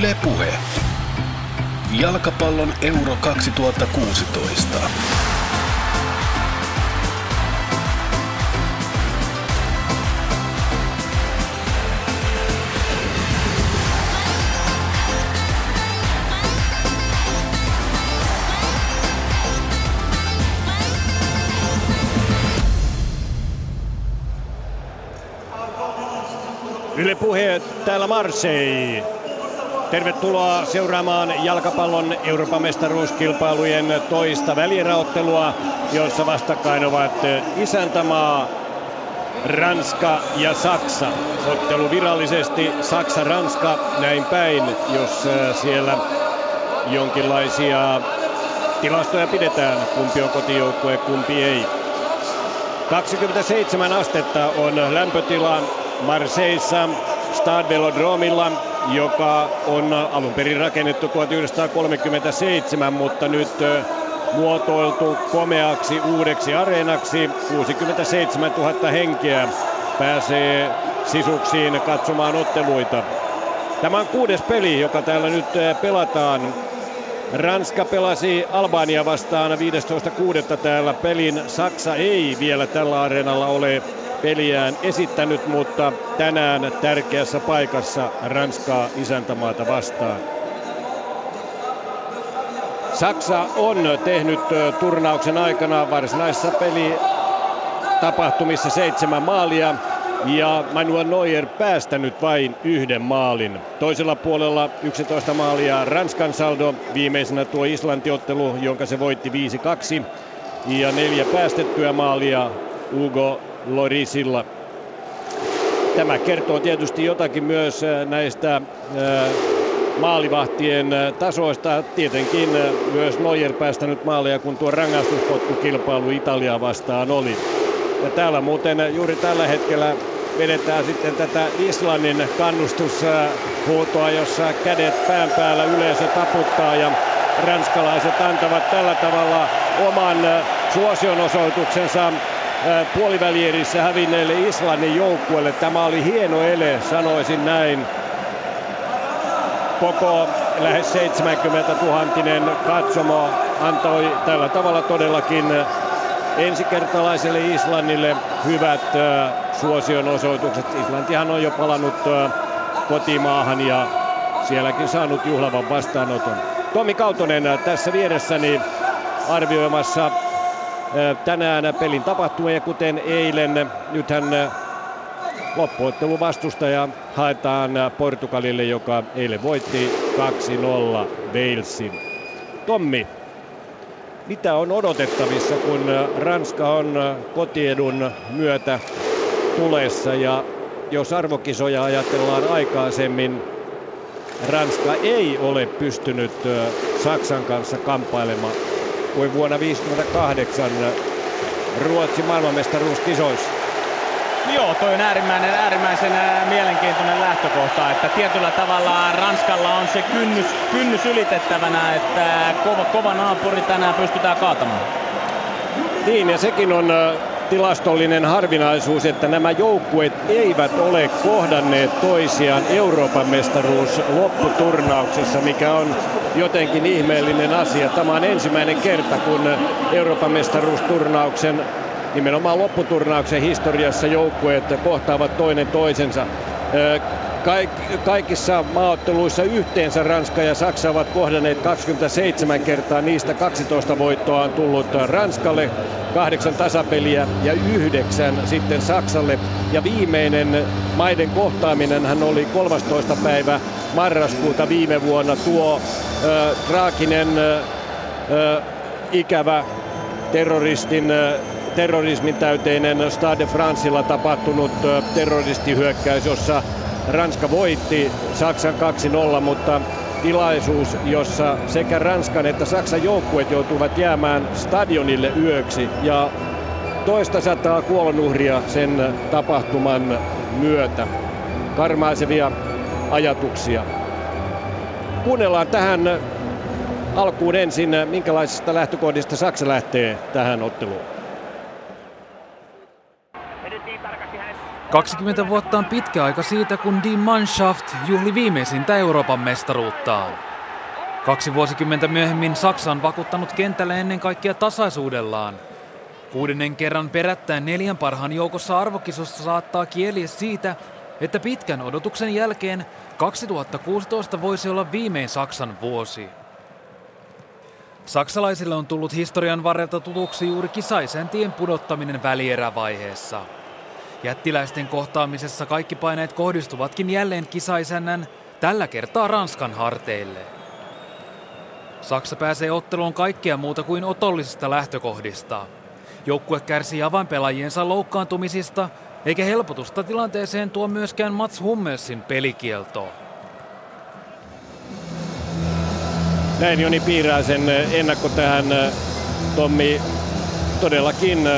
Yle Puhe. Jalkapallon Euro 2016. Yle Puhe, täällä Marseille. Tervetuloa seuraamaan jalkapallon Euroopan mestaruuskilpailujen toista välieräottelua, jossa vastakkain ovat isäntämaa Ranska ja Saksa. Ottelu virallisesti Saksa-Ranska näin päin, jos siellä jonkinlaisia tilastoja pidetään, kumpi on kotijoukkue, kumpi ei. 27 astetta on lämpötila Marseissa Stade Velodromilla, joka on alun perin rakennettu 1937, mutta nyt muotoiltu komeaksi uudeksi areenaksi. 67 000 henkeä pääsee sisuksiin katsomaan otteluita. Tämä on 6. peli, joka täällä nyt pelataan. Ranska pelasi Albania vastaan 15.6. täällä pelin. Saksa ei vielä tällä areenalla ole peliään esittänyt, mutta tänään tärkeässä paikassa Ranskaa isäntämaata vastaan. Saksa on tehnyt turnauksen aikana varsinaisessa pelitapahtumissa 7 maalia ja Manuel Neuer päästänyt vain 1 maalin. Toisella puolella 11 maalia Ranskan saldo, viimeisenä tuo Islanti-ottelu, jonka se voitti 5-2, ja 4 päästettyä maalia Hugo Llorisilla. Tämä kertoo tietysti jotakin myös näistä maalivahtien tasoista. Tietenkin myös Neuer päästänyt maaleja, kun tuo rangaistuspotkukilpailu Italiaa vastaan oli. Ja täällä muuten juuri tällä hetkellä vedetään sitten tätä Islannin kannustushuutoa, jossa kädet pään päällä yleisö taputtaa ja ranskalaiset antavat tällä tavalla oman suosionosoituksensa puolivälierissä hävinneelle Islannin joukkueelle. Tämä oli hieno ele, sanoisin näin. Koko lähes 70 000 katsomo antoi tällä tavalla todellakin ensikertalaiselle Islannille hyvät suosionosoitukset. Islantihan on jo palannut kotimaahan ja sielläkin saanut juhlavan vastaanoton. Tomi Kautonen tässä vieressäni arvioimassa tänään pelin tapahtumia, kuten eilen. Nythän loppuottelun vastustaja haetaan Portugalille, joka eilen voitti 2-0 Walesin. Tommi, mitä on odotettavissa, kun Ranska on kotiedun myötä tulessa? Ja jos arvokisoja ajatellaan aikaisemmin, Ranska ei ole pystynyt Saksan kanssa kamppailemaan kuin vuonna 1958 Ruotsin maailmanmestaruuskisoissa. Joo, toi on äärimmäisen mielenkiintoinen lähtökohta, että tietyllä tavalla Ranskalla on se kynnys ylitettävänä, että kova naapuri tänään pystytään kaatamaan. Niin, ja sekin on tilastollinen harvinaisuus, että nämä joukkueet eivät ole kohdanneet toisiaan Euroopan mestaruus lopputurnauksessa, mikä on jotenkin ihmeellinen asia. Tämä on ensimmäinen kerta, kun Euroopan mestaruusturnauksen, nimenomaan lopputurnauksen historiassa joukkueet kohtaavat toinen toisensa. Kaikissa maaotteluissa yhteensä Ranska ja Saksa ovat kohdanneet 27 kertaa, niistä 12 voittoa on tullut Ranskalle, 8 tasapeliä ja 9 sitten Saksalle. Ja viimeinen maiden kohtaaminenhan oli 13. päivä marraskuuta viime vuonna, tuo traaginen ikävä terrorismin täyteinen Stade Francella tapahtunut terroristihyökkäys, jossa Ranska voitti Saksan 2-0, mutta tilaisuus, jossa sekä Ranskan että Saksan joukkueet joutuvat jäämään stadionille yöksi ja toista 100 kuolonuhria sen tapahtuman myötä. Karmaisevia ajatuksia. Kuunnellaan tähän alkuun ensin, minkälaisista lähtökohdista Saksa lähtee tähän otteluun. 20 vuotta on pitkä aika siitä, kun Die Mannschaft juhli viimeisintä Euroopan mestaruuttaan. 2 vuosikymmentä myöhemmin Saksa on vakuuttanut kentällä ennen kaikkea tasaisuudellaan. 6. kerran perättäen 4 parhaan joukossa arvokisossa saattaa kieliä siitä, että pitkän odotuksen jälkeen 2016 voisi olla viimein Saksan vuosi. Saksalaisille on tullut historian varrelta tutuksi juuri kisaisääntien pudottaminen välierävaiheessa. Jättiläisten kohtaamisessa kaikki paineet kohdistuvatkin jälleen kisaisännän, tällä kertaa Ranskan harteille. Saksa pääsee otteluun kaikkea muuta kuin otollisista lähtökohdista. Joukkue kärsii avainpelaajiensa loukkaantumisista, eikä helpotusta tilanteeseen tuo myöskään Mats Hummelsin pelikielto. Näin Joni Piiraisen ennakko tähän, Tommi. Todellakin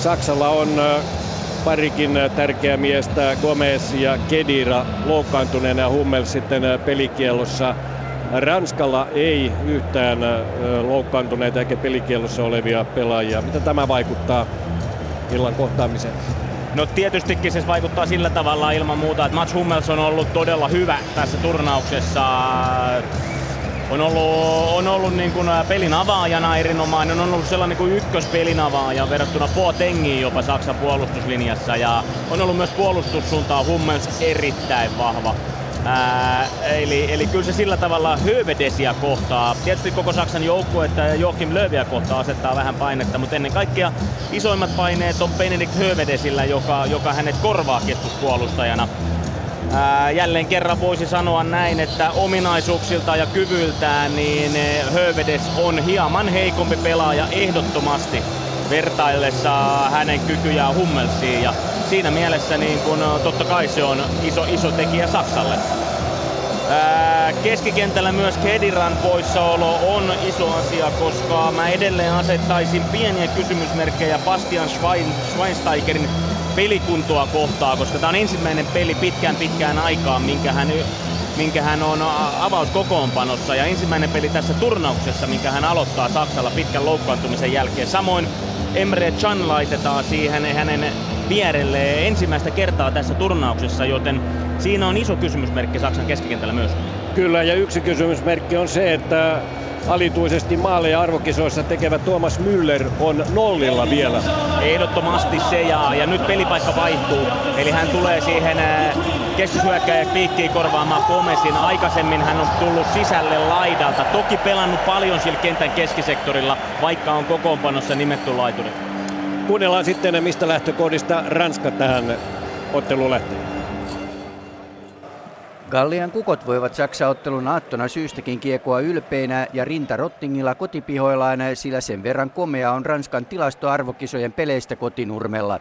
Saksalla on parikin tärkeä miestä, Gomez ja Kedira loukkaantuneena ja Hummels sitten pelikielossa. Ranskalla ei yhtään loukkaantuneita eikä pelikielossa olevia pelaajia. Mitä tämä vaikuttaa illan kohtaamiseen? No tietystikin se vaikuttaa sillä tavalla ilman muuta, että Mats Hummels on ollut todella hyvä tässä turnauksessa. On ollut niin kuin pelin avaajana erinomainen, on ollut sellainen kuin ykköspelin avaaja verrattuna Boatengiin jopa Saksan puolustuslinjassa. Ja on ollut myös puolustussuuntaan Hummels erittäin vahva. Eli kyllä se sillä tavalla Höwedesia kohtaa. Tietysti koko Saksan joukkuetta ja Joachim Löwiä kohtaa asettaa vähän painetta, mutta ennen kaikkea isoimmat paineet on Benedikt Höwedesillä, joka hänet korvaa keskuspuolustajana. Jälleen kerran voisi sanoa näin, että ominaisuuksilta ja kyvyltään niin Höwedes on hieman heikompi pelaaja ehdottomasti vertaillessa hänen kykyjään Hummelsiin. Ja siinä mielessä niin kun, totta kai se on iso tekijä Saksalle. Keskikentällä myös Kediran poissaolo on iso asia, koska mä edelleen asettaisin pieniä kysymysmerkkejä Bastian Schweinsteigerin pelikuntoa kohtaa, koska tää on ensimmäinen peli pitkään aikaan, minkä hän on avauskokoonpanossa ja ensimmäinen peli tässä turnauksessa, minkä hän aloittaa Saksalla pitkän loukkaantumisen jälkeen. Samoin Emre Can laitetaan siihen hänen vierelleen ensimmäistä kertaa tässä turnauksessa, joten siinä on iso kysymysmerkki Saksan keskikentällä myös. Kyllä, ja yksi kysymysmerkki on se, että alituisesti maaleja arvokisoissa tekevä Thomas Müller on nollilla vielä. Ehdottomasti se, ja nyt pelipaikka vaihtuu. Eli hän tulee siihen keskisyökkäjän piikkiin korvaamaan Gomezin. Aikaisemmin hän on tullut sisälle laidalta. Toki pelannut paljon sillä kentän keskisektorilla, vaikka on kokoonpanossa nimetty laituri. Kuunnellaan sitten, mistä lähtökohdista Ranska tähän otteluun lähtee. Gallian kukot voivat Saksa-ottelun aattona syystäkin kiekoa ylpeinä ja rintarottingilla kotipihoillaan, sillä sen verran komea on Ranskan tilasto arvokisojen peleistä kotinurmella.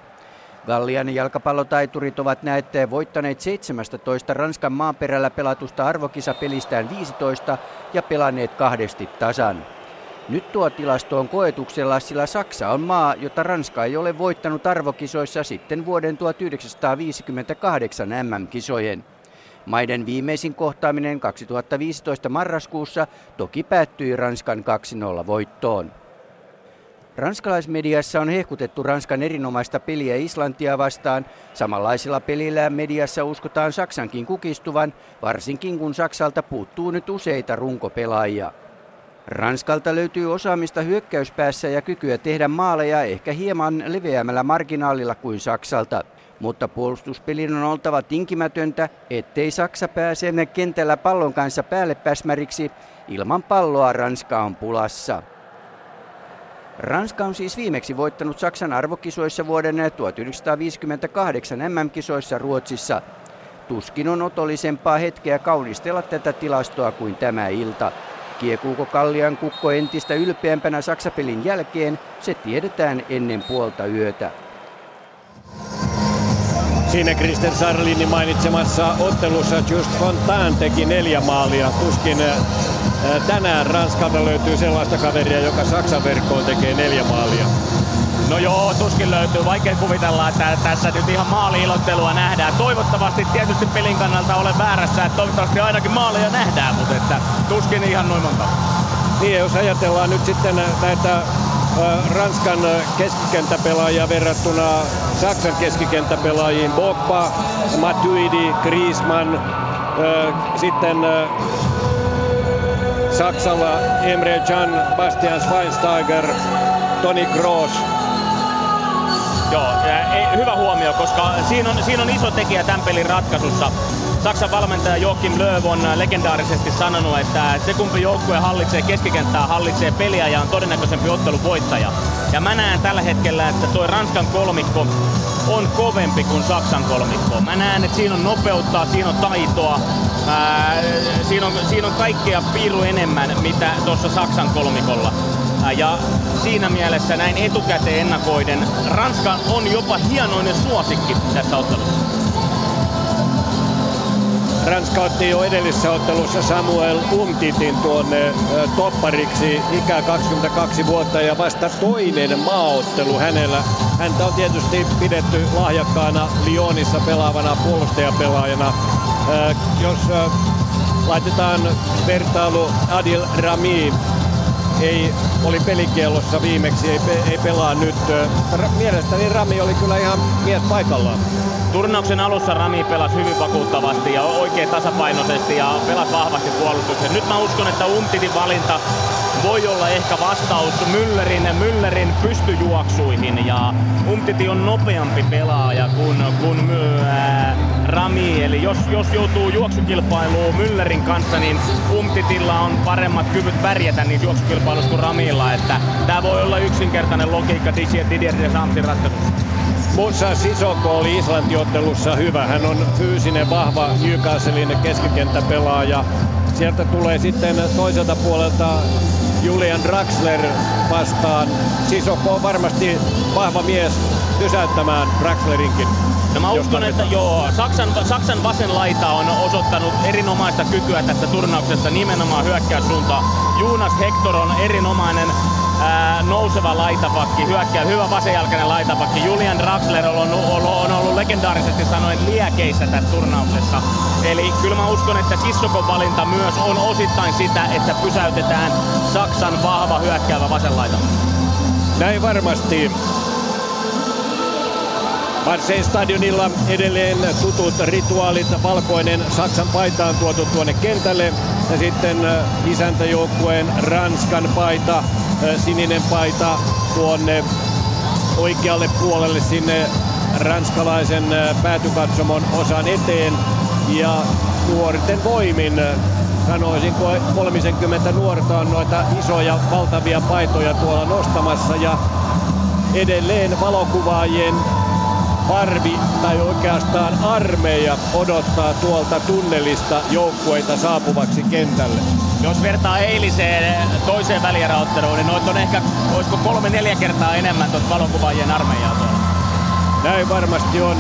Gallian jalkapallotaiturit ovat näette voittaneet 17 Ranskan maaperällä pelatusta arvokisapelistään 15 ja pelanneet 2 tasan. Nyt tuo tilasto on koetuksella, sillä Saksa on maa, jota Ranska ei ole voittanut arvokisoissa sitten vuoden 1958 MM-kisojen. Maiden viimeisin kohtaaminen 2015 marraskuussa toki päättyi Ranskan 2-0 voittoon. Ranskalaismediassa on hehkutettu Ranskan erinomaista peliä Islantia vastaan. Samanlaisilla pelillä mediassa uskotaan Saksankin kukistuvan, varsinkin kun Saksalta puuttuu nyt useita runkopelaajia. Ranskalta löytyy osaamista hyökkäyspäässä ja kykyä tehdä maaleja ehkä hieman leveämällä marginaalilla kuin Saksalta. Mutta puolustuspelin on oltava tinkimätöntä, ettei Saksa pääse kentällä pallon kanssa päälle päsmäriksi. Ilman palloa Ranska on pulassa. Ranska on siis viimeksi voittanut Saksan arvokisoissa vuoden 1958 MM-kisoissa Ruotsissa. Tuskin on otollisempaa hetkeä kaunistella tätä tilastoa kuin tämä ilta. Kiekuuko Kallian kukko entistä ylpeämpänä Saksapelin jälkeen, se tiedetään ennen puolta yötä. Siinä Christer Sarlinin mainitsemassa ottelussa Just Fontaine teki 4 maalia. Tuskin tänään Ranskalta löytyy sellaista kaveria, joka Saksan verkkoon tekee 4 maalia. No joo, tuskin löytyy. Vaikea kuvitella, että tässä nyt ihan maali-ilottelua nähdään. Toivottavasti tietysti pelin kannalta olen väärässä, että toivottavasti ainakin maaleja nähdään, mutta että tuskin ihan noin monta. Niin, jos ajatellaan nyt sitten näitä Ranskan keskikenttäpelaajia verrattuna Saksan keskikenttäpelaajiin. Pogba, Matuidi, Griezmann, sitten Saksalla Emre Can, Bastian Schweinsteiger, Toni Kroos. Joo, hyvä huomio, koska siinä on iso tekijä tämän pelin ratkaisussa. Saksan valmentaja Joachim Löw on legendaarisesti sanonut, että se kumpi joukkue hallitsee keskikenttää, hallitsee peliä ja on todennäköisempi ottelun voittaja. Ja mä näen tällä hetkellä, että toi Ranskan kolmikko on kovempi kuin Saksan kolmikko. Mä näen, että siinä on nopeutta, siinä on taitoa, siinä on kaikkea piiru enemmän, mitä tuossa Saksan kolmikolla. Ja siinä mielessä näin etukäteen ennakoiden Ranska on jopa hienoinen suosikki tässä ottelussa. Ranska otti jo edellisessä ottelussa Samuel Umtitin tuonne toppariksi, ikä 22 vuotta ja vasta toinen maaottelu hänellä. Häntä on tietysti pidetty lahjakkaana Lyonissa pelaavana puolustajapelaajana. Jos laitetaan vertailu Adil Ramiin, ei oli pelikielossa viimeksi, ei pelaa nyt. Mielestäni Rami oli kyllä ihan mies paikallaan. Turnauksen alussa Rami pelasi hyvin vakuuttavasti ja oikein tasapainoisesti ja pelasi vahvasti puolustuksen. Nyt mä uskon, että Umtitin valinta voi olla ehkä vastaus Müllerin pystyjuoksuihin. Ja Umtiti on nopeampi pelaaja kuin Rami. Eli jos joutuu juoksukilpailuun Müllerin kanssa, niin Umtitilla on paremmat kyvyt pärjätä niissä juoksukilpailuissa kuin Ramilla. Että tää voi olla yksinkertainen logiikka Didier Deschampsin ratkaisussa. Moussa Sissoko oli Islanti-ottelussa hyvä. Hän on fyysinen, vahva Newcastlein keskikenttäpelaaja. Sieltä tulee sitten toiselta puolelta Julian Draxler vastaan. Sissoko on varmasti vahva mies pysäyttämään Draxlerinkin. No mä uskon, että joo, Saksan vasen laita on osoittanut erinomaista kykyä tässä turnauksessa nimenomaan hyökkäyssuuntaan. Jonas Hector on erinomainen nouseva laitapakki, hyökkää hyvä vasenjalkainen laitapakki. Julian Draxler on ollut legendaarisesti sanoen liekeissä tässä turnauksessa. Eli kyllä mä uskon, että Sissokon valinta myös on osittain sitä, että pysäytetään Saksan vahva hyökkäävä vasenlaita. Näin varmasti. Marseille stadionilla edelleen tutut rituaalit, valkoinen Saksan paita on tuotu tuonne kentälle ja sitten isäntäjoukkueen Ranskan paita, sininen paita tuonne oikealle puolelle sinne ranskalaisen päätykatsomon osan eteen ja nuorten voimin. Sanoisin, 30 nuorta on noita isoja valtavia paitoja tuolla nostamassa ja edelleen valokuvaajien parvi tai oikeastaan armeija odottaa tuolta tunnelista joukkueita saapuvaksi kentälle. Jos vertaa eiliseen toiseen välieräotteluun, niin noita on ehkä, olisiko 3-4 kertaa enemmän tuossa valokuvaajien armeijaa tuolla. Näin varmasti on.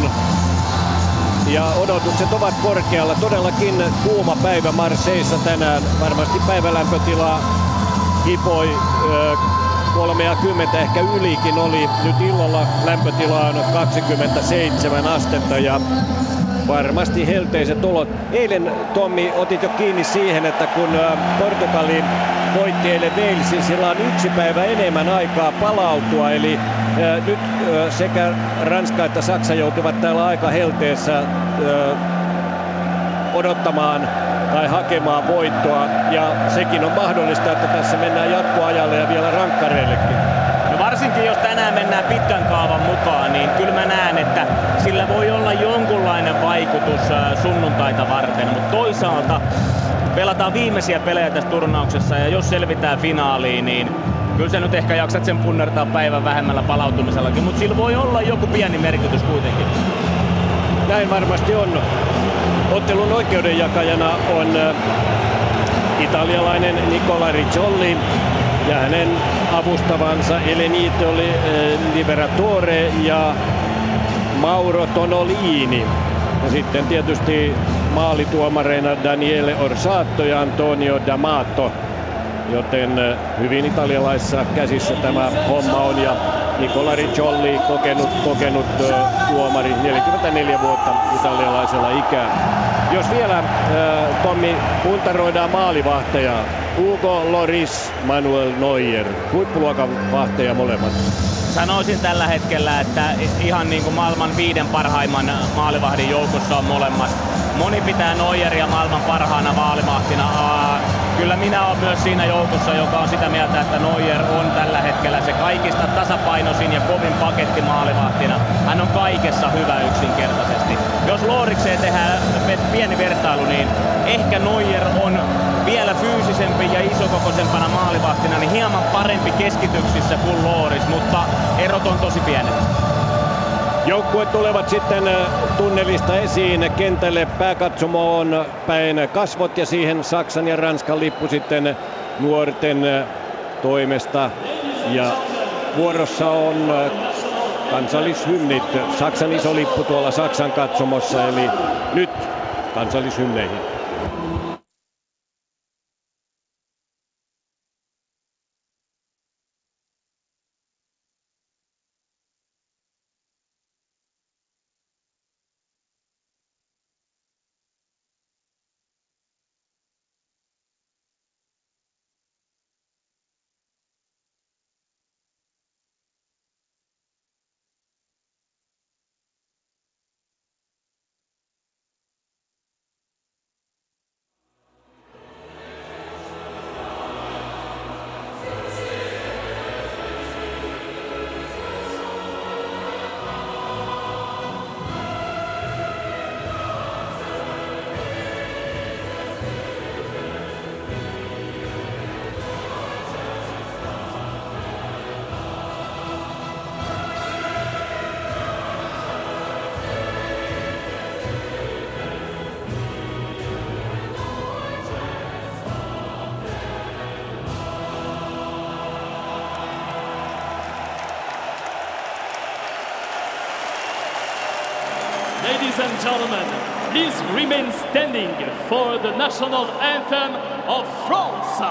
Ja odotukset ovat korkealla. Todellakin kuuma päivä Marseillessa tänään. Varmasti päivälämpötila hipoi 30, ehkä ylikin oli. Nyt illalla lämpötila on 27 astetta ja varmasti helteiset olot. Eilen, Tommi, otit jo kiinni siihen, että kun Portugali voitti eilen Walesin, sillä on 1 päivä enemmän aikaa palautua. Eli nyt sekä Ranska että Saksa joutuvat täällä aika helteessä odottamaan tai hakemaan voittoa, ja sekin on mahdollista, että tässä mennään jatkoajalle ja vielä rankkareillekin. No varsinkin jos tänään mennään pitkän kaavan mukaan, niin kyllä mä näen, että sillä voi olla jonkunlainen vaikutus sunnuntaita varten, mutta toisaalta pelataan viimeisiä pelejä tässä turnauksessa, ja jos selvitään finaaliin, niin kyllä sä nyt ehkä jaksat sen punnertaa päivän vähemmällä palautumisellakin, mutta sillä voi olla joku pieni merkitys kuitenkin. Näin varmasti on. Ottelun oikeudenjakajana on italialainen Nicola Rizzoli ja hänen avustavansa Elenito Liberatore ja Mauro Tonolini. Ja sitten tietysti maalituomareina Daniele Orsato ja Antonio D'Amato. Joten hyvin italialaisissa käsissä tämä homma on ja Nicola Rizzoli, kokenut tuomari, 44 vuotta italialaisella ikää. Jos vielä, Tommi, puntaroidaan maalivahteja. Hugo Lloris, Manuel Neuer. Huippuluokan vahteja molemmat. Sanoisin tällä hetkellä, että ihan niin kuin maailman 5 parhaimman maalivahdin joukossa on molemmat. Moni pitää Neueria maailman parhaana maalivahtina. Kyllä minä olen myös siinä joukossa, joka on sitä mieltä, että Neuer on tällä hetkellä se kaikista tasapainoisin ja kovin paketti maalivahtina. Hän on kaikessa hyvä yksinkertaisesti. Jos Llorikseen tehdään pieni vertailu, niin ehkä Neuer on vielä fyysisempi ja isokokoisempana maalivahtina, niin hieman parempi keskityksissä kuin Lloris, mutta erot on tosi pienet. Joukkueet tulevat sitten tunnelista esiin kentälle pääkatsomoon päin kasvot ja siihen Saksan ja Ranskan lippu sitten nuorten toimesta. Ja vuorossa on kansallishymnit. Saksan iso lippu tuolla Saksan katsomossa, eli nyt kansallishymneihin. Ladies and gentlemen, please remain standing for the national anthem of France.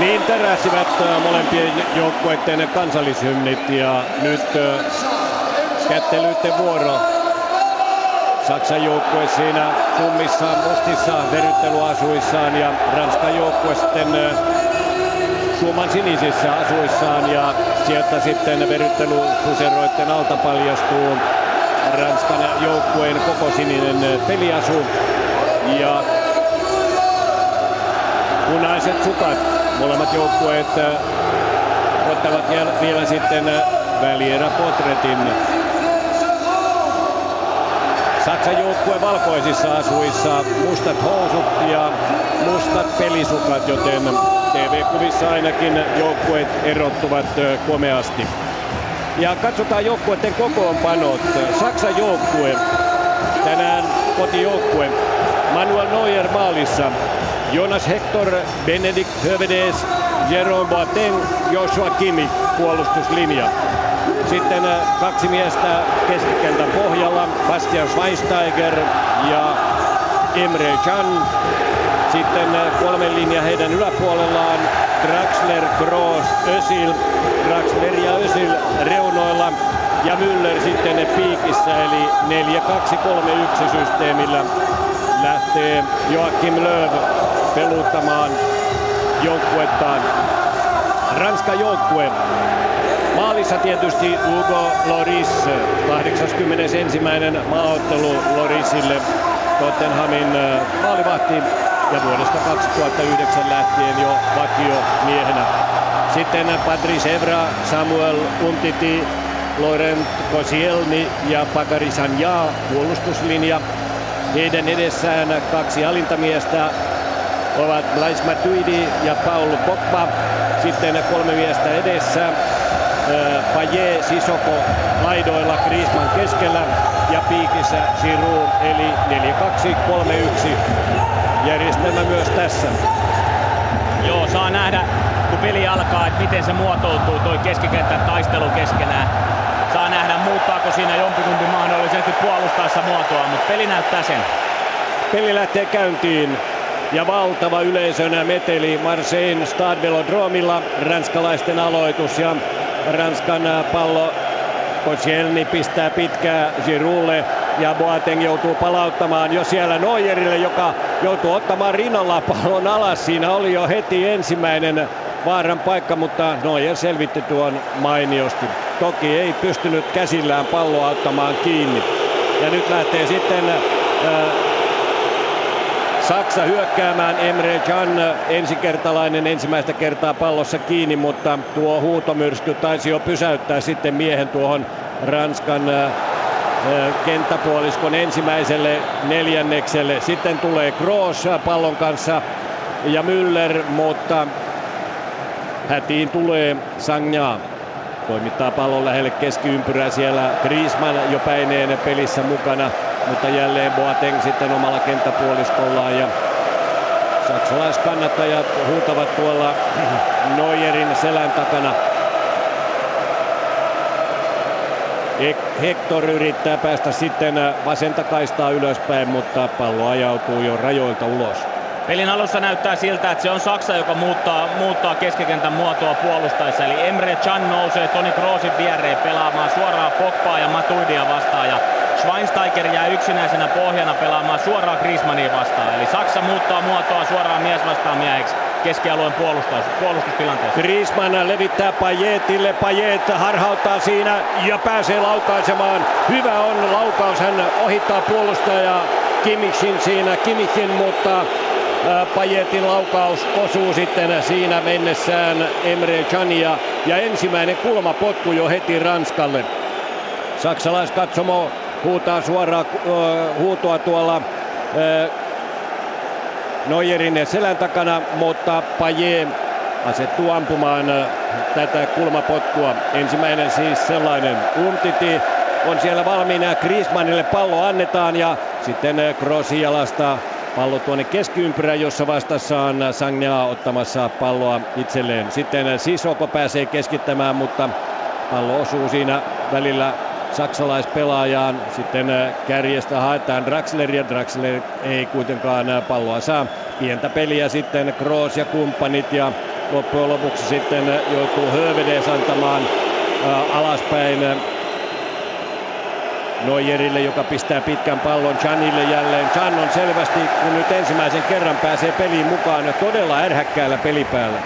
Niin teräsivät molempien joukkueiden kansallishymnit ja nyt kättelyiden vuoro. Saksan joukkue siinä kummissa mustissa verryttelyasuissaan ja Ranskan joukkue sitten summan sinisissä asuissaan ja sieltä sitten verryttelysuseroiden alta paljastuu Ranskan joukkueen koko sininen peliasu ja punaiset sukat. Molemmat joukkueet ottavat vielä sitten välieräpotretin. Saksan joukkue valkoisissa asuissa mustat housut ja mustat pelisukat, joten TV-kuvissa ainakin joukkueet erottuvat komeasti. Ja katsotaan joukkueiden kokoonpanot. Saksan joukkue, tänään kotijoukkue, Manuel Neuer maalissa. Jonas Hector, Benedikt Höwedes, Jérôme Boateng, Joshua Kimmich, puolustuslinja. Sitten kaksi miestä keskikentän pohjalla, Bastian Schweinsteiger ja Emre Can. Sitten kolmen linja heidän yläpuolellaan, Draxler, Kroos, Özil, Draxler ja Özil reunoilla ja Müller sitten piikissä, eli 4-2-3-1 systeemillä. lähtee Joachim Löw peluttamaan joukkuettaan. Ranskan joukkue. Maalissa tietysti Hugo Lloris, 81. maaottelu Llorisille, Tottenhamin maalivahti ja vuodesta 2009 lähtien jo vakiomiehenä. Sitten Patrice Evra, Samuel Umtiti, Laurent Koscielny ja Bakary Sanjaa puolustuslinja. Heidän edessään kaksi alintamiestä ovat Blaise Matuidi ja Paul Pogba. Sitten kolme miestä edessä. Payet, Sissoko laidoilla, Griezmann keskellä ja piikissä Giroud, eli 4-2-3-1 järjestelmä myös tässä. Joo, saa nähdä kun peli alkaa, että miten se muotoutuu toi keskikentän taistelu keskenään. Saa nähdä muuttaako siinä jompikumpi mahdollisesti puolustaessa muotoa, mutta peli näyttää sen. Peli lähtee käyntiin. Ja valtava yleisönä meteli Marseille Stade Velodromilla, ranskalaisten aloitus ja Ranskan pallo. Koscielny pistää pitkää Giroulle ja Boateng joutuu palauttamaan jo siellä Neuerille, joka joutuu ottamaan rinnalla pallon alas. Siinä oli jo heti ensimmäinen vaaran paikka, mutta Neuer selvitti tuon mainiosti. Toki ei pystynyt käsillään palloa ottamaan kiinni. Ja nyt lähtee sitten Saksa hyökkäämään. Emre Can ensikertalainen ensimmäistä kertaa pallossa kiinni, mutta tuo huutomyrsky taisi jo pysäyttää sitten miehen tuohon Ranskan kenttäpuoliskon ensimmäiselle neljännekselle. Sitten tulee Kroos pallon kanssa ja Müller, mutta hätiin tulee Sagna. Toimittaa pallon lähelle keskiympyrää, siellä Griezmann jo päineen pelissä mukana. Mutta jälleen Boateng sitten omalla kenttäpuoliskollaan ja saksalaiskannattajat huutavat tuolla Neuerin selän takana. Hector yrittää päästä sitten vasenta kaistaa ylöspäin, mutta pallo ajautuu jo rajoilta ulos. Pelin alussa näyttää siltä, että se on Saksa, joka muuttaa keskikentän muotoa puolustaessa. Eli Emre Can nousee Toni Kroosin viereen pelaamaan suoraan Pogbaa ja Matuidia vastaan. Ja Schweinsteiger jää yksinäisenä pohjana pelaamaan suoraan Griezmannia vastaan. Eli Saksa muuttaa muotoa suoraan mies vastaan mieheksi keskialueen puolustustilanteessa. Griezmann levittää Payetille. Payet harhauttaa siinä ja pääsee laukaisemaan. Hyvä on laukaus. Hän ohittaa puolustaja Kimichin siinä. Kimichin, mutta Payetin laukaus osuu sitten siinä mennessään Emre Cania ja ensimmäinen kulmapotku jo heti Ranskalle. Saksalaiskatsomo huutaa suoraan huutoa tuolla Neuerin selän takana, mutta Payet asettuu ampumaan tätä kulmapotkua. Ensimmäinen siis sellainen. Umtiti on siellä valmiina, Griezmannille pallo annetaan ja sitten Kroosin jalasta pallo tuonne keskiympyrään, jossa vastassa on Sagna ottamassa palloa itselleen. Sitten Sissoko pääsee keskittämään, mutta pallo osuu siinä välillä saksalaispelaajaan. Sitten kärjestä haetaan Draxleria. Draxler ei kuitenkaan palloa saa. Pientä peliä sitten Kroos ja kumppanit ja loppujen lopuksi sitten joutuu Höwedes antamaan alaspäin Neuerille, joka pistää pitkän pallon Canille jälleen. Can on selvästi, kun nyt ensimmäisen kerran pääsee peliin mukaan, todella ärhäkkäällä pelipäällä.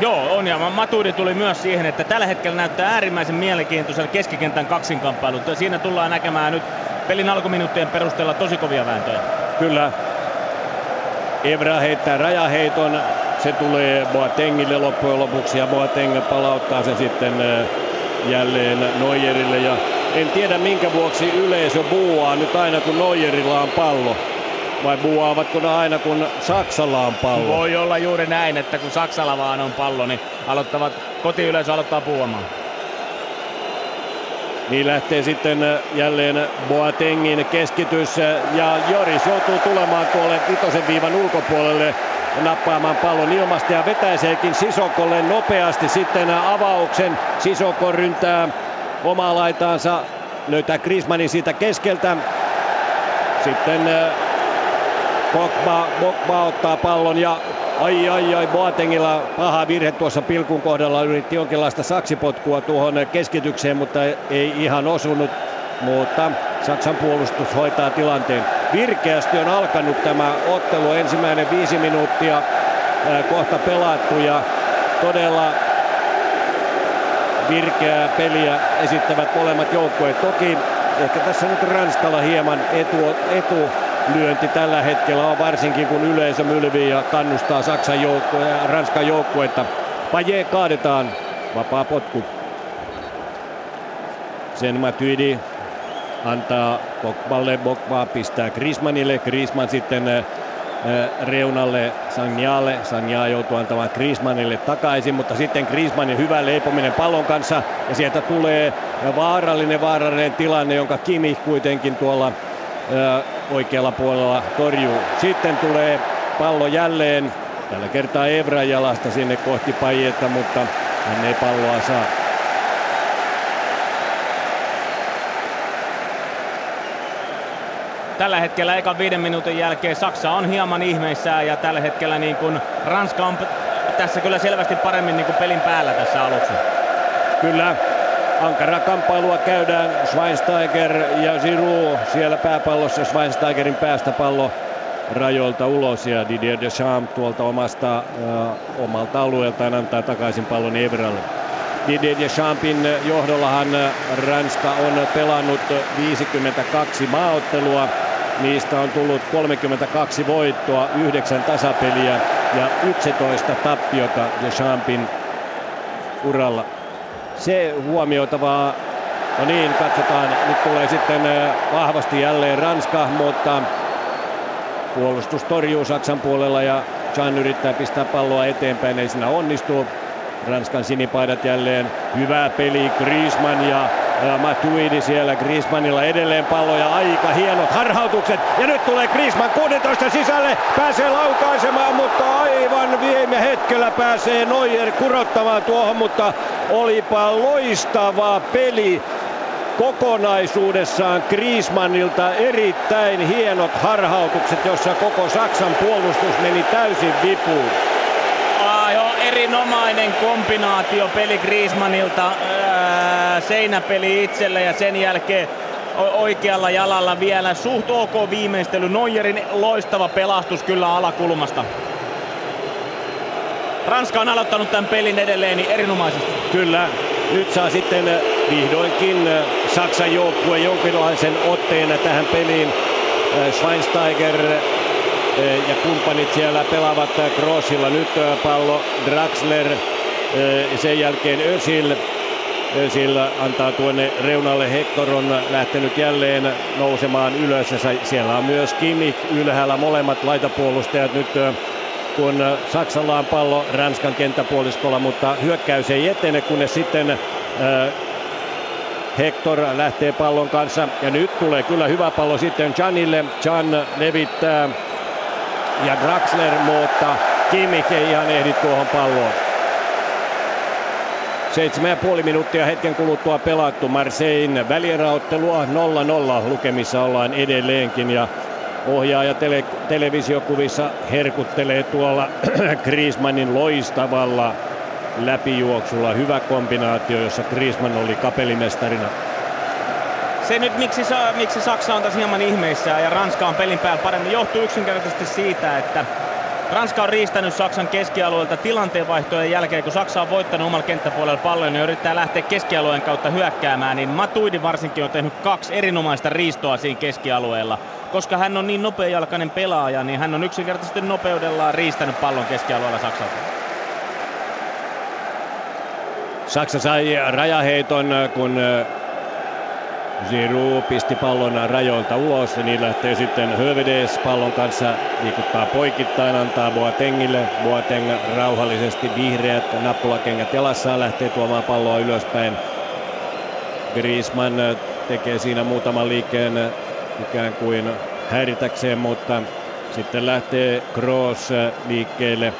Joo, on, ja Matuidi tuli myös siihen, että tällä hetkellä näyttää äärimmäisen mielenkiintoisella keskikentän kaksinkamppailu. Siinä tullaan näkemään nyt pelin alkuminuuttien perusteella tosi kovia vääntöjä. Kyllä. Evra heittää rajaheiton. Se tulee Boatengille loppujen lopuksi ja Boateng palauttaa sen sitten jälleen Neuerille. Ja en tiedä minkä vuoksi yleisö buuaa nyt aina kun Neuerilla on pallo. Vai buuaavatko ne aina kun Saksalla on pallo? Voi olla juuri näin, että kun Saksalla vaan on pallo, niin kotiyleisö aloittaa buuamaan. Niin lähtee sitten jälleen Boatengin keskitys ja Lloris joutuu tulemaan tuolle vitosen viivan ulkopuolelle nappaamaan pallon ilmasta ja vetäiseekin Sissokolle nopeasti sitten avauksen. Sissoko ryntää omaa laitaansa, löytää Griezmannin siitä keskeltä. Sitten Pogba ottaa pallon ja ai Boatengilla paha virhe tuossa pilkun kohdalla. Yritti jonkinlaista saksipotkua tuohon keskitykseen, mutta ei ihan osunut. mutta Saksan puolustus hoitaa tilanteen. Virkeästi on alkanut tämä ottelu, ensimmäinen 5 minuuttia kohta pelattu ja todella virkeää peliä esittävät molemmat joukkueet. Toki ehkä tässä nyt Ranskalla hieman etulyönti tällä hetkellä on, varsinkin kun yleisö mylvii ja kannustaa Saksan ja Ranskan joukkuetta. Payet kaadetaan, vapaa potku. Sen Matuidi antaa Pogballe, Pogba pistää Griezmannille, Griezmann sitten reunalle Sagnalle, Sagna joutuu antamaan Griezmannille takaisin, mutta sitten Griezmannin hyvä leipominen pallon kanssa ja sieltä tulee vaarallinen tilanne, jonka Kimmich kuitenkin tuolla oikealla puolella torjuu. Sitten tulee pallo jälleen, tällä kertaa Evra jalasta sinne kohti Payetta, mutta hän ei palloa saa. Tällä hetkellä ekan 5 minuutin jälkeen Saksa on hieman ihmeissään ja tällä hetkellä niin kuin Ranska on tässä kyllä selvästi paremmin niin kuin pelin päällä tässä aluksi. Kyllä, ankaraa kamppailua käydään. Schweinsteiger ja Giroud siellä pääpallossa, Schweinsteigerin päästä pallo rajoilta ulos ja Didier Deschamps tuolta omalta alueeltaan antaa takaisin pallon Evralle. Didier Deschampsin johdollahan Ranska on pelannut 52 maaottelua. Niistä on tullut 32 voittoa, 9 tasapeliä ja 11 tappiota Deschampsin uralla. Se huomioitavaa, no niin, katsotaan, nyt tulee sitten vahvasti jälleen Ranska, mutta puolustus torjuu Saksan puolella ja Can yrittää pistää palloa eteenpäin, ei siinä onnistu. Ranskan sinipaidat jälleen, hyvä peli, Griezmann ja Matuidi siellä, Griezmannilla edelleen pallo ja aika hienot harhautukset. Ja nyt tulee Griezmann 16 sisälle, pääsee laukaisemaan, mutta aivan viime hetkellä pääsee Neuer kurottamaan tuohon, mutta olipa loistava peli kokonaisuudessaan Griezmannilta, erittäin hienot harhautukset, jossa koko Saksan puolustus meni täysin vipuun. Erinomainen kombinaatio peli Griezmannilta, seinäpeli itselle ja sen jälkeen oikealla jalalla vielä suht ok viimeistely. Neuerin loistava pelastus kyllä alakulmasta. Ranska on aloittanut tämän pelin edelleen niin erinomaisesti. Kyllä, nyt saa sitten vihdoinkin Saksan joukkue jonkinlaisen otteen tähän peliin. Schweinsteiger ja kumppanit siellä pelaavat Kroosilla, nyt pallo Draxler, sen jälkeen Özil antaa tuonne reunalle, Hector on lähtenyt jälleen nousemaan ylös, siellä on myös Kimmich ylhäällä, molemmat laitapuolustajat nyt, kun Saksalla on pallo Ranskan kenttäpuoliskolla, mutta hyökkäys ei etene, kunnes sitten Hector lähtee pallon kanssa ja nyt tulee kyllä hyvä pallo sitten Canille, Can levittää ja Draxler, mutta Kimmich ei ihan ehdi tuohon palloon. 7,5 minuuttia hetken kuluttua pelattu, Marseille välieräottelua 0-0 lukemissa ollaan edelleenkin ja ohjaaja televisiokuvissa herkuttelee tuolla Griezmannin loistavalla läpijuoksulla. Hyvä kombinaatio, jossa Griezmann oli kapelimestarina. Se nyt, miksi Saksa on tässä hieman ihmeissään ja Ranska on pelin päällä paremmin, johtuu yksinkertaisesti siitä, että Ranska on riistänyt Saksan keskialueelta tilanteenvaihtojen jälkeen, kun Saksa on voittanut omalla kenttäpuolella pallon ja yrittää lähteä keskialueen kautta hyökkäämään, niin Matuidi varsinkin on tehnyt 2 erinomaista riistoa siinä keskialueella. Koska hän on niin nopeajalkainen pelaaja, niin hän on yksinkertaisesti nopeudellaan riistänyt pallon keskialueella Saksalta. Saksa sai rajaheiton, kun Giroud pisti pallon rajoilta ulos ja niin lähtee sitten Höwedes pallon kanssa, liikuttaa poikittain, antaa Boatengille. Boateng rauhallisesti, vihreät nappulakengät jalassaan, lähtee tuomaan palloa ylöspäin. Griezmann tekee siinä muutaman liikkeen ikään kuin häiritäkseen, mutta sitten lähtee Kroos liikkeelle.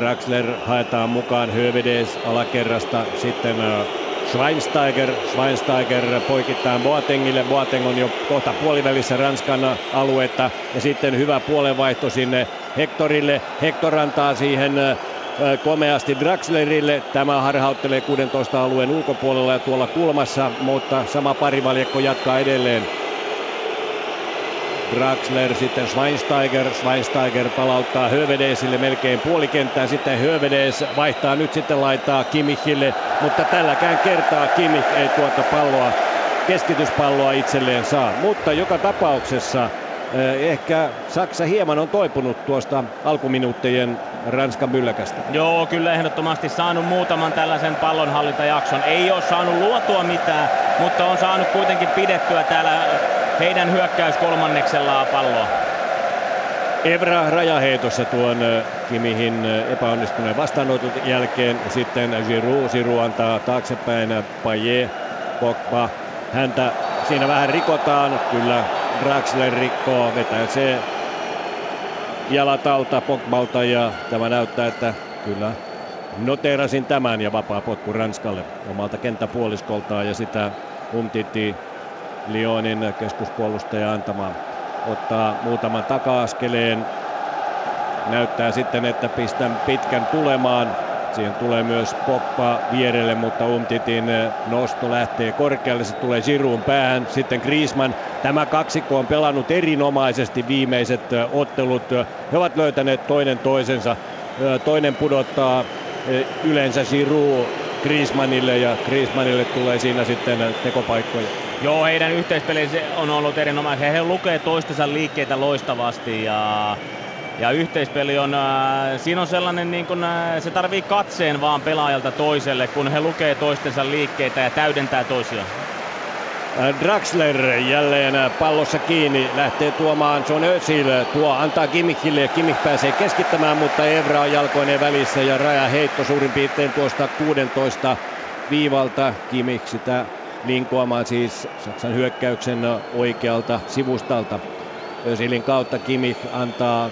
Draxler haetaan mukaan, Höwedes alakerrasta sitten Schweinsteiger poikittaa Boatengille. Boateng on jo kohta puolivälissä Ranskan aluetta. Ja sitten hyvä puolenvaihto sinne Hectorille. Hector antaa siihen komeasti Draxlerille. Tämä harhauttelee 16 alueen ulkopuolella ja tuolla kulmassa, mutta sama parivaljakko jatkaa edelleen. Draxler sitten Schweinsteiger. Schweinsteiger palauttaa Hövedesille melkein puolikenttään. Sitten Hövedes vaihtaa nyt sitten laitaa Kimmichille, mutta tälläkään kertaa Kimmich ei tuota palloa, keskityspalloa itselleen saa. Mutta joka tapauksessa ehkä Saksa hieman on toipunut tuosta alkuminuuttien Ranskan mylläkästä. Joo, kyllä ehdottomasti saanut muutaman tällaisen pallonhallintajakson. Ei ole saanut luotua mitään, mutta on saanut kuitenkin pidettyä täällä heidän hyökkäyskolmanneksellaan palloa. Evra rajaheitossa tuon Kimichin epäonnistuneen vastaanoton jälkeen. Sitten Giroud antaa taaksepäin Payet, Pogba. Häntä siinä vähän rikotaan. Kyllä Draxler rikkoo, vetää se jalat alta Pogbalta ja tämä näyttää, että kyllä noteerasin tämän ja vapaa potku Ranskalle omalta kenttäpuoliskoltaan ja sitä Umtiti Lyonin keskuspuolustaja antamaan. Ottaa muutaman taka-askeleen. Näyttää sitten, että pistän pitkän tulemaan. Siihen tulee myös Pogba vierelle, mutta Umtitin nosto lähtee korkealle. Se tulee Giroudin päähän. Sitten Griezmann. Tämä kaksikko on pelannut erinomaisesti viimeiset ottelut. He ovat löytäneet toinen toisensa. Toinen pudottaa yleensä Giroud Griezmannille ja Griezmannille tulee siinä sitten tekopaikkoja. Joo, heidän yhteispelinsä on ollut erinomainen. He lukee toistensa liikkeitä loistavasti ja yhteispeli on, siinä on sellainen, niin kun, se tarvii katseen vaan pelaajalta toiselle, kun he lukee toistensa liikkeitä ja täydentää toisiaan. Draxler jälleen pallossa kiinni, lähtee tuomaan John Özil, tuo antaa Kimmichille ja Kimmich pääsee keskittämään, mutta Evra on jalkoinen välissä ja rajaheitto suurin piirtein tuosta 16 viivalta. Kimmich sitä linkoamaan siis Saksan hyökkäyksen oikealta sivustalta. Özilin kautta Kimmich antaa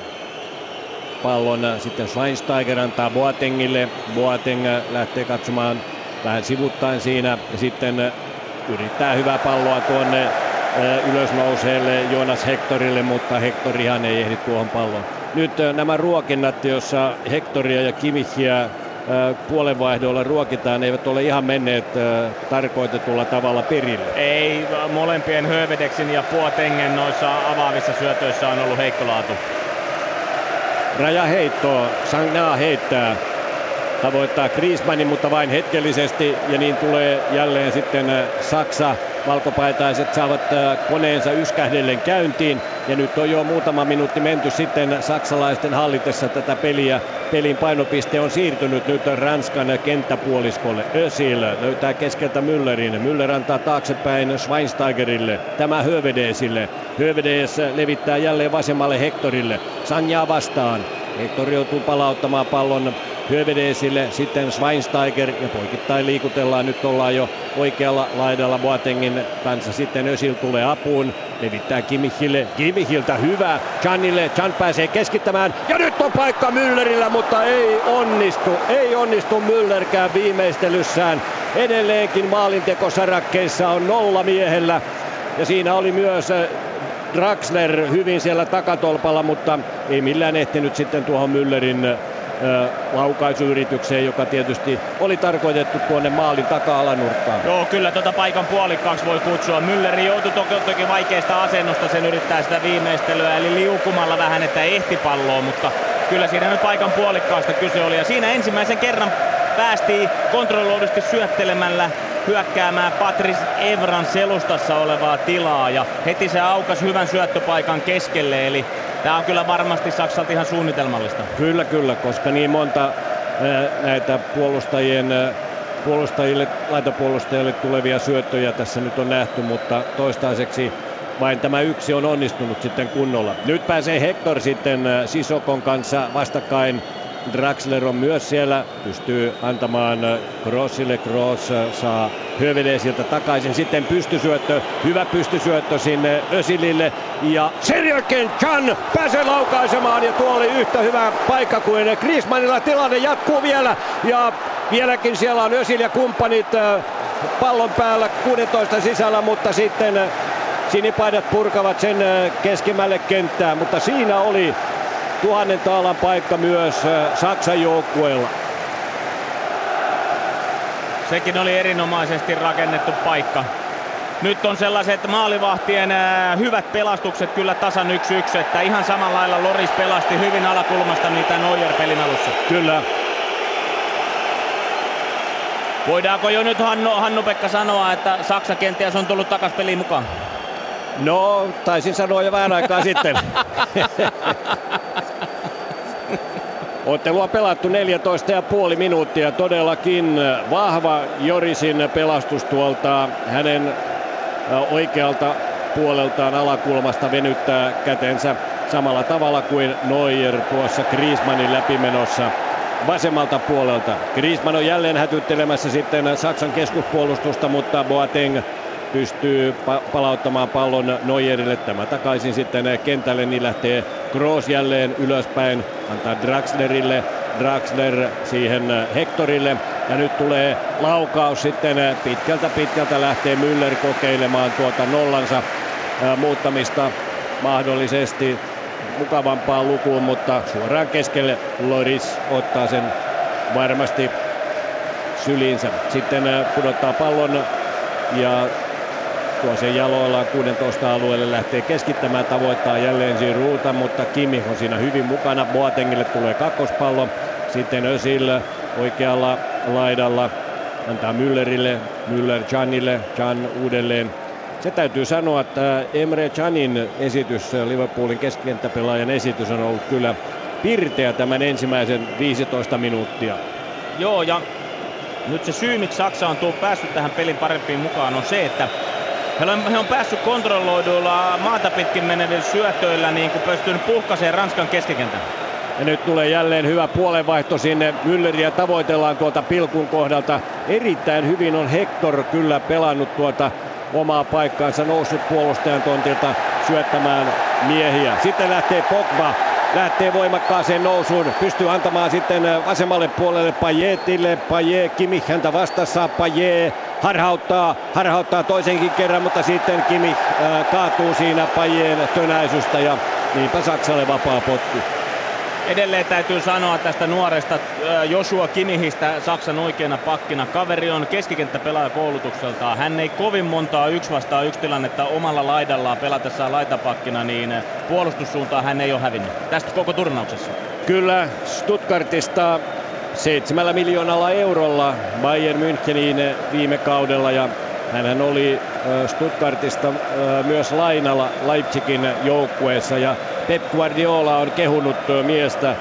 pallon, sitten Schweinsteiger antaa Boatengille. Boateng lähtee katsomaan vähän sivuttaen siinä ja sitten yrittää hyvää palloa tuonne ylösnouseelle Jonas Hectorille, mutta Hectorihan ei ehdi tuohon palloon. Nyt nämä ruokinnat, joissa Hectoria ja Kimmichiä puolenvaihdolla ruokitaan, eivät ole ihan menneet tarkoitetulla tavalla perille. Ei, molempien Hövedeksin ja Boatengen noissa avaavissa syötöissä on ollut heikko laatu. Rajaheittoa, Sangnaa heittää. Tavoittaa Griezmannin, mutta vain hetkellisesti ja niin tulee jälleen sitten Saksa. Valkopaitaiset saavat koneensa yskähdellen käyntiin ja nyt on jo muutama minuutti menty sitten saksalaisten hallitessa tätä peliä. Pelin painopiste on siirtynyt nyt Ranskan kenttäpuoliskolle. Özil löytää keskeltä Müllerin. Müller antaa taaksepäin Schweinsteigerille. Tämä Hövedesille. Hövedes levittää jälleen vasemmalle Hectorille. Sanjaa vastaan. Hector joutuu palauttamaan pallon Hövedesille, sitten Schweinsteiger ja poikittain liikutellaan. Nyt ollaan jo oikealla laidalla Boatengin kanssa. Sitten Özil tulee apuun, levittää Kimmichille. Kimmichiltä hyvä Canille. Can pääsee keskittämään ja nyt on paikka Müllerillä, mutta ei onnistu. Ei onnistu Müllerkään viimeistelyssään. Edelleenkin maalintekosarakkeissa on nolla miehellä ja siinä oli myös Draxler hyvin siellä takatolpalla, mutta ei millään ehtinyt sitten tuohon Müllerin laukaisuyritykseen, joka tietysti oli tarkoitettu tuonne maalin taka-alanurkkaan. Joo, kyllä tuota paikan puolikkaaksi voi kutsua. Müller joutui toki vaikeasta asennosta, sen yrittää sitä viimeistelyä, eli liukumalla vähän, että ehti palloa, mutta kyllä siinä nyt paikan puolikkaasta kyse oli. Ja siinä ensimmäisen kerran päästiin kontrolloidusti syöttelemällä hyökkäämään Patrice Evran selustassa olevaa tilaa, ja heti se aukasi hyvän syöttöpaikan keskelle, eli tämä on kyllä varmasti Saksalta ihan suunnitelmallista. Kyllä, koska niin monta näitä laitapuolustajille tulevia syöttöjä tässä nyt on nähty, mutta toistaiseksi vain tämä yksi on onnistunut sitten kunnolla. Nyt pääsee Hector sitten Sissokon kanssa vastakkain. Draxler on myös siellä, pystyy antamaan Kroosille, Kroos saa Hövedesiltä takaisin, sitten pystysyöttö, hyvä pystysyöttö sinne Özilille ja Sergen Can pääsee laukaisemaan ja tuo oli yhtä hyvä paikka kuin Griezmannilla, tilanne jatkuu vielä ja vieläkin siellä on Özil ja kumppanit pallon päällä 16 sisällä, mutta sitten sinipaidat purkavat sen keskimmälle kenttään, mutta siinä oli tuhannen taalan paikka myös Saksan joukkueella. Sekin oli erinomaisesti rakennettu paikka. Nyt on sellaiset maalivahtien hyvät pelastukset kyllä tasan 1-1, että ihan samalla lailla Lloris pelasti hyvin alakulmasta niitä Neuer pelin alussa. Kyllä. Voidaanko jo nyt Hannu-Pekka sanoa, että Saksa kenties on tullut takas peliin mukaan? No, taisin sanoa jo vähän aikaa sitten. Ottelua on pelattu 14,5 minuuttia. Todellakin vahva Jorisin pelastus tuolta hänen oikealta puoleltaan alakulmasta venyttää kätensä samalla tavalla kuin Neuer tuossa Griezmannin läpimenossa vasemmalta puolelta. Griezmann on jälleen hätyttelemässä sitten Saksan keskuspuolustusta, mutta Boateng pystyy palauttamaan pallon Neuerille. Tämä takaisin sitten kentälle, niin lähtee Kroos jälleen ylöspäin, antaa Draxlerille, Draxler siihen Hectorille, ja nyt tulee laukaus sitten pitkältä lähtee Müller kokeilemaan tuota nollansa muuttamista mahdollisesti mukavampaan lukuun, mutta suoraan keskelle Lloris ottaa sen varmasti syliinsä. Sitten pudottaa pallon ja tuo sen jaloillaan 16 alueelle lähtee keskittämään, tavoittaa jälleen Giroudta, mutta Kimmich on siinä hyvin mukana. Boatengille tulee kakkospallo, sitten Özil oikealla laidalla antaa Müllerille, Müller Canille, Can uudelleen. Se täytyy sanoa, että Emre Canin esitys, Liverpoolin keskikenttäpelaajan esitys, on ollut kyllä pirteä tämän ensimmäisen 15 minuuttia. Joo, ja nyt se syy, miksi Saksa on päässyt tähän pelin parempiin mukaan, on se, että he on päässyt kontrolloiduilla maata pitkin menevillä syötöillä niin kuin pystynyt puhkaiseen Ranskan keskikentän. Ja nyt tulee jälleen hyvä puolenvaihto sinne. Mülleriä tavoitellaan tuolta pilkun kohdalta. Erittäin hyvin on Hector kyllä pelannut tuota omaa paikkaansa, noussut puolustajan tontilta syöttämään miehiä. Sitten lähtee Pogba. Lähtee voimakkaaseen nousuun, pystyy antamaan sitten vasemmalle puolelle Payetille, Payet, Kimmich häntä vastassa, Payet harhauttaa toisenkin kerran, mutta sitten Kimmich kaatuu siinä Payetin tönäisystä ja niinpä Saksalle vapaa potku. Edelleen täytyy sanoa tästä nuoresta Joshua Kimmichistä Saksan oikeana pakkina. Kaveri on keskikenttäpelaaja koulutukseltaan. Hän ei kovin montaa 1-1 tilannetta omalla laidallaan pelatessaan laitapakkina, niin puolustussuuntaan hän ei ole hävinnyt tästä koko turnauksessa. Kyllä, Stuttgartista 7 miljoonalla eurolla Bayern Müncheniin viime kaudella, ja hänhän oli Stuttgartista myös lainalla Leipzigin joukkueessa, ja Pep Guardiola on kehunut miestä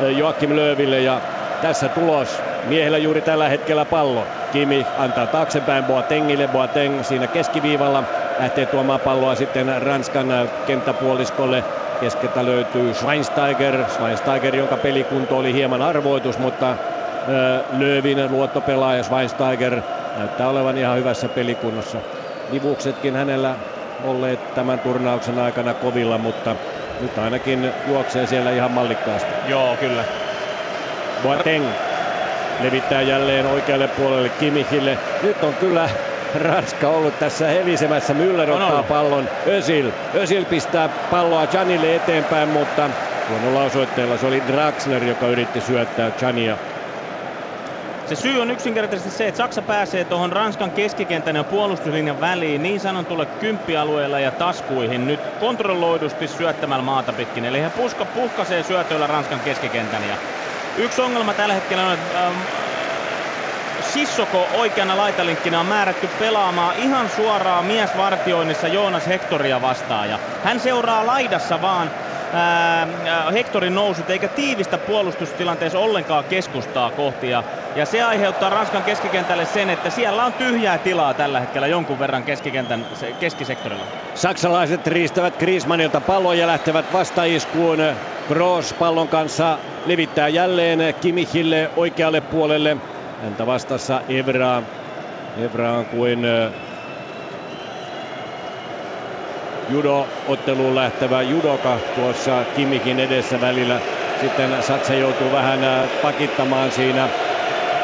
Joachim Löwille, ja tässä tulos. Miehellä juuri tällä hetkellä pallo. Kimmich antaa taaksepäin Boatengille. Boateng siinä keskiviivalla lähtee tuomaan palloa sitten Ranskan kenttäpuoliskolle. Keskeltä löytyy Schweinsteiger, jonka pelikunto oli hieman arvoitus, mutta Löwin luottopelaaja Schweinsteiger näyttää olevan ihan hyvässä pelikunnossa. Nivuksetkin hänellä olleet tämän turnauksen aikana kovilla, mutta nyt ainakin juoksee siellä ihan mallikkaasti. Joo, kyllä. Boateng levittää jälleen oikealle puolelle Kimmichille. Nyt on kyllä Ranska ollut tässä helisemässä. Müller ottaa pallon. Özil pistää palloa Canille eteenpäin, mutta huonolla osoitteella se oli Draxler, joka yritti syöttää Cania. Se syy on yksinkertaisesti se, että Saksa pääsee tuohon Ranskan keskikentän ja puolustuslinjan väliin niin sanotulle kymppialueella ja taskuihin nyt kontrolloidusti syöttämällä maata pitkin. Eli he puhkaisee syötöillä Ranskan keskikentän. Ja yksi ongelma tällä hetkellä on, että Sissoko oikeana laitalinkkinä on määrätty pelaamaan ihan suoraan miesvartioinnissa Jonas Hectoria vastaan. Ja hän seuraa laidassa vaan Hectorin nousut eikä tiivistä puolustustilanteessa ollenkaan keskustaa kohti. Ja se aiheuttaa Ranskan keskikentälle sen, että siellä on tyhjää tilaa tällä hetkellä jonkun verran keskikentän keskisektorilla. Saksalaiset riistävät Griezmannilta pallon ja lähtevät vastaiskuun. Kroos pallon kanssa levittää jälleen Kimmichille oikealle puolelle. Häntä vastassa Evra. Evra on kuin judo-otteluun lähtevä judoka tuossa Kimmichin edessä välillä. Sitten Saksa joutuu vähän pakittamaan siinä.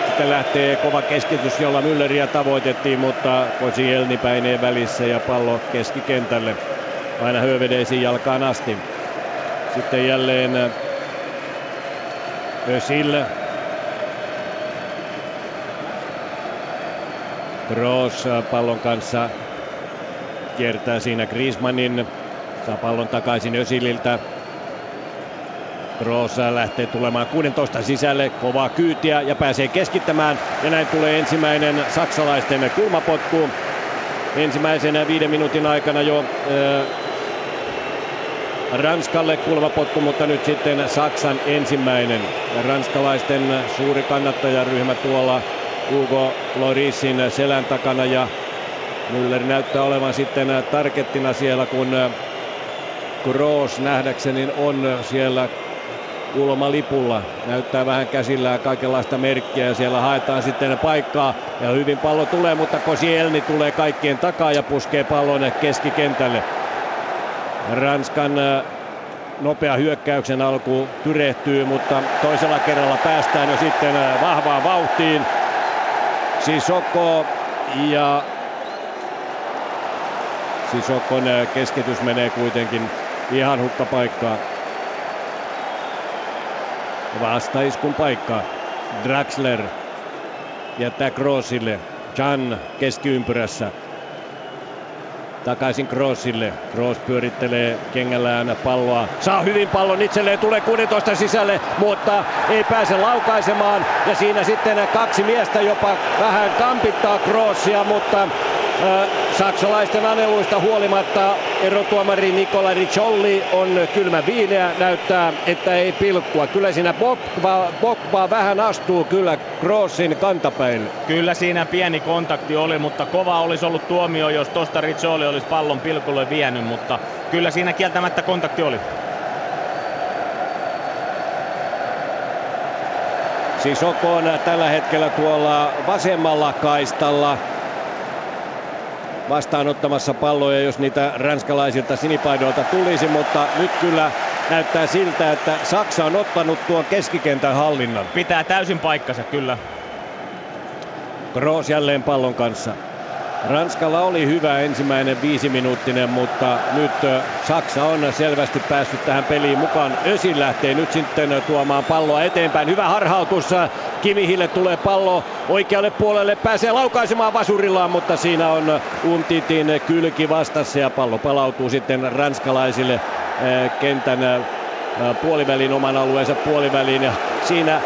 Sitten lähtee kova keskitys, jolla Mülleriä tavoitettiin, mutta Koscielny päineen välissä ja pallo keskikentälle. Aina Hövedesiin jalkaan asti. Sitten jälleen Özil. Kroos pallon kanssa kiertää siinä Griezmannin. Saa pallon takaisin Özililtä. Kroos lähtee tulemaan 16 sisälle, kovaa kyytiä ja pääsee keskittämään. Ja näin tulee ensimmäinen saksalaisten kulmapotku. Ensimmäisenä 5 minuutin aikana jo Ranskalle kulmapotku, mutta nyt sitten Saksan ensimmäinen. Ranskalaisten suuri kannattajaryhmä tuolla Hugo Llorisin selän takana, ja Müller näyttää olevan sitten targettina siellä, kun Kroos nähdäkseni on siellä kulmalipulla. Näyttää vähän käsillään kaikenlaista merkkiä ja siellä haetaan sitten paikkaa. Ja hyvin pallo tulee, mutta Koscielny tulee kaikkien takaa ja puskee pallon keskikentälle. Ranskan nopea hyökkäyksen alku tyrehtyy, mutta toisella kerralla päästään jo sitten vahvaan vauhtiin. Sissoko ja Sissokon keskitys menee kuitenkin ihan hukkapaikkaan. Vastaiskun paikka. Draxler jättää Kroosille. Can keskiympyrässä. Takaisin Kroosille. Kroos pyörittelee kengällään palloa. Saa hyvin pallon itselleen. Tulee 16 sisälle, mutta ei pääse laukaisemaan. Ja siinä sitten kaksi miestä jopa vähän kampittaa Kroosia, mutta saksalaisten aneluista huolimatta erotuomari Nicola Rizzoli on kylmä viileä, näyttää, että ei pilkkua. Kyllä siinä Pogba vähän astuu kyllä Kroosin kantapäin. Kyllä siinä pieni kontakti oli, mutta kova olisi ollut tuomio, jos tosta Rizzoli olisi pallon pilkulle vienyt, mutta kyllä siinä kieltämättä kontakti oli. Sissoko on tällä hetkellä tuolla vasemmalla kaistalla vastaanottamassa palloja, jos niitä ranskalaisilta sinipaidoilta tulisi, mutta nyt kyllä näyttää siltä, että Saksa on ottanut tuon keskikentän hallinnan. Pitää täysin paikkansa, kyllä. Kroos jälleen pallon kanssa. Ranskalla oli hyvä ensimmäinen 5-minuuttinen, mutta nyt Saksa on selvästi päässyt tähän peliin mukaan. Özil lähtee nyt sitten tuomaan palloa eteenpäin. Hyvä harhautus. Kimmihille tulee pallo oikealle puolelle. Pääsee laukaisemaan vasurillaan, mutta siinä on Umtitin kylki vastassa ja pallo palautuu sitten ranskalaisille kentän puolivälin, oman alueensa puoliväliin. Ja siinä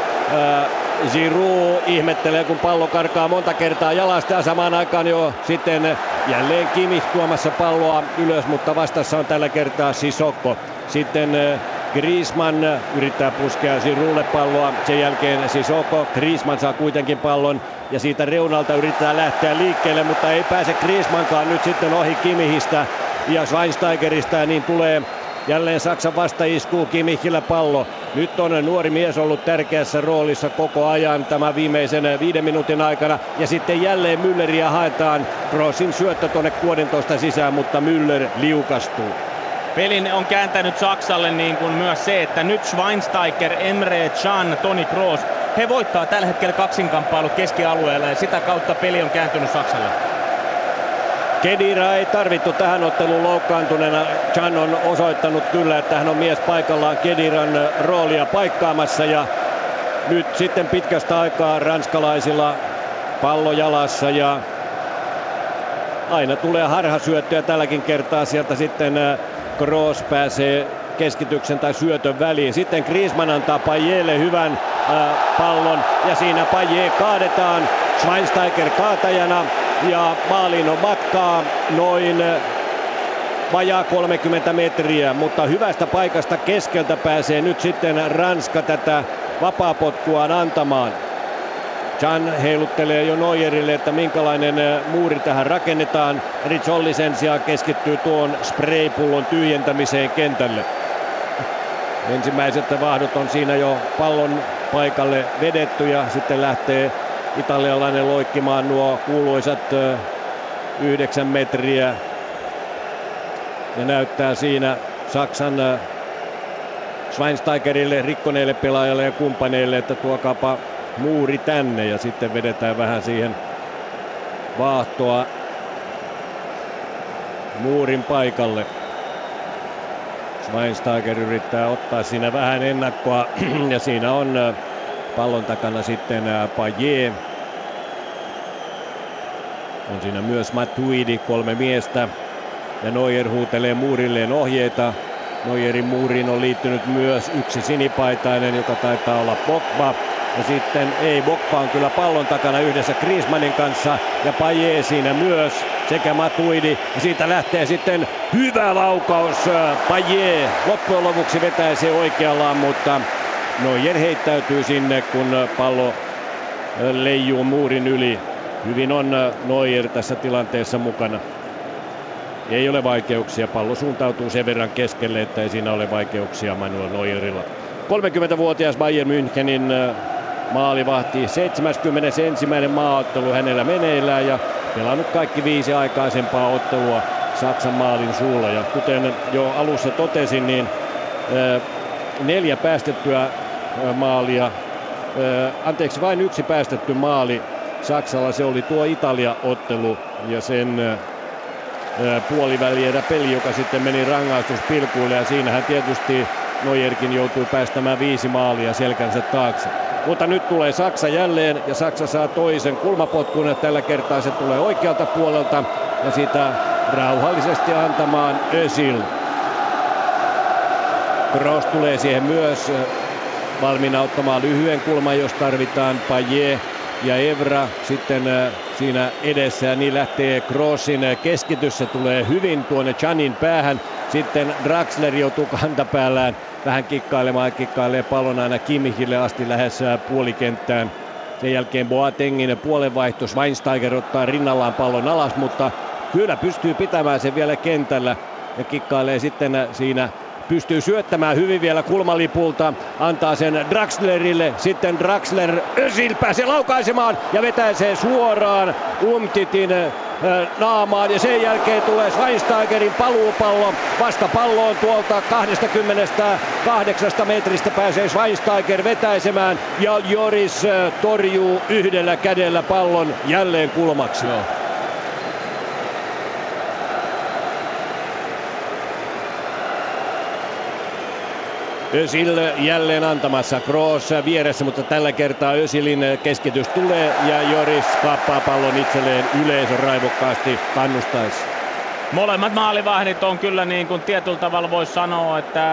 Giroud ihmettelee, kun pallo karkaa monta kertaa jalasta ja samaan aikaan jo sitten jälleen Kimmich tuomassa palloa ylös, mutta vastassa on tällä kertaa Sissoko. Sitten Griezmann yrittää puskea Giroudlle palloa, sen jälkeen Sissoko. Griezmann saa kuitenkin pallon ja siitä reunalta yrittää lähteä liikkeelle, mutta ei pääse Griezmannkaan nyt sitten ohi Kimmichistä ja Schweinsteigeristä, ja niin tulee jälleen Saksan vastaisku. Kimmichillä pallo. Nyt on nuori mies ollut tärkeässä roolissa koko ajan tämän viimeisen 5 minuutin aikana. Ja sitten jälleen Mülleriä haetaan. Kroosin syöttö tuonne 16 sisään, mutta Müller liukastuu. Pelin on kääntänyt Saksalle niin kuin myös se, että nyt Schweinsteiger, Emre Can, Toni Kroos. He voittaa tällä hetkellä kaksinkamppailut keskialueella ja sitä kautta peli on kääntynyt Saksalle. Kedira ei tarvittu tähän otteluun loukkaantuneena. Can on osoittanut kyllä, että hän on mies paikallaan Kediran roolia paikkaamassa. Ja nyt sitten pitkästä aikaa ranskalaisilla pallo jalassa. Ja aina tulee harhasyöttöjä tälläkin kertaa. Sieltä sitten Kroos pääsee keskityksen tai syötön väliin. Sitten Griezmann antaa Payelle hyvän pallon. Ja siinä Payet kaadetaan. Schweinsteiger kaatajana. Ja maaliin on matkaa noin vajaa 30 metriä, mutta hyvästä paikasta keskeltä pääsee nyt sitten Ranska tätä vapaapotkuaan antamaan. Can heiluttelee jo Neuerille, että minkälainen muuri tähän rakennetaan. Rizzoli sen sijaan keskittyy tuon spraypullon tyhjentämiseen kentälle. Ensimmäiset vahdot on siinä jo pallon paikalle vedetty ja sitten lähtee italialainen loikkimaan nuo kuuluisat 9 metriä. Ja näyttää siinä Saksan Schweinsteigerille, rikkoneelle pelaajalle ja kumppaneille, että tuokaapa muuri tänne. Ja sitten vedetään vähän siihen vaahtoa muurin paikalle. Schweinsteiger yrittää ottaa siinä vähän ennakkoa ja siinä on pallon takana sitten Payet. On siinä myös Matuidi, 3 miestä. Ja Neuer huutelee muurilleen ohjeita. Neuerin muuriin on liittynyt myös yksi sinipaitainen, joka taitaa olla Pogba. Ja sitten ei, Pogba on kyllä pallon takana yhdessä Griezmannin kanssa. Ja Payet siinä myös sekä Matuidi. Ja siitä lähtee sitten hyvä laukaus. Payet loppujen lopuksi vetäisee oikeallaan, mutta Neuer heittäytyy sinne, kun pallo leijuu muurin yli. Hyvin on Neuer tässä tilanteessa mukana. Ei ole vaikeuksia. Pallo suuntautuu sen verran keskelle, että ei siinä ole vaikeuksia Manuel Neuerilla. 30-vuotias Bayern Münchenin maalivahti. 71. maaottelu hänellä meneillään ja pelannut kaikki 5 aikaisempaa ottelua Saksan maalin suulla. Ja kuten jo alussa totesin, niin 4 päästettyä maalia. Vain 1 päästetty maali Saksalla. Se oli tuo Italia-ottelu ja sen puolivälierä peli, joka sitten meni rangaistuspilkuille, ja siinähän tietysti Neuerkin joutuu päästämään 5 maalia selkänsä taakse. Mutta nyt tulee Saksa jälleen ja Saksa saa toisen kulmapotkun, ja tällä kertaa se tulee oikealta puolelta ja sitä rauhallisesti antamaan Özil. Kroos tulee siihen myös valmiina ottamaan lyhyen kulman, jos tarvitaan. Payet ja Evra sitten siinä edessä, ja niin lähtee Kroosin keskitys. Se tulee hyvin tuonne Canin päähän. Sitten Draxler joutuu kantapäällään vähän kikkailemaan ja kikkailee pallon aina Kimmichille asti lähes puolikenttään. Sen jälkeen Boatengin puolenvaihto. Schweinsteiger ottaa rinnallaan pallon alas, mutta kyllä pystyy pitämään sen vielä kentällä ja kikkailee sitten siinä. Pystyy syöttämään hyvin vielä kulmalipulta. Antaa sen Draxlerille. Sitten Draxler, Özil pääsee laukaisemaan ja vetää sen suoraan Umtitin naamaan. Ja sen jälkeen tulee Schweinsteigerin paluupallo. Vasta palloon tuolta 28 metristä pääsee Schweinsteiger vetäisemään. Ja Lloris torjuu yhdellä kädellä pallon jälleen kulmaksi. Özil jälleen antamassa, Kroos vieressä, mutta tällä kertaa Özilin keskitys tulee ja Lloris kaappaa pallon itselleen yleisön raivokkaasti kannustaessa. Molemmat maalivahdit on kyllä niin kuin tietyllä tavalla voisi sanoa, että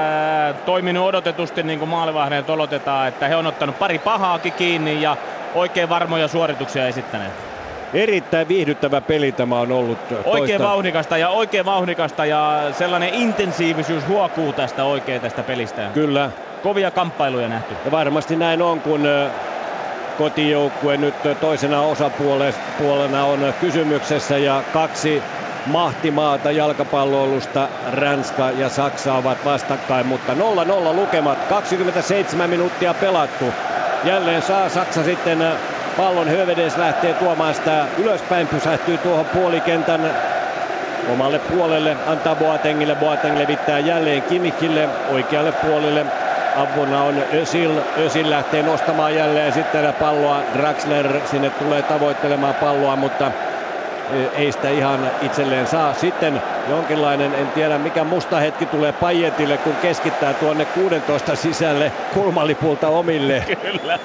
toiminut odotetusti niin kuin maalivahdeet odotetaan, että he on ottanut pari pahaakin kiinni ja oikein varmoja suorituksia esittäneet. Erittäin viihdyttävä peli tämä on ollut. Oikein vauhdikasta ja sellainen intensiivisyys huokuu tästä oikein tästä pelistä. Kyllä. Kovia kamppailuja nähty. Ja varmasti näin on, kun kotijoukkue nyt toisena osapuolena on kysymyksessä ja 2 mahtimaata jalkapalloilusta, Ranska ja Saksa, ovat vastakkain, mutta 0-0 lukemat, 27 minuuttia pelattu. Jälleen saa Saksa sitten pallon. Höwedes lähtee tuomaan sitä ylöspäin, pysähtyy tuohon puolikentän omalle puolelle, antaa Boatengille. Boateng levittää jälleen Kimmichille oikealle puolelle. Avuna on Özil. Özil lähtee nostamaan jälleen sitten palloa. Draxler sinne tulee tavoittelemaan palloa, mutta ei sitä ihan itselleen saa. Sitten jonkinlainen, en tiedä mikä musta hetki tulee Payetille, kun keskittää tuonne 16 sisälle kulmalipulta omille. Kyllä,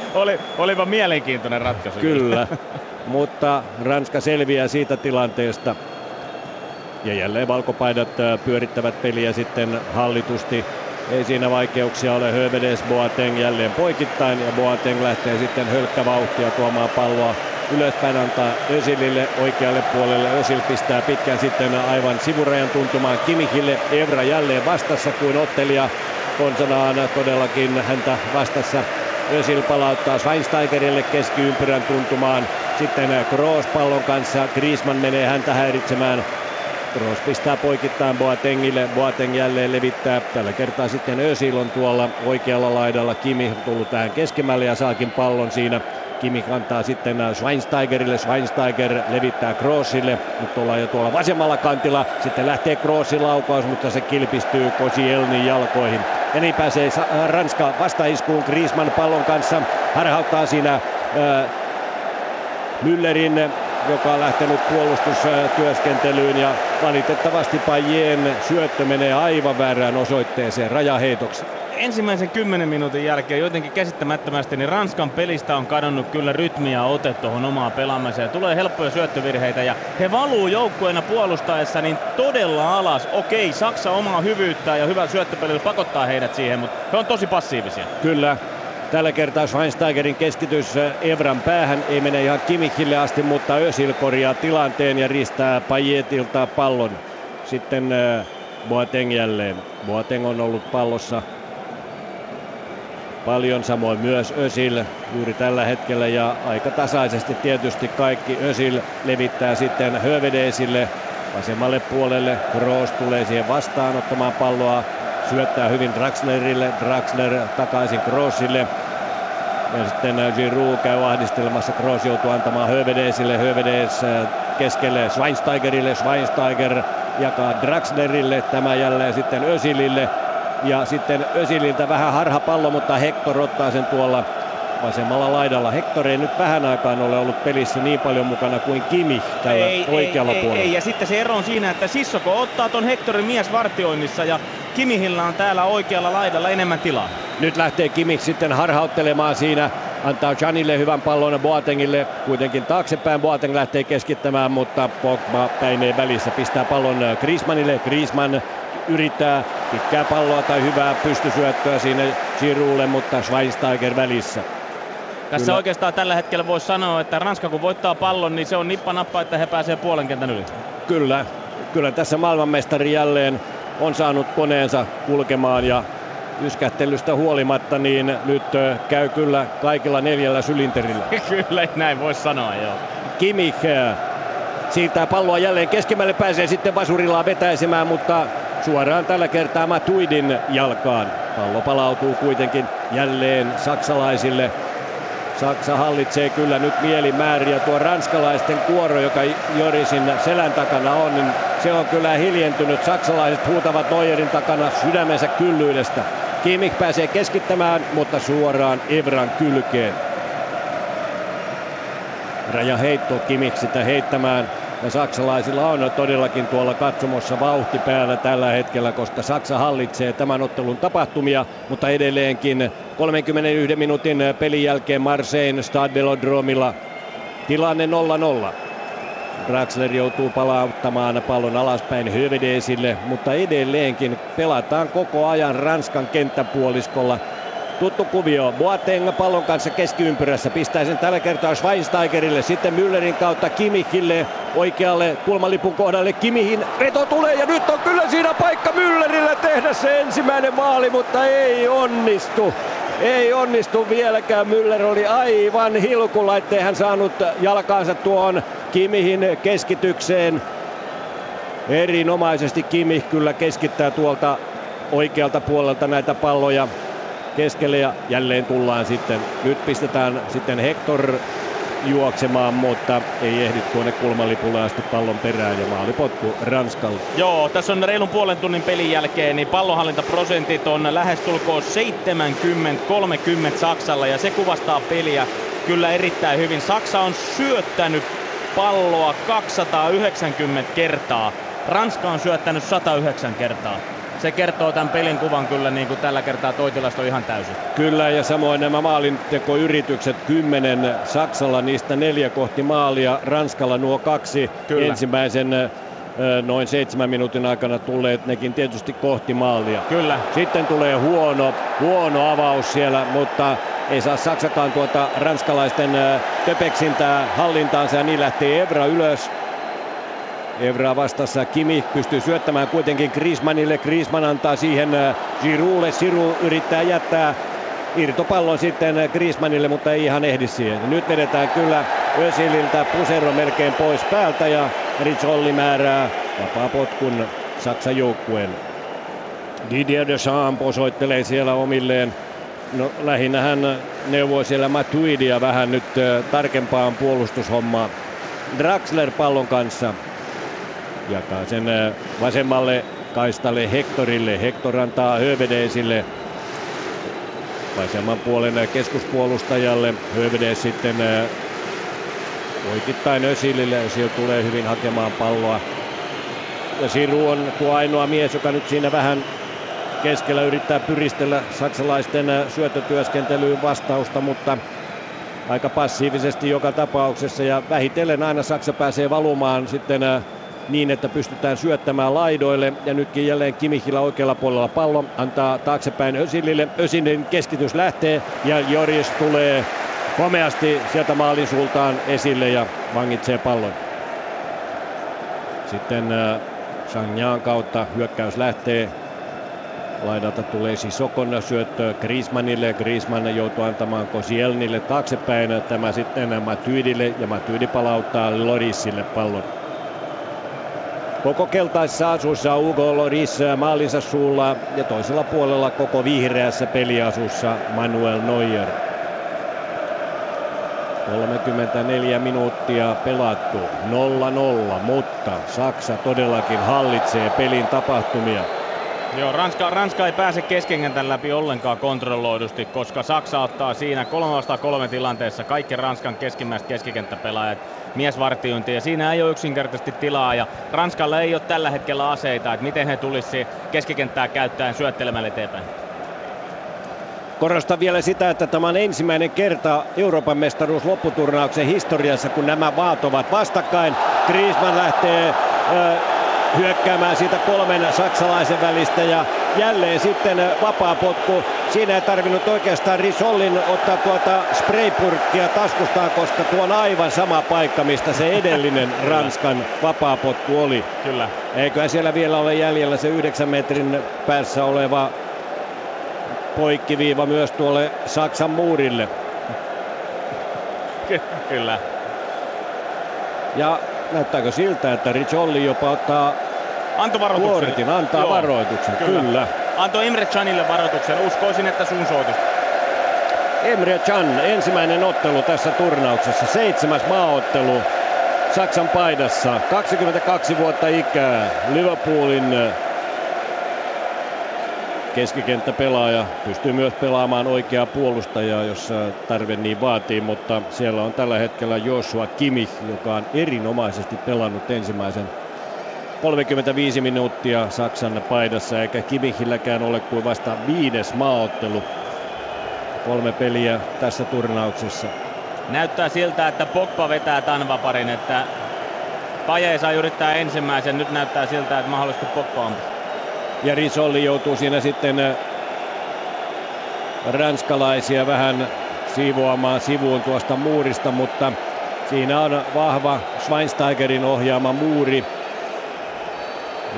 olipa mielenkiintoinen ratkaisu. Kyllä, mutta Ranska selviää siitä tilanteesta. Ja jälleen valkopaidat pyörittävät peliä sitten hallitusti. Ei siinä vaikeuksia ole. Höwedes, Boateng jälleen poikittain ja Boateng lähtee sitten hölkkävauhtia tuomaan palloa ylöspäin, antaa Özilille oikealle puolelle. Özil pistää pitkään sitten aivan sivurajan tuntumaan Kimmichille. Evra jälleen vastassa kuin ottelija konsanaan, todellakin häntä vastassa. Özil palauttaa Schweinsteigerille keskiympyrän tuntumaan. Sitten Kroos pallon kanssa. Griezmann menee häntä häiritsemään. Kroos pistää poikittain Boatengille. Boateng jälleen levittää. Tällä kertaa sitten Özil on tuolla oikealla laidalla. Kimmich on tullut tähän keskemmälle ja saakin pallon siinä. Kimmich antaa sitten Schweinsteigerille. Schweinsteiger levittää Kroosille. Nyt ollaan jo tuolla vasemmalla kantilla. Sitten lähtee Kroosin laukaus, mutta se kilpistyy Koscielnyn jalkoihin. Ja niin pääsee Ranska vastaiskuun. Griezmann pallon kanssa harhauttaa siinä Müllerin joka on lähtenyt puolustustyöskentelyyn ja valitettavasti Payen syöttö menee aivan väärään osoitteeseen rajaheitoksi. Ensimmäisen 10 minuutin jälkeen jotenkin käsittämättömästi niin Ranskan pelistä on kadonnut kyllä rytmi ja ote tuohon omaan pelaamiseen. Tulee helppoja syöttövirheitä ja he valuu joukkueena puolustaessa niin todella alas. Okei, Saksa omaa hyvyyttään ja hyvä syöttöpeli pakottaa heidät siihen, mutta he on tosi passiivisia. Kyllä. Tällä kertaa Schweinsteigerin keskitys Evran päähän ei mene ihan Kimmichille asti, mutta Özil korjaa tilanteen ja ristää Payetilta pallon. Sitten Boateng jälleen. Boateng on ollut pallossa paljon, samoin myös Özil juuri tällä hetkellä ja aika tasaisesti tietysti kaikki. Özil levittää sitten Hövedesille vasemmalle puolelle. Kroos tulee siihen vastaan ottamaan palloa. Syöttää hyvin Draxlerille. Draxler takaisin Kroosille. Ja sitten Giroud käy ahdistelemassa. Kroos joutuu antamaan Hövedesille. Hövedes keskelle Schweinsteigerille. Schweinsteiger jakaa Draxlerille. Tämä jälleen sitten Özilille. Ja sitten Özililtä vähän harhapallo, mutta Hector ottaa sen tuolla vasemmalla laidalla. Hector ei nyt vähän aikaan ole ollut pelissä niin paljon mukana kuin Kimmich tällä oikealla puolella. Ja sitten se ero on siinä, että Sissoko ottaa ton Hectorin mies vartioinnissa ja Kimmichillä on täällä oikealla laidalla enemmän tilaa. Nyt lähtee Kimmich sitten harhauttelemaan siinä. Antaa Canille hyvän pallon Boatengille. Kuitenkin taaksepäin Boateng lähtee keskittämään, mutta Pogba päinee välissä. Pistää pallon Griezmannille. Griezmann yrittää pitkää palloa tai hyvää pystysyöttöä sinne Giroulle, mutta Schweinsteiger välissä. Tässä kyllä oikeastaan tällä hetkellä voisi sanoa, että Ranska kun voittaa pallon, niin se on nippa-nappa, että he pääsee puolen kentän yli. Kyllä tässä maailmanmestari jälleen on saanut koneensa kulkemaan ja yskähtelystä huolimatta, niin nyt käy kyllä kaikilla 4 sylinterillä. Kyllä, näin voisi sanoa, joo. Kimmich siirtää palloa jälleen keskimälle, pääsee sitten vasurillaan vetäisemään, mutta suoraan tällä kertaa Matuidin jalkaan. Pallo palautuu kuitenkin jälleen saksalaisille. Saksa hallitsee kyllä nyt mielimääriä. Tuo ranskalaisten kuoro, joka Llorisin selän takana on, niin se on kyllä hiljentynyt. Saksalaiset huutavat Neuerin takana sydämensä kyllyydestä. Kimmich pääsee keskittämään, mutta suoraan Evran kylkeen. Rajaheitto Kimmich sitä heittämään. Ja saksalaisilla on todellakin tuolla katsomossa vauhti päällä tällä hetkellä, koska Saksa hallitsee tämän ottelun tapahtumia, mutta edelleenkin 31 minuutin pelin jälkeen Marseille Stade Velodromilla tilanne 0-0. Draxler joutuu palauttamaan pallon alaspäin Hövedesille, mutta edelleenkin pelataan koko ajan Ranskan kenttäpuoliskolla. Tuttu kuvio. Boateng pallon kanssa keskiympyrässä. Pistää sen tällä kertaa Schweinsteigerille. Sitten Müllerin kautta Kimmichille. Oikealle kulmalipun kohdalle Kimmichin reto tulee. Ja nyt on kyllä siinä paikka Müllerillä tehdä se ensimmäinen maali, mutta ei onnistu. Ei onnistu vieläkään. Müller oli aivan hilkulla, ettei hän saanut jalkaansa tuohon Kimmichin keskitykseen. Erinomaisesti Kimmich kyllä keskittää tuolta oikealta puolelta näitä palloja keskelle ja jälleen tullaan sitten. Nyt pistetään sitten Hector juoksemaan, mutta ei ehdi tuonne kulmalipulle asti pallon perään ja maalipotku Ranskalle. Joo, tässä on reilun puolen tunnin pelin jälkeen, niin pallonhallintaprosentit on lähestulkoon 70-30 Saksalla ja se kuvastaa peliä kyllä erittäin hyvin. Saksa on syöttänyt palloa 290 kertaa. Ranska on syöttänyt 109 kertaa. Se kertoo tämän pelin kuvan kyllä niin kuin tällä kertaa toi tilasto ihan täysin. Kyllä ja samoin nämä maalintekoyritykset 10 Saksalla, niistä 4 kohti maalia. Ranskalla nuo 2 kyllä ensimmäisen noin 7 minuutin aikana tulleet nekin tietysti kohti maalia. Kyllä. Sitten tulee huono avaus siellä, mutta ei saa Saksakaan tuota ranskalaisten töpeksintää hallintaansa ja niin lähtee Evra ylös. Evra vastassa, Kimmich pystyy syöttämään kuitenkin Griezmannille. Griezmann antaa siihen Giroudlle. Giroud yrittää jättää irtopallon sitten Griezmannille, mutta ei ihan ehdi siihen. Nyt vedetään kyllä Özililtä pusero melkein pois päältä ja Rizzoli määrää vapaapotkun Saksan joukkueen. Didier Deschamps osoittelee siellä omilleen. No, lähinnä hän neuvoi siellä Matuidia vähän nyt tarkempaan puolustushommaan. Draxler pallon kanssa. Jakaa sen vasemmalle kaistalle Hectorille. Hector antaa Hövedesille vasemman puolen keskuspuolustajalle. Hövedes sitten Poikittain Özilille. Özil tulee hyvin hakemaan palloa. Ja Giroud on tuo ainoa mies, joka nyt siinä vähän keskellä yrittää pyristellä saksalaisten syöttötyöskentelyyn vastausta, mutta aika passiivisesti joka tapauksessa. Ja vähitellen aina Saksa pääsee valumaan sitten niin, että pystytään syöttämään laidoille. Ja nytkin jälleen Kimmichillä oikealla puolella pallo. Antaa taaksepäin Özilille. Özilin keskitys lähtee ja Lloris tulee komeasti sieltä maalin suuntaan esille ja vangitsee pallon. Sitten Sanjan kautta hyökkäys lähtee. Laidalta tulee Sissokon syöttö Griezmannille. Griezmann joutuu antamaan Koscielnylle taaksepäin. Tämä sitten Matuidille ja Matuidi palauttaa Llorisille pallon. Koko keltaisessa asussa Hugo Lloris maalinsa suulla ja toisella puolella koko vihreässä peliasussa Manuel Neuer. 34 minuuttia pelattu, 0-0, mutta Saksa todellakin hallitsee pelin tapahtumia. Joo, Ranska ei pääse keskikentän läpi ollenkaan kontrolloidusti, koska Saksa ottaa siinä 3-3 tilanteessa kaikki Ranskan keskimmäiset keskikenttäpelaajat miesvartiointiin, ja siinä ei ole yksinkertaisesti tilaa, ja Ranskalla ei ole tällä hetkellä aseita, että miten he tulisi keskikenttää käyttäen syöttelemällä eteenpäin. Korostan vielä sitä, että tämä on ensimmäinen kerta Euroopan mestaruus lopputurnauksen historiassa, kun nämä maat ovat vastakkain. Griezmann lähtee hyökkäämään siitä kolmen saksalaisen välistä ja jälleen sitten vapaapotku. Siinä ei tarvinnut oikeastaan Rizzollin ottaa tuota spraypurkkia taskustaan, koska tuo on aivan sama paikka, mistä se edellinen Ranskan vapaapotku oli. Kyllä. Eiköhän siellä vielä ole jäljellä se 9 metrin päässä oleva poikkiviiva myös tuolle Saksan muurille. Kyllä. Ja näyttääkö siltä, että Rizzoli jopa antaa joo, varoituksen. Kyllä. Antoi Emre Canille varoituksen. Uskoisin, että suun soitus. Emre Can, ensimmäinen ottelu tässä turnauksessa. 7. maaottelu Saksan paidassa. 22 vuotta ikää. Liverpoolin keskikenttäpelaaja, pystyy myös pelaamaan oikeaa puolustajaa, jos tarve niin vaatii, mutta siellä on tällä hetkellä Joshua Kimmich, joka on erinomaisesti pelannut ensimmäisen 35 minuuttia Saksan paidassa, eikä Kimmichilläkään ole kuin vasta 5. maaottelu. 3 peliä tässä turnauksessa. Näyttää siltä, että Pogba vetää tanvaparin, että Payet saa yrittää ensimmäisen, nyt näyttää siltä, että mahdollisesti Pogba on. Ja Rizzoli joutuu siinä sitten ranskalaisia vähän siivoamaan sivuun tuosta muurista, mutta siinä on vahva Schweinsteigerin ohjaama muuri,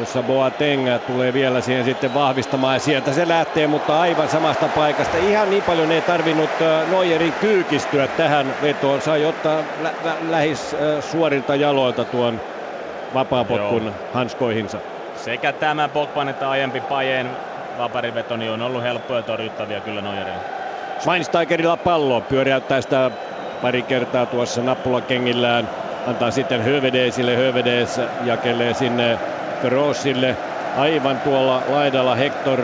jossa Boateng tulee vielä siihen sitten vahvistamaan ja sieltä se lähtee, mutta aivan samasta paikasta. Ihan niin paljon ei tarvinnut Neuerin kyykistyä tähän vetoon, sai ottaa lähes suorilta jaloilta tuon vapaapotkun hanskoihinsa. Sekä tämä Pogban että aiempi Payen vaparivetoni on ollut helppoja torjuttavia kyllä Neuerille. Schweinsteigerilla pallo, pyöräyttää sitä pari kertaa tuossa nappulakengillään. Antaa sitten Hövedesille, Hövedes jakelee sinne Kroosille. Aivan tuolla laidalla Hector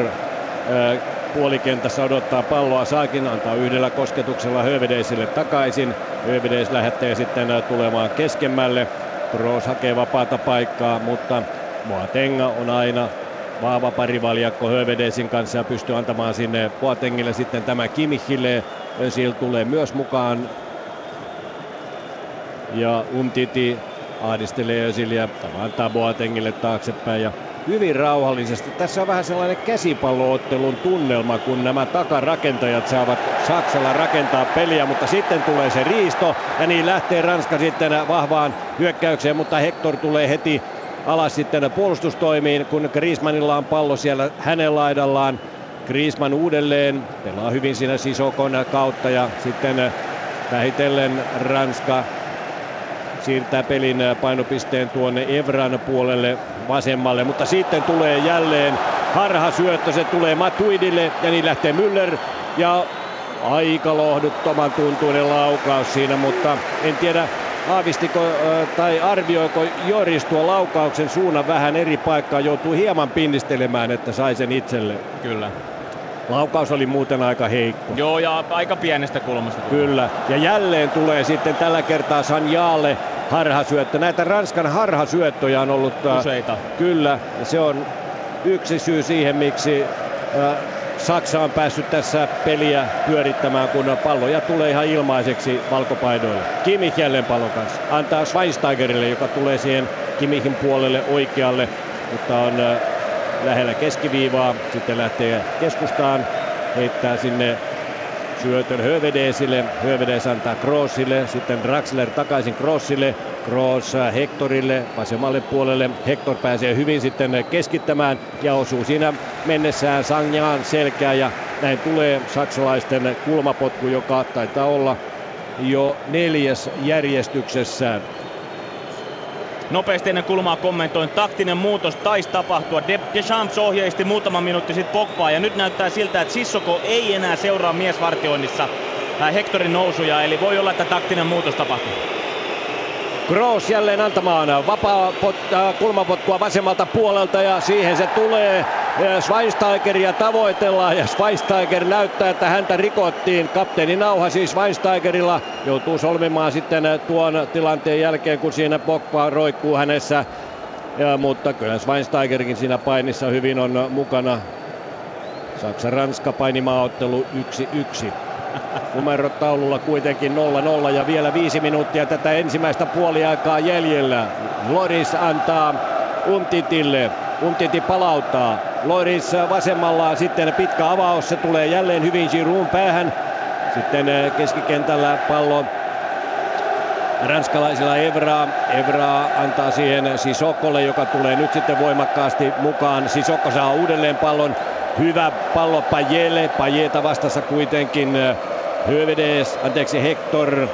puolikentässä odottaa palloa, saakin, antaa yhdellä kosketuksella Hövedesille takaisin. Hövedes lähettää sitten tulemaan keskemmälle. Kroos hakee vapaata paikkaa, mutta Boatenga on aina vahva parivaljakko Hövedesin kanssa ja pystyy antamaan sinne Boatengille sitten tämä Kimmichille. Özil tulee myös mukaan. Ja Umtiti ahdistelee Öziliä, tämä antaa Boatengille taaksepäin ja hyvin rauhallisesti. Tässä on vähän sellainen käsipalloottelun tunnelma, kun nämä takarakentajat saavat Saksalla rakentaa peliä, mutta sitten tulee se riisto ja niin lähtee Ranska sitten vahvaan hyökkäykseen, mutta Hector tulee heti alas sitten puolustustoimiin, kun Griezmannilla on pallo siellä hänen laidallaan. Griezmann uudelleen pelaa hyvin siinä Sissokon kautta ja sitten vähitellen Ranska siirtää pelin painopisteen tuonne Evran puolelle vasemmalle, mutta sitten tulee jälleen harhasyöttö, se tulee Matuidille ja niin lähtee Müller ja aika lohduttoman tuntuinen laukaus siinä, mutta en tiedä aavistiko tai arvioiko Lloris tuo laukauksen suunnan vähän eri paikkaan, joutuu hieman pinnistelemään, että sai sen itselle. Kyllä. Laukaus oli muuten aika heikko. Joo, ja aika pienestä kulmasta. Kyllä. Ja jälleen tulee sitten tällä kertaa Sanjaalle harhasyöttö. Näitä Ranskan harhasyöttöjä on ollut useita. Kyllä. Ja se on yksi syy siihen, miksi Saksa on päässyt tässä peliä pyörittämään, kun palloja tulee ihan ilmaiseksi valkopaidoille. Kimmich jälleen pallon kanssa. Antaa Schweinsteigerille, joka tulee siihen Kimichin puolelle oikealle, mutta on lähellä keskiviivaa. Sitten lähtee keskustaan, heittää sinne syötön Hövedesille. Hövedes antaa Kroosille, sitten Draxler takaisin Kroosille. Kroos Hectorille vasemmalle puolelle. Hector pääsee hyvin sitten keskittämään ja osuu siinä mennessään Sanjaan selkää. Ja näin tulee saksalaisten kulmapotku, joka taitaa olla jo 4. järjestyksessään. Nopeasti ennen kulmaa kommentoin. Taktinen muutos taisi tapahtua. Deschamps ohjeisti muutama minuutti sitten Pogbaa. Ja nyt näyttää siltä, että Sissoko ei enää seuraa miesvartioinnissa Hectorin nousuja. Eli voi olla, että taktinen muutos tapahtuu. Kroos jälleen antamaan vapaa kulmapotkua vasemmalta puolelta ja siihen se tulee. Schweinsteigeria tavoitellaan ja Schweinsteiger näyttää, että häntä rikottiin. Kapteeni nauha siis Schweinsteigerilla joutuu solmimaan sitten tuon tilanteen jälkeen, kun siinä Pogba roikkuu hänessä. Ja, mutta kyllä Schweinsteigerkin siinä painissa hyvin on mukana. Saksa-Ranska painimaaottelu 1-1. Numerotaululla kuitenkin 0-0 ja vielä 5 minuuttia tätä ensimmäistä puoliaikaa jäljellä. Lloris antaa Umtitille. Umtiti palauttaa. Lloris vasemmallaan sitten pitkä avaus. Se tulee jälleen hyvin Giroudin päähän. Sitten keskikentällä pallo ranskalaisilla Evraa. Evraa antaa siihen Sissokolle, joka tulee nyt sitten voimakkaasti mukaan. Sissoko saa uudelleen pallon. Hyvä pallo Pajelle. Pajeta vastassa kuitenkin Hector.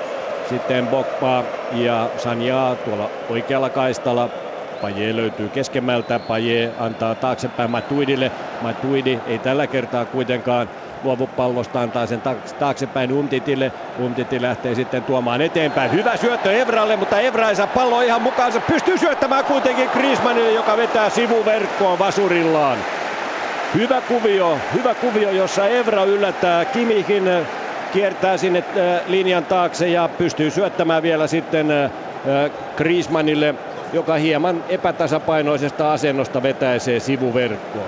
Sitten Bokpa ja Sanjaa tuolla oikealla kaistalla. Paje löytyy keskemmältä. Paje antaa taaksepäin Matuidille. Matuidi ei tällä kertaa kuitenkaan luovu pallosta, antaa sen taaksepäin Umtitille. Umtiti lähtee sitten tuomaan eteenpäin. Hyvä syöttö Evralle, mutta Evra ei saa palloa ihan mukaansa. Pystyy syöttämään kuitenkin Griezmannille, joka vetää sivuverkkoon vasurillaan. Hyvä kuvio, jossa Evra yllättää Kimichin, kiertää sinne linjan taakse ja pystyy syöttämään vielä sitten Griezmannille, joka hieman epätasapainoisesta asennosta vetäisee sivuverkkoon.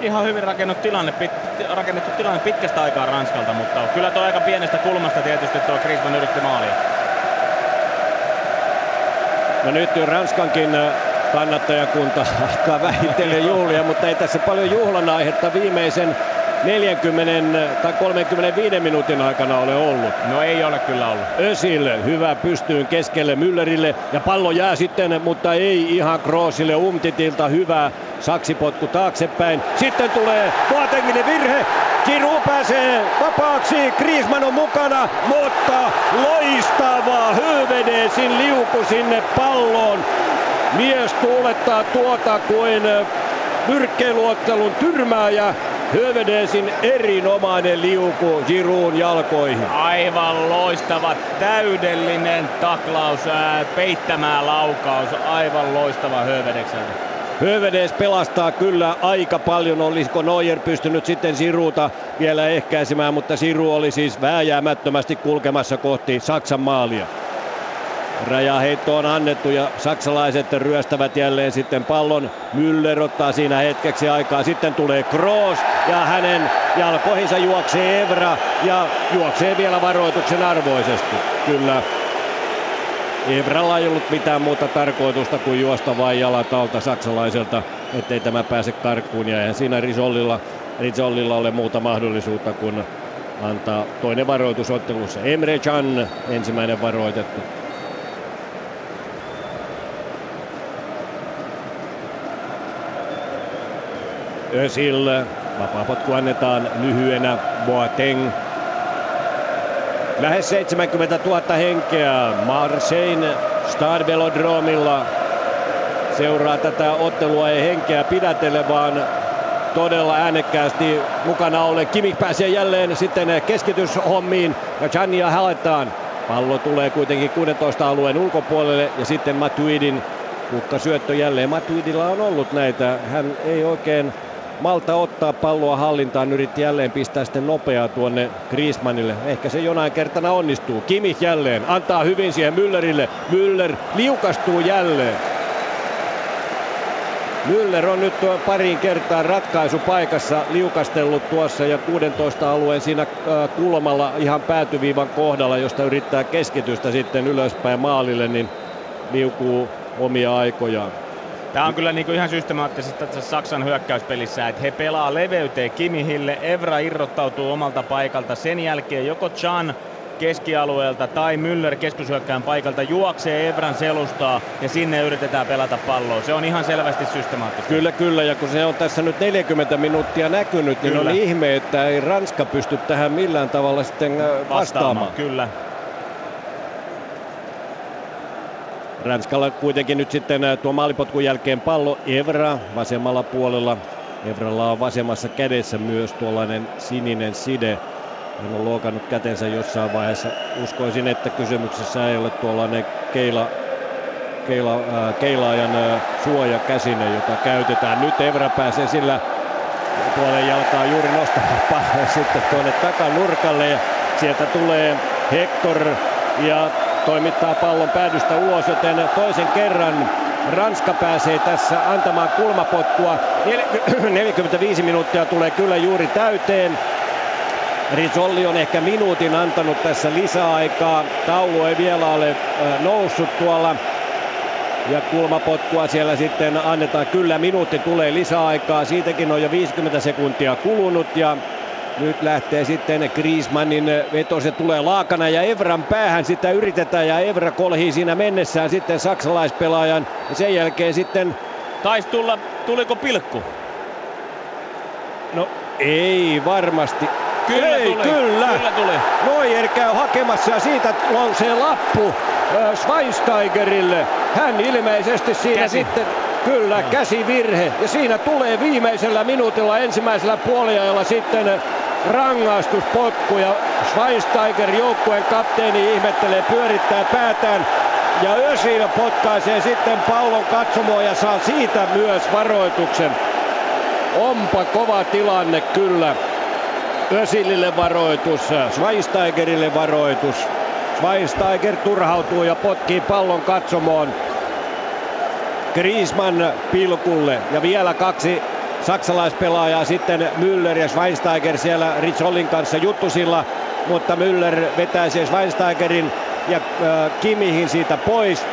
Ihan hyvin rakennettu tilanne pitkästä aikaa Ranskalta, mutta kyllä tuo aika pienestä kulmasta tietysti tuo Griezmann yritti maalia. No nyt Ranskankin kannattajakunta alkaa vähitellen juhlia, mutta ei tässä paljon juhlan aihetta viimeisen 40 tai 35 minuutin aikana ole ollut. No ei ole kyllä ollut. Özil, hyvä pystyyn keskelle Müllerille ja pallo jää sitten, mutta ei ihan Kroosille. Umtitilta hyvä saksipotku taaksepäin. Sitten tulee Boatengille virhe. Giroud pääsee vapaaksi. Griezmann on mukana, mutta loistavaa Hövedesin liuku sinne palloon. Mies tuulettaa tuota kuin myrkkeiluottelun tyrmääjä. Hövedesin erinomainen liuku Giroudin jalkoihin. Aivan loistava, täydellinen taklaus, peittämää laukaus. Aivan loistava Hövedekseltä. Hövedes pelastaa kyllä aika paljon. Olisiko Neuer pystynyt sitten Girouta vielä ehkäisemään, mutta Giroud oli siis vääjäämättömästi kulkemassa kohti Saksan maalia. Rajaheitto on annettu ja saksalaiset ryöstävät jälleen sitten pallon. Müller ottaa siinä hetkeksi aikaa. Sitten tulee Kroos ja hänen jalkoihinsa juoksee Evra ja juoksee vielä varoituksen arvoisesti. Kyllä. Evralla ei ollut mitään muuta tarkoitusta kuin juosta vain jalat alta saksalaiselta, ettei tämä pääse karkuun. Ja eihän siinä Rizzollilla ole muuta mahdollisuutta kuin antaa toinen varoitus ottelussa. Emre Can ensimmäinen varoitettu. Özil, vapaapotku annetaan lyhyenä, Boateng. Lähes 70 000 henkeä Marseille Stade Velodromilla seuraa tätä ottelua, ei henkeä pidätele, vaan todella äänekkäästi mukana ollen. Kimmich pääsee jälleen sitten keskityshommiin ja Giannia haetaan. Pallo tulee kuitenkin 16 alueen ulkopuolelle ja sitten Matuidin kukkasyöttö jälleen. Matuidilla on ollut näitä, hän ei oikein malta ottaa palloa hallintaan, yritti jälleen pistää sitten nopeaa tuonne Griezmannille. Ehkä se jonain kertana onnistuu. Kimmich jälleen antaa hyvin siihen Müllerille. Müller liukastuu jälleen. Müller on nyt pariin kertaan ratkaisupaikassa liukastellut tuossa ja 16 alueen siinä kulmalla ihan päätyviivan kohdalla, josta yrittää keskitystä sitten ylöspäin maalille, niin liukuu omia aikojaan. Tämä on kyllä niin kuin ihan systemaattisesti tässä Saksan hyökkäyspelissä, että he pelaa leveyteen Kimmichille, Evra irrottautuu omalta paikalta, sen jälkeen joko Can keskialueelta tai Müller keskushyökkäjän paikalta juoksee Evran selustaa ja sinne yritetään pelata palloa. Se on ihan selvästi systemaattista. Kyllä ja kun se on tässä nyt 40 minuuttia näkynyt, niin on ihme, että ei Ranska pysty tähän millään tavalla sitten vastaamaan. Kyllä. Ranskalla kuitenkin nyt sitten tuo maalipotkun jälkeen pallo Evra vasemmalla puolella. Evralla on vasemmassa kädessä myös tuollainen sininen side. Hän on loukannut kätensä jossain vaiheessa. Uskoisin, että kysymyksessä ei ole tuollainen keilaajan suojakäsine, jota käytetään. Nyt Evra pääsee sillä puolen jalkaa juuri nostamaan pallon sitten tuonne takanurkalle. Ja sieltä tulee Hector ja toimittaa pallon päädystä ulos, joten toisen kerran Ranska pääsee tässä antamaan kulmapotkua. 45 minuuttia tulee kyllä juuri täyteen. Rizzoli on ehkä minuutin antanut tässä lisäaikaa. Taulu ei vielä ole noussut tuolla. Ja kulmapotkua siellä sitten annetaan. Kyllä minuutti tulee lisäaikaa. Siitäkin on jo 50 sekuntia kulunut. Ja nyt lähtee sitten Griezmannin veto. Se tulee laakana ja Evran päähän sitä yritetään. Ja Evra kolhii siinä mennessään sitten saksalaispelaajan. Ja sen jälkeen sitten... Taisi tulla. Tuliko pilkku? No ei varmasti. Kyllä, ei, kyllä tuli. Neuer käy hakemassa ja siitä nousee lappu Schweinsteigerille. Hän ilmeisesti siinä käsi. Sitten, kyllä, käsivirhe. Ja siinä tulee viimeisellä minuutilla ensimmäisellä puoliajalla sitten rangaistuspotku. Ja Schweinsteiger, joukkueen kapteeni, ihmettelee, pyörittää päätään. Ja Özil potkaisee sitten pallon katsomoon ja saa siitä myös varoituksen. Onpa kova tilanne kyllä. Özilille varoitus, Schweinsteigerille varoitus. Schweinsteiger turhautuu ja potkii pallon katsomoon. Griezmann pilkulle ja vielä kaksi saksalaispelaajaa sitten Müller ja Schweinsteiger siellä Rizzolin kanssa juttusilla. Mutta Müller vetäisi Schweinsteigerin ja Kimmihin siitä pois.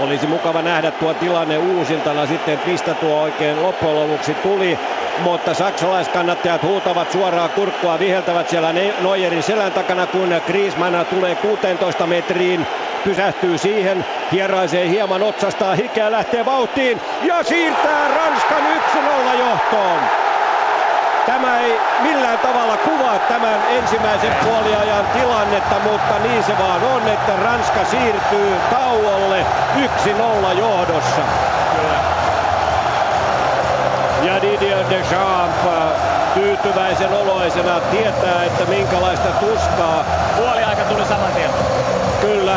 Olisi mukava nähdä tuo tilanne uusintana sitten, että mistä tuo oikein loppujen lopuksi tuli. Mutta saksalaiskannattajat huutavat suoraa kurkkua, viheltävät siellä Neuerin selän takana, kun Griezmann tulee 16 metriin. Pysähtyy siihen, hieraisee hieman otsastaan, hikeä lähtee vauhtiin ja siirtää Ranskan 1-0 johtoon. Tämä ei millään tavalla kuvaa tämän ensimmäisen puoliajan tilannetta, mutta niin se vaan on, että Ranska siirtyy tauolle 1-0 johdossa. Ja Didier Deschamps tyytyväisen oloisena tietää, että minkälaista tuskaa. Puoliaika tuli saman tien. Kyllä.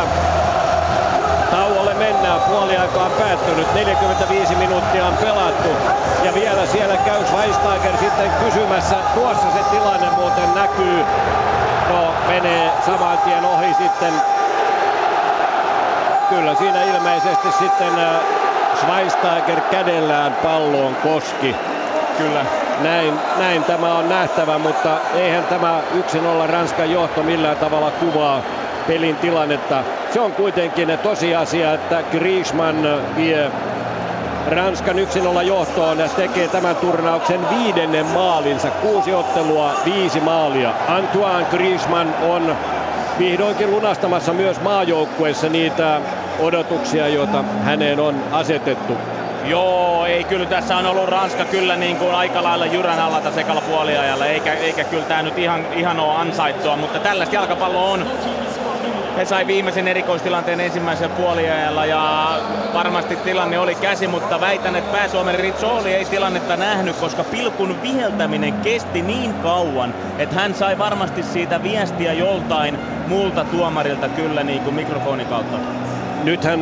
Tauolle mennään. Puoliaika on päättynyt. 45 minuuttia on pelattu. Ja vielä siellä käy Schweinsteiger sitten kysymässä. Tuossa se tilanne muuten näkyy. No, menee saman tien ohi sitten. Kyllä siinä ilmeisesti sitten... Schweinsteiger kädellään palloon koski. Kyllä. Näin tämä on nähtävä, mutta eihän tämä 1-0 Ranskan johto millään tavalla kuvaa pelin tilannetta. Se on kuitenkin tosiasia, että Griezmann vie Ranskan 1-0 johtoon ja tekee tämän turnauksen 5. maalinsa. 6 ottelua, 5 maalia. Antoine Griezmann on vihdoinkin lunastamassa myös maajoukkueessa niitä odotuksia, joita häneen on asetettu. Joo, ei kyllä tässä on ollut Ranska kyllä niin kuin aika lailla jyrän alla tässä ekalla puoliajalla, eikä kyllä tää nyt ihan ole ansaittua, mutta tällaista jalkapalloa on. He sai viimeisen erikoistilanteen ensimmäisen puoliajalla ja varmasti tilanne oli käsi, mutta väitän, että pääsuomari Rizzoli ei tilannetta nähnyt, koska pilkun viheltäminen kesti niin kauan, että hän sai varmasti siitä viestiä joltain muulta tuomarilta kyllä niin kuin mikrofonin kautta. Nythän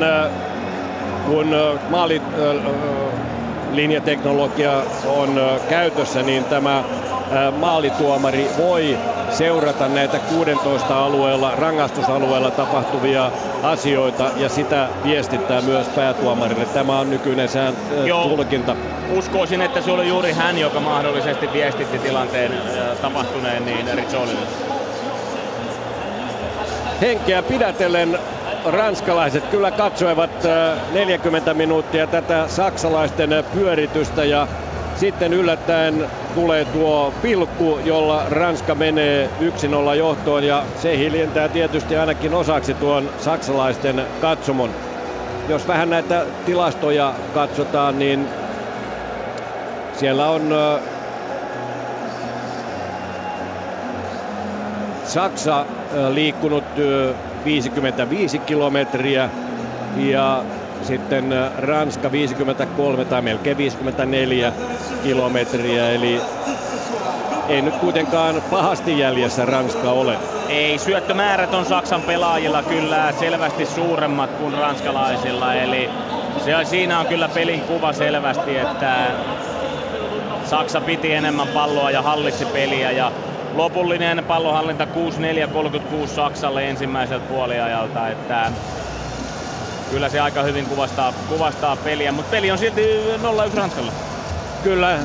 kun linjateknologia on käytössä, niin tämä maalituomari voi seurata näitä 16 alueella, rangaistusalueella tapahtuvia asioita ja sitä viestittää myös päätuomarille. Tämä on nykyinen tulkinta. Uskoisin, että se oli juuri hän, joka mahdollisesti viestitti tilanteen tapahtuneen niin Rizzolille. Henkeä pidätellen ranskalaiset kyllä katsoivat 40 minuuttia tätä saksalaisten pyöritystä ja sitten yllättäen tulee tuo pilkku, jolla Ranska menee 1-0 johtoon ja se hiljentää tietysti ainakin osaksi tuon saksalaisten katsomon. Jos vähän näitä tilastoja katsotaan, niin siellä on Saksa liikkunut 55 kilometriä ja sitten Ranska 53 tai melkein 54 kilometriä, eli ei nyt kuitenkaan pahasti jäljessä Ranska ole. Ei, syöttömäärät on Saksan pelaajilla kyllä selvästi suuremmat kuin ranskalaisilla, eli siinä on kyllä pelin kuva selvästi, että Saksa piti enemmän palloa ja hallitsi peliä ja lopullinen pallohallinta 6-4-36 Saksalle ensimmäiseltä puoliajalta, että kyllä se aika hyvin kuvastaa peliä, mutta peli on silti 0-1 Ranskalla. Kyllä,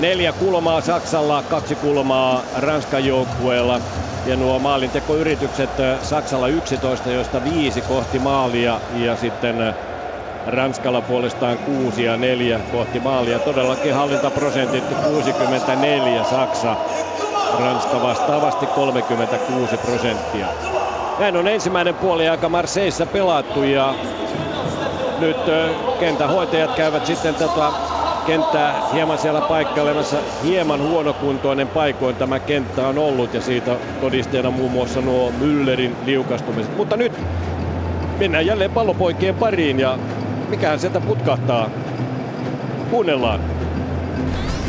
4 kulmaa Saksalla, 2 kulmaa Ranskan joukkueella. Ja nuo maalintekoyritykset Saksalla 11, joista 5 kohti maalia ja sitten Ranskalla puolestaan 6 ja 4 kohti maalia. Todellakin hallintaprosentit 64 Saksa, Ranska vastaavasti 36%. Näin on ensimmäinen puoliaika Marseillessa pelattu ja nyt kentähoitajat käyvät sitten tätä kenttää hieman siellä paikkailemassa. Hieman huonokuntoinen paikoin tämä kenttä on ollut ja siitä todisteena muun muassa nuo Müllerin liukastumiset. Mutta nyt mennään jälleen pallopoikien pariin ja mikähän sieltä putkahtaa. Kuunnellaan.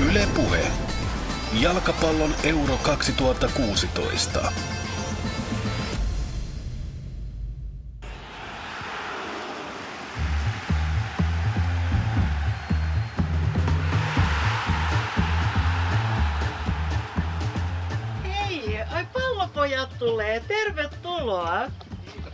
Yle Puhe. Jalkapallon Euro 2016. Tervetuloa.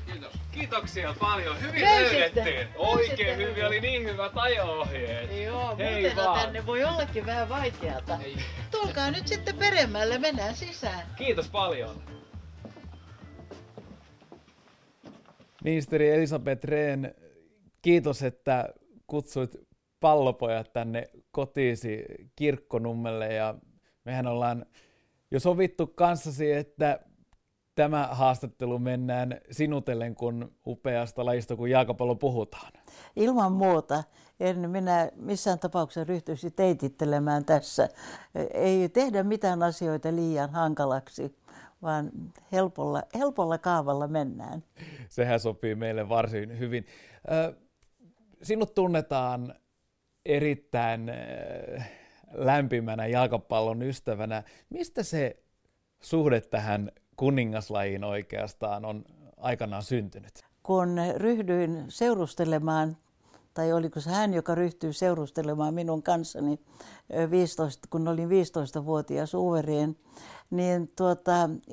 Kiitos. Kiitoksia paljon. Hyvin löydettiin. Oikein hyvin. Oli niin hyvät ajo-ohjeet. Joo, muutenhan tänne voi ollakin vähän vaikeata. Ei. Tulkaa nyt sitten peremmälle. Mennään sisään. Kiitos paljon. Ministeri Elisabeth Rehn, kiitos, että kutsuit pallopojat tänne kotiisi Kirkkonummelle. Ja mehän ollaan jo sovittu kanssasi, että tämä haastattelu mennään sinutellen, kun upeasta lajista kun jalkapallo puhutaan. Ilman muuta. En minä missään tapauksessa ryhtyisi teitittelemään tässä. Ei tehdä mitään asioita liian hankalaksi, vaan helpolla kaavalla mennään. Sehän sopii meille varsin hyvin. Sinut tunnetaan erittäin lämpimänä jalkapallon ystävänä. Mistä se suhde tähän kuningaslajiin oikeastaan on aikanaan syntynyt? Kun ryhdyin seurustelemaan, tai oliko se hän, joka ryhtyi seurustelemaan minun kanssani, kun olin 15-vuotias uuveriin, niin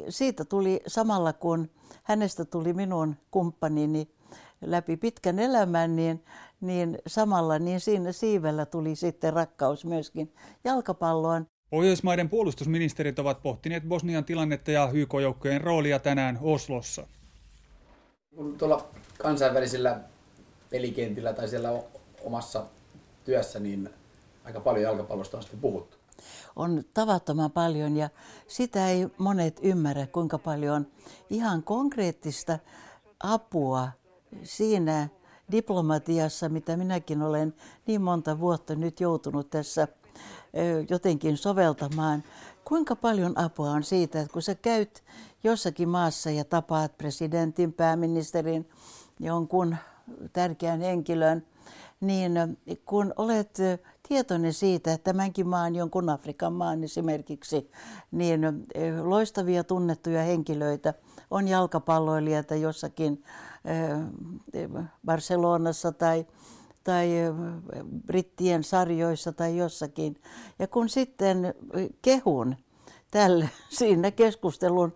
siitä tuli samalla, kun hänestä tuli minun kumppanini läpi pitkän elämän, niin siinä siivellä tuli sitten rakkaus myöskin jalkapalloon. Pohjoismaiden puolustusministerit ovat pohtineet Bosnian tilannetta ja YK-joukkojen roolia tänään Oslossa. Kun tuolla kansainvälisillä pelikentillä tai siellä omassa työssä, niin aika paljon jalkapallosta on sitten puhuttu. On tavattoman paljon ja sitä ei monet ymmärrä, kuinka paljon ihan konkreettista apua siinä diplomatiassa, mitä minäkin olen niin monta vuotta nyt joutunut tässä jotenkin soveltamaan. Kuinka paljon apua on siitä, että kun sä käyt jossakin maassa ja tapaat presidentin, pääministerin, jonkun tärkeän henkilön, niin kun olet tietoinen siitä, että tämänkin maan, jonkun Afrikan maan esimerkiksi, niin loistavia tunnettuja henkilöitä on jalkapalloilijoita jossakin Barcelonassa tai tai brittien sarjoissa tai jossakin. Ja kun sitten kehun tälle siinä keskustelun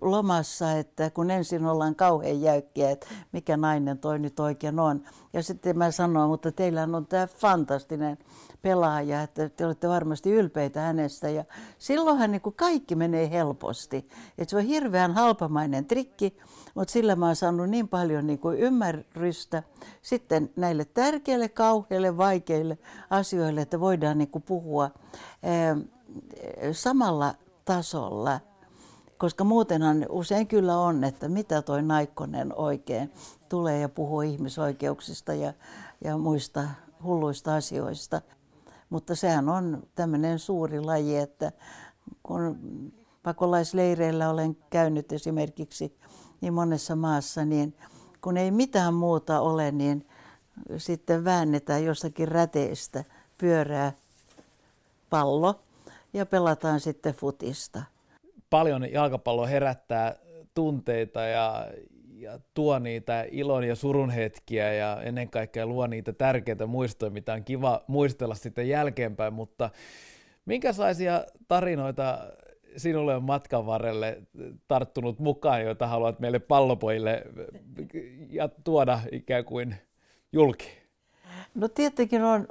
lomassa, että kun ensin ollaan kauhean jäykkiä, että mikä nainen toi nyt oikein on. Ja sitten mä sanoin, mutta teillä on tämä fantastinen pelaaja, että te olette varmasti ylpeitä hänestä. Ja silloinhan niin kuin kaikki menee helposti. Et se on hirveän halpamainen trikki, mutta sillä mä oon saanut niin paljon niin kuin ymmärrystä sitten näille tärkeille, kauheille, vaikeille asioille, että voidaan niin kuin puhua samalla tasolla. Koska muutenhan usein kyllä on, että mitä toi Naikkonen oikein tulee ja puhuu ihmisoikeuksista ja muista hulluista asioista. Mutta sehän on tämmöinen suuri laji, että kun pakolaisleireillä olen käynyt esimerkiksi niin monessa maassa, niin kun ei mitään muuta ole, niin sitten väännetään jostakin räteistä pyörää pallo ja pelataan sitten futista. Paljon jalkapallo herättää tunteita ja tuo niitä ilon ja surun hetkiä ja ennen kaikkea luo niitä tärkeitä muistoja, mitä on kiva muistella sitten jälkeenpäin, mutta minkälaisia tarinoita sinulle on matkan varrelle tarttunut mukaan, joita haluat meille pallopojille ja tuoda ikään kuin julki? No tietenkin on,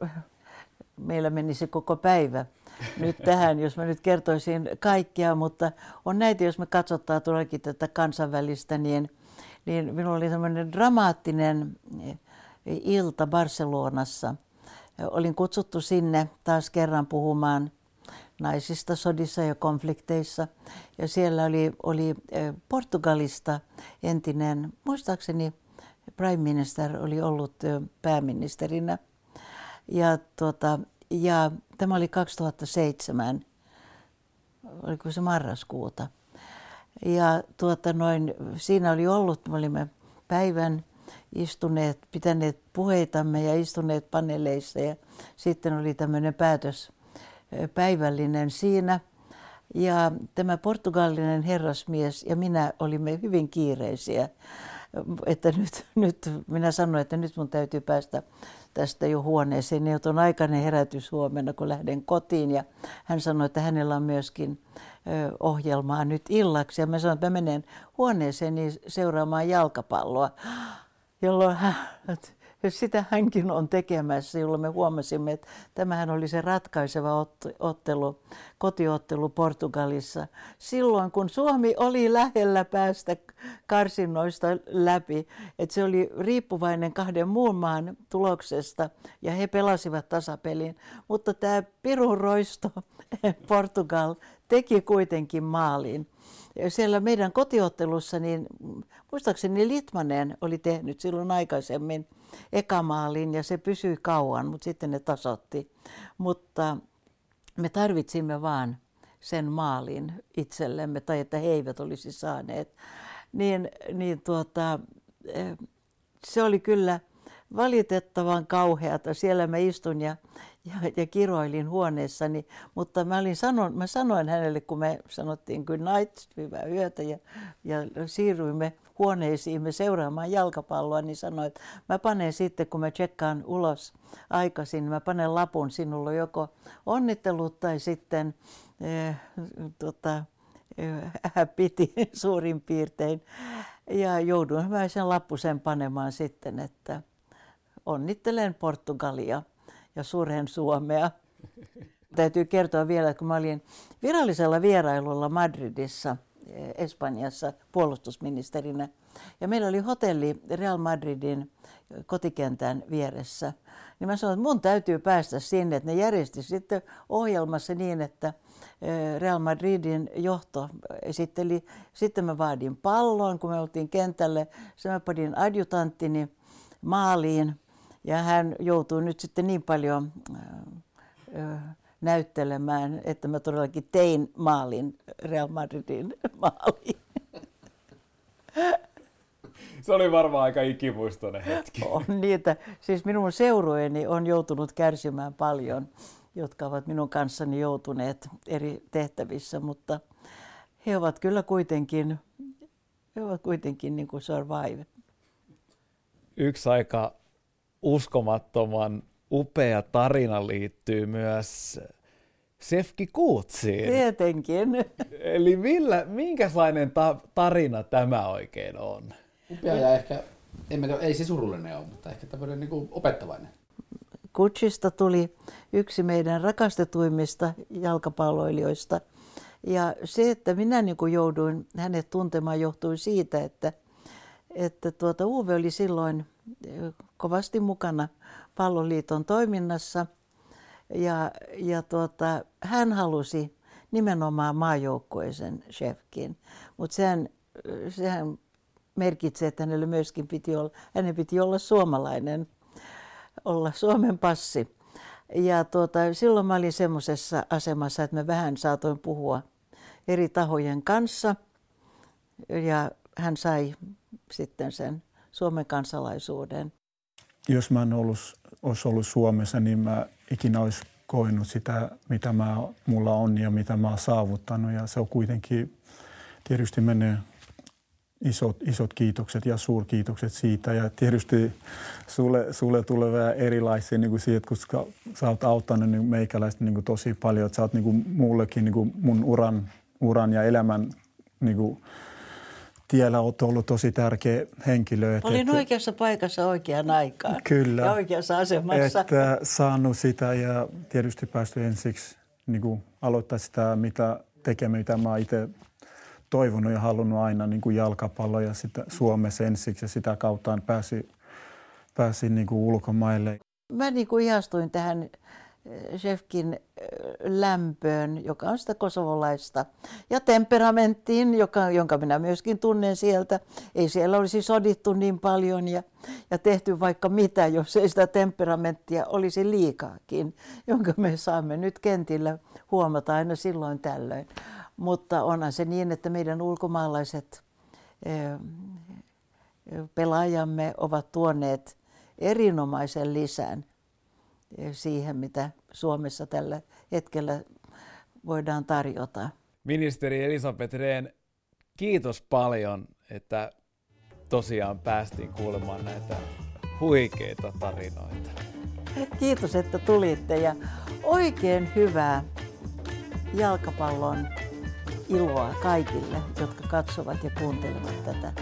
meillä menisi koko päivä nyt tähän, jos mä nyt kertoisin kaikkia, mutta on näitä, jos me katsotaan tuollakin tätä kansainvälistä, niin minulla oli semmoinen dramaattinen ilta Barcelonassa. Olin kutsuttu sinne taas kerran puhumaan naisista sodissa ja konflikteissa. Ja siellä oli Portugalista entinen, muistaakseni prime minister oli ollut pääministerinä. Ja tämä oli 2007, oliko se marraskuuta. Ja siinä oli ollut, me olimme päivän istuneet, pitäneet puheitamme ja istuneet paneeleissa ja sitten oli tämmöinen päätöspäivällinen siinä. Ja tämä portugaalinen herrasmies ja minä olimme hyvin kiireisiä, että nyt minä sanoin, että nyt mun täytyy päästä tästä jo huoneeseen, joten on aikainen herätys huomenna, kun lähden kotiin. Ja hän sanoi, että hänellä on myöskin ohjelmaa nyt illaksi. Ja mä sanoin, että mä menen huoneeseen seuraamaan jalkapalloa, jolloin sitä hänkin on tekemässä, jolloin me huomasimme, että tämähän oli se ratkaiseva kotiottelu Portugalissa. Silloin, kun Suomi oli lähellä päästä karsinnoista läpi, että se oli riippuvainen kahden muun maan tuloksesta ja he pelasivat tasapelin. Mutta tämä pirunroisto Portugal teki kuitenkin maalin. Siellä meidän kotiottelussa, niin muistaakseni Litmanen oli tehnyt silloin aikaisemmin ekamaalin ja se pysyi kauan, mutta sitten ne tasoitti. Mutta me tarvitsimme vaan sen maalin itsellemme, tai että he eivät olisi saaneet. Se oli kyllä valitettavan kauheata. Siellä mä istun ja kiroilin huoneessani, mutta mä sanoin hänelle, kun me sanottiin good night, hyvää yötä ja siirryimme huoneisiimme seuraamaan jalkapalloa, niin sanoin, että mä panen sitten, kun mä tsekkaan ulos aikaisin, mä panen lapun sinulle joko onnittelut tai sitten häpiti suurin piirtein. Ja jouduin mä sen lappusen panemaan sitten, että onnittelen Portugalia ja surhen Suomea. Täytyy kertoa vielä, että kun mä olin virallisella vierailulla Madridissa, Espanjassa puolustusministerinä, ja meillä oli hotelli Real Madridin kotikentän vieressä, niin mä sanoin, että mun täytyy päästä sinne, että ne järjesti sitten ohjelmassa niin, että Real Madridin johto esitteli, sitten mä vaadin pallon, kun me oltiin kentälle, sen mä padin adjutanttini maaliin, ja hän joutuu nyt sitten niin paljon näyttelemään, että mä todellakin tein maalin, Real Madridin maaliin. Se oli varmaan aika ikimuistoinen hetki. On niitä. Siis minun seurueeni on joutunut kärsimään paljon, jotka ovat minun kanssani joutuneet eri tehtävissä, mutta he ovat kuitenkin niin kuin survive. Yksi aika uskomattoman upea tarina liittyy myös Sefki Kuutsiin. Tietenkin. Eli minkälainen tarina tämä oikein on? Upea ja ehkä, ei se surullinen ole, mutta ehkä tämmöinen niin opettavainen. Kutsista tuli yksi meidän rakastetuimmista jalkapalloilijoista. Ja se, että minä niin kuin jouduin hänet tuntemaan, johtui siitä, että Uwe oli silloin kovasti mukana Palloliiton toiminnassa. Ja hän halusi nimenomaan maajoukkueeseen Šefkin, mutta sehän merkitsi, että hänelle myöskin piti olla suomalainen, olla Suomen passi. Ja silloin mä olin semmoisessa asemassa, että mä vähän saatoin puhua eri tahojen kanssa ja hän sai sitten sen Suomen kansalaisuuden. Jos mä en olisi ollut Suomessa, niin mä ikinä olisi koenut sitä, mitä mulla on ja mitä mä oon saavuttanut. Ja se on kuitenkin, tietysti menee isot kiitokset ja suurkiitokset siitä. Ja tietysti sulle tulee vähän erilaisia niin kuin siitä, koska sä oot auttanut niin meikäläistä niin kuin tosi paljon. Että sä oot niin kuin mullekin niin kuin mun uran ja elämän niin kuin tiellä olet ollut tosi tärkeä henkilö. Olin oikeassa paikassa oikeaan aikaan. Kyllä. Ja oikeassa asemassa. Että saanut sitä ja tietysti päästy ensiksi niin kuin aloittaa sitä, mitä tekemme, mitä mä itse toivonut ja halunnut aina niin kuin jalkapalloa ja sitä Suomessa ensiksi ja sitä kautta pääsin niin kuin ulkomaille. Mä niin kuin ihastuin tähän Šefkin lämpöön, joka on sitä kosovolaista, ja temperamenttiin, jonka minä myöskin tunnen sieltä. Ei siellä olisi sodittu niin paljon ja tehty vaikka mitä, jos ei sitä temperamenttia olisi liikaakin, jonka me saamme nyt kentillä huomata aina silloin tällöin. Mutta onhan se niin, että meidän ulkomaalaiset pelaajamme ovat tuoneet erinomaisen lisän siihen, mitä Suomessa tällä hetkellä voidaan tarjota. Ministeri Elisabeth Rehn, kiitos paljon, että tosiaan päästiin kuulemaan näitä huikeita tarinoita. Kiitos, että tulitte ja oikein hyvää jalkapallon iloa kaikille, jotka katsovat ja kuuntelevat tätä.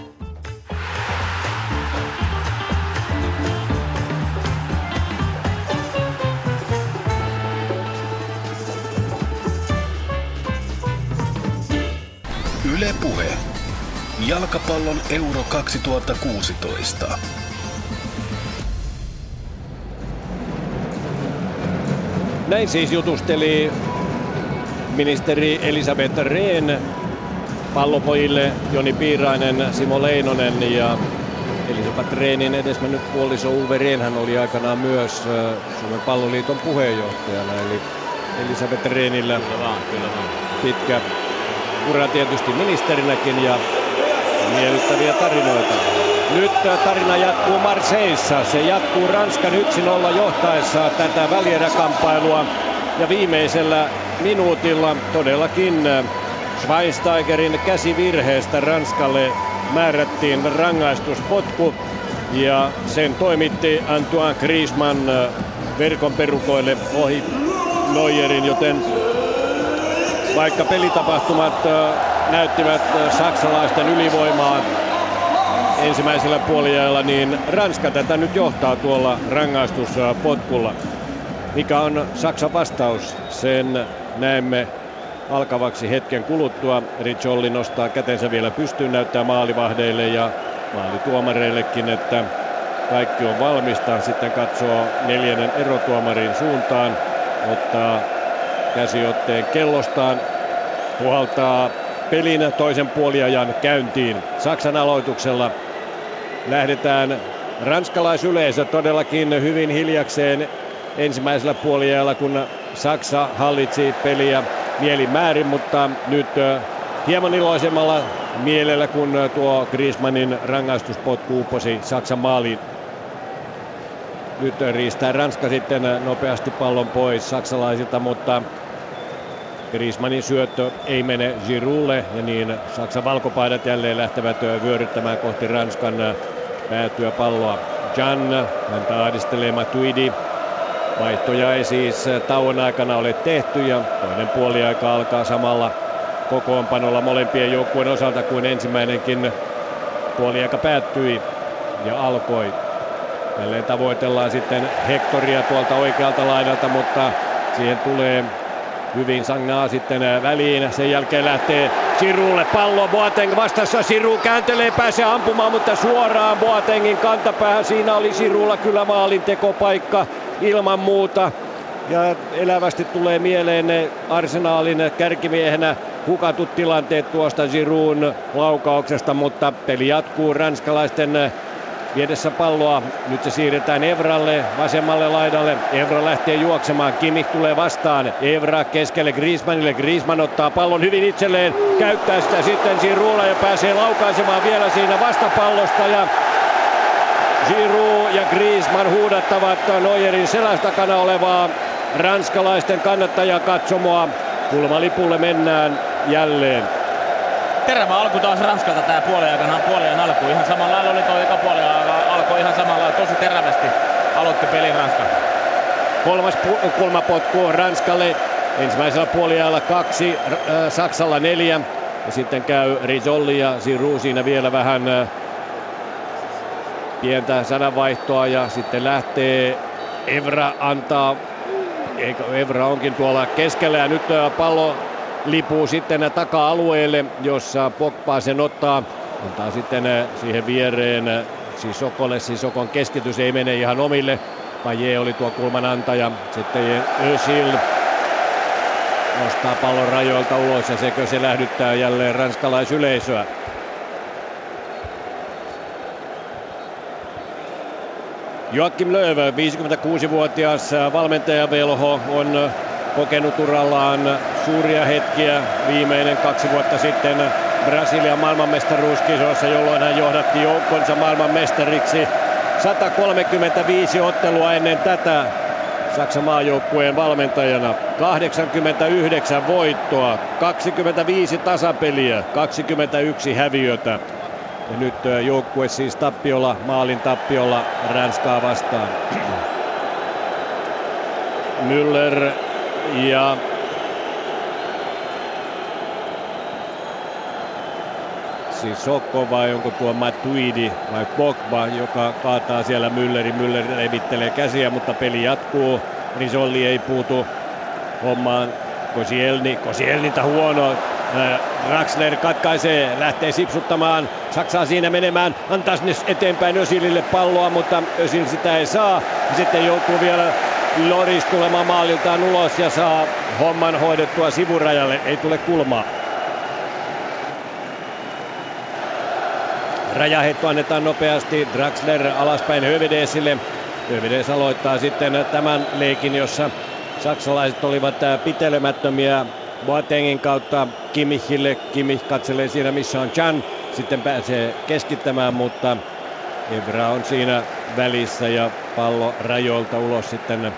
Yle Puhe. Jalkapallon Euro 2016. Näin siis jutusteli ministeri Elisabeth Rehn pallopojille Joni Piirainen, Simo Leinonen ja Elisabeth Rehnin edesmennyt puoliso Uwe Rehn. Hän oli aikanaan myös Suomen Palloliiton puheenjohtajana, eli Elisabeth Rehnillä kyllä vaan. Pitkä ura tietysti ministerinäkin ja miellyttäviä tarinoita. Nyt tarina jatkuu Marseillessa. Se jatkuu Ranskan 1-0 johtaessa tätä välieräkamppailua. Ja viimeisellä minuutilla todellakin Schweinsteigerin käsivirheestä Ranskalle määrättiin rangaistuspotku. Ja sen toimitti Antoine Griezmann verkon perukoille ohi Neuerin, joten vaikka pelitapahtumat näyttivät saksalaisten ylivoimaa ensimmäisellä puoliajalla, niin Ranska tätä nyt johtaa tuolla rangaistuspotkulla. Mikä on Saksan vastaus? Sen näemme alkavaksi hetken kuluttua. Rizzoli nostaa kätensä vielä pystyyn, näyttää maalivahdeille ja maalituomareillekin, että kaikki on valmista. Sitten katsoo neljännen erotuomarin suuntaan, ottaa käsiotteen kellostaan, puhaltaa pelin toisen puoliajan käyntiin. Saksan aloituksella lähdetään. Ranskalaisyleisö todellakin hyvin hiljakseen ensimmäisellä puoliajalla, kun Saksa hallitsi peliä mielimäärin, mutta nyt hieman iloisemmalla mielellä, kun tuo Griezmannin rangaistuspotku upposi Saksan maaliin. Nyt riistää Ranska sitten nopeasti pallon pois saksalaisilta, mutta Griezmannin syöttö ei mene Giroudlle ja niin Saksan valkopaidat jälleen lähtevät vyöryttämään kohti Ranskan päätyä palloa. Can, häntä ahdistelee Matuidi. Vaihtoja ei siis tauon aikana ole tehty ja toinen puoliaika alkaa samalla kokoonpanolla molempien joukkueen osalta kuin ensimmäinenkin puoliaika päättyi ja alkoi. Jälleen tavoitellaan sitten Hectoria tuolta oikealta laidalta, mutta siihen tulee hyvin Sangaa sitten väliin. Sen jälkeen lähtee Giroulle pallo. Boateng vastassa. Giroud kääntelee, pääsee ampumaan, mutta suoraan Boatengin kantapäähän. Siinä oli Giroulla kyllä maalintekopaikka ilman muuta. Ja elävästi tulee mieleen ne Arsenaalin kärkimiehenä hukatut tilanteet tuosta Giroudin laukauksesta, mutta peli jatkuu ranskalaisten viedessä palloa. Nyt se siirretään Evralle vasemmalle laidalle. Evra lähtee juoksemaan. Kimmich tulee vastaan. Evra keskelle Griezmannille. Griezmann ottaa pallon hyvin itselleen. Käyttää sitä sitten Giroudilla ja pääsee laukaisemaan vielä siinä vastapallosta. Ja Giroud ja Griezmann huudattavat Neuerin selän takana olevaa ranskalaisten kannattajakatsomoa. Kulmalipulle mennään jälleen. Terävä alku taas Ranskalta tää puolen alku. Ihan samalla lailla oli tuo eka puolen alkoi ihan samalla. Tosi terävästi aloitti pelin Ranska. Kolmas kulmapotku Ranskalle. Ensimmäisellä puoliajalla 2, Saksalla 4. Ja sitten käy Rizzoli ja Giroud siinä vielä vähän pientä sananvaihtoa. Ja sitten lähtee Evra antaa. Evra onkin tuolla keskellä ja nyt pallo lipuu sitten taka-alueelle, jossa Pogba sen ottaa. Antaa sitten siihen viereen Sissokolle. Sissokon keskitys ei mene ihan omille. Payet oli tuo kulman antaja. Sitten Özil nostaa pallon rajoilta ulos ja sekö se lähdyttää jälleen ranskalaisyleisöä. Joachim Löw, 56-vuotias valmentajavelho, on kokenut urallaan suuria hetkiä. Viimeinen 2 vuotta sitten Brasilian maailmanmestaruuskisoissa, jolloin hän johdatti joukkonsa maailmanmestariksi. 135 ottelua ennen tätä Saksan maajoukkueen valmentajana. 89 voittoa, 25 tasapeliä, 21 häviötä. Ja nyt joukkue siis tappiolla, maalin tappiolla Ranskaa vastaan. Müller ja Sissoko vai onko tuo Matuidi vai Pogba, joka kaataa siellä Müllerin. Müller levittelee käsiä, mutta peli jatkuu. Rizzoli ei puutu hommaan. Koscielnilta huono. Draxler katkaisee, lähtee sipsuttamaan. Saksaa siinä menemään, antaa sinne eteenpäin Özilille palloa, mutta Özil sitä ei saa. Ja sitten joutuu vielä Lloris tulemaan maaliltaan ulos ja saa homman hoidettua sivurajalle. Ei tule kulmaa. Rajaheitto annetaan nopeasti. Draxler alaspäin Hövedesille. Hövedes aloittaa sitten tämän leikin, jossa saksalaiset olivat pitelemättömiä Boatengin kautta Kimmichille. Kimmich katselee siinä, missä on Can. Sitten pääsee keskittämään, mutta Evra on siinä välissä ja pallo rajoilta ulos sitten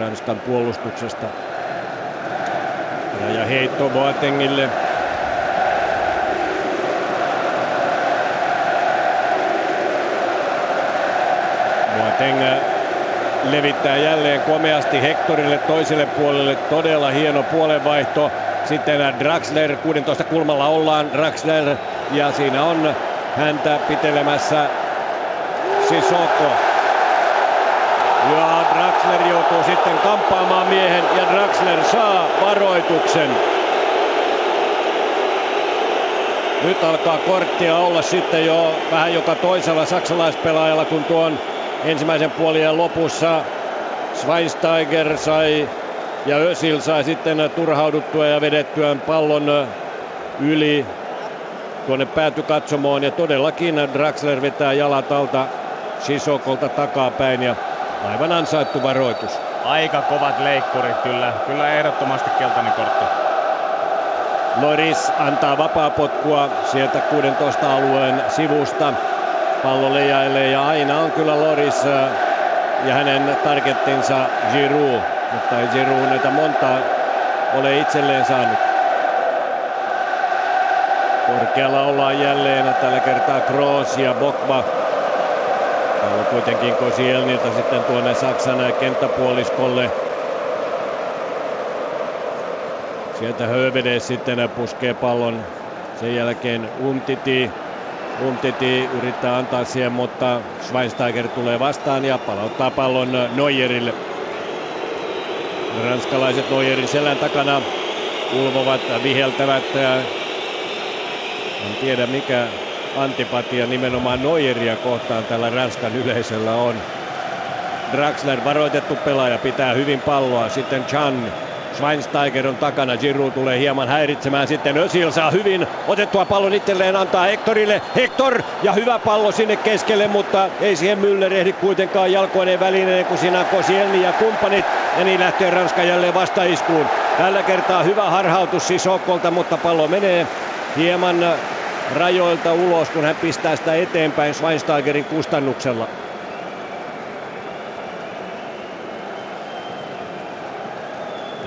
Ranskan puolustuksesta. Ja heitto Boatengille. Boateng levittää jälleen komeasti Hectorille toiselle puolelle. Todella hieno puolenvaihto. Sitten Draxler, 16 kulmalla ollaan. Draxler ja siinä on häntä pitelemässä Sissoko. Ja Draxler joutuu sitten kamppaamaan miehen ja Draxler saa varoituksen. Nyt alkaa korttia olla sitten jo vähän joka toisella saksalaispelaajalla, kun tuon ensimmäisen puoliajan lopussa Schweinsteiger sai ja Özil sai sitten turhauduttua ja vedettyä pallon yli tuonne päätykatsomoon. Ja todellakin Draxler vetää jalat alta Sissokolta takapäin ja aivan ansaittu varoitus. Aika kovat leikkurit kyllä. Kyllä ehdottomasti keltainen kortti. Lloris antaa vapaapotkua sieltä 16 alueen sivusta. Pallo leijailee ja aina on kyllä Lloris ja hänen targettinsa Giroud, mutta ei Giroud näitä montaa ole itselleen saanut. Korkealla ollaan jälleen, tällä kertaa Kroos ja Pogba Pallo kuitenkin Koscielnyltä sitten tuonne Saksan kenttäpuoliskolle. Sieltä Höwedes sitten puskee pallon. Sen jälkeen Umtiti yrittää antaa siihen, mutta Schweinsteiger tulee vastaan ja palauttaa pallon Neuerille. Ranskalaiset Neuerin selän takana ulvovat, viheltävät. En tiedä mikä antipatia nimenomaan Neueria kohtaan tällä Ranskan yleisöllä on. Draxler, varoitettu pelaaja, pitää hyvin palloa. Sitten Can. Schweinsteiger on takana, Giroud tulee hieman häiritsemään, sitten Özil saa hyvin otettua pallon itselleen, antaa Hectorille, Hector ja hyvä pallo sinne keskelle, mutta ei siihen Müller ehdi kuitenkaan jalkoinen välineen, kun siinä on Koscielny ja kumppanit, ja niin lähtee Ranska jälleen vastaiskuun. Tällä kertaa hyvä harhautus Sissokolta, mutta pallo menee hieman rajoilta ulos, kun hän pistää sitä eteenpäin Schweinsteigerin kustannuksella.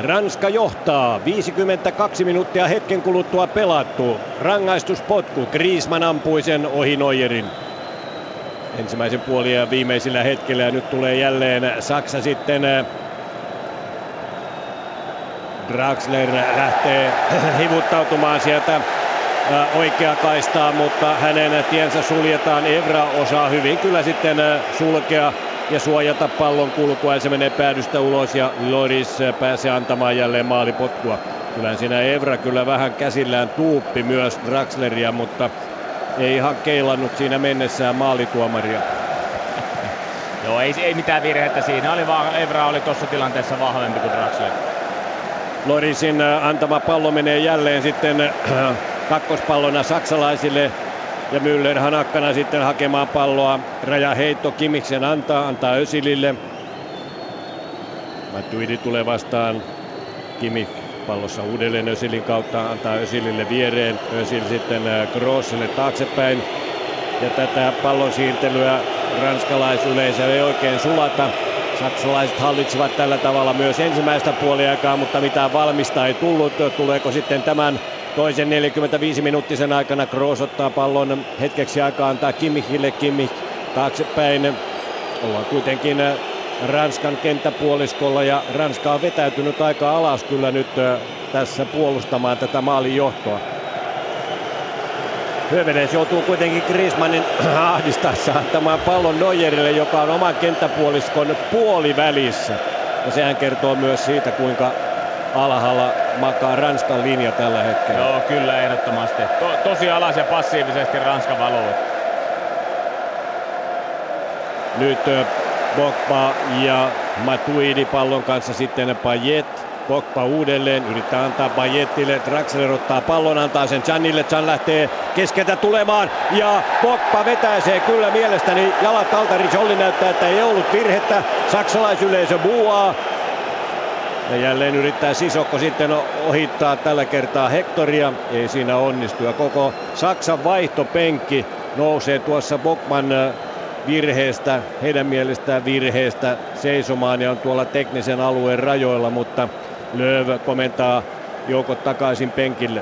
Ranska johtaa. 52 minuuttia hetken kuluttua pelattu. Rangaistuspotku. Griezmann ampui sen ohi Neuerin. Ensimmäisen puoliajan viimeisillä hetkellä ja nyt tulee jälleen Saksa sitten. Draxler lähtee hivuttautumaan sieltä oikea kaistaa, mutta hänen tiensä suljetaan. Evra osaa hyvin kyllä sitten sulkea ja suojata pallon kulkua, ja se menee päädystä ulos ja Lloris pääsee antamaan jälleen maalipotkua. Kyllä siinä Evra kyllä vähän käsillään tuuppi myös Draxleria, mutta ei ihan keilannut siinä mennessään maalituomaria. Joo, ei mitään virhettä siinä, oli vaan Evra oli tuossa tilanteessa vahvempi kuin Draxler. Llorisin antama pallo menee jälleen sitten kakkospallona saksalaisille. Ja Müller hanakkana sitten hakemaan palloa. Rajaheitto Kimmichsen antaa Özilille. Matuidi tulee vastaan. Kimmich pallossa uudelleen Özilin kautta antaa Özilille viereen. Özil sitten Kroosille taaksepäin. Ja tätä pallon siirtelyä ranskalaisyleisö ei oikein sulata. Saksalaiset hallitsivat tällä tavalla myös ensimmäistä puoliaikaa, mutta mitään valmista ei tullut. Tuleeko sitten tämän toisen 45 minuuttisen aikana? Kroos ottaa pallon hetkeksi aikaa, antaa Kimmichille, Kimmich taaksepäin. Ollaan kuitenkin Ranskan kenttäpuoliskolla ja Ranska on vetäytynyt aika alas kyllä nyt tässä puolustamaan tätä maalin johtoa. Höwedes joutuu kuitenkin Griezmannin ahdistaessa antamaan pallon Neuerille, joka on oman kenttäpuoliskon puolivälissä. Ja sehän kertoo myös siitä, kuinka alhaalla makaa Ranskan linja tällä hetkellä. Joo, kyllä ehdottomasti. Tosi alas ja passiivisesti Ranska valuu. Nyt Pogba ja Matuidi pallon kanssa sitten Payet. Pogba uudelleen yrittää antaa Payetille. Draxler ottaa pallon, antaa sen Canille. Can lähtee keskeltä tulemaan ja Pogba vetäisee kyllä mielestäni jalat alta. Rizzoli näyttää, että ei ollut virhettä. Saksalaisyleisö buuaa. Ja jälleen yrittää Sissoko sitten ohittaa tällä kertaa Hectoria. Ei siinä onnistu. Ja koko Saksan vaihtopenkki nousee tuossa Bockman virheestä, heidän mielestään virheestä, seisomaan ja on tuolla teknisen alueen rajoilla, mutta Löw komentaa joukot takaisin penkille.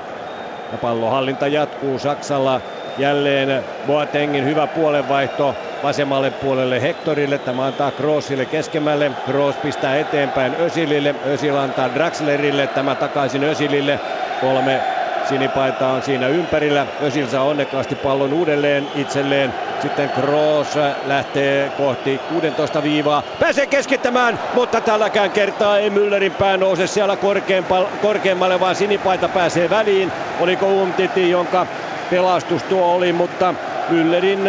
Ja pallonhallinta jatkuu Saksalla. Jälleen Boatengin hyvä puolenvaihto vasemmalle puolelle Hectorille. Tämä antaa Kroosille keskemmälle. Kroos pistää eteenpäin Özilille. Özil antaa Draxlerille. Tämä takaisin Özilille. Kolme sinipaitaa on siinä ympärillä. Özil saa onnekkaasti pallon uudelleen itselleen. Sitten Kroos lähtee kohti 16 viivaa. Pääsee keskittämään, mutta tälläkään kertaa ei Müllerin pää nouse siellä korkeammalle, vaan sinipaita pääsee väliin. Oliko Umtiti, jonka pelastus tuo oli, mutta Müllerin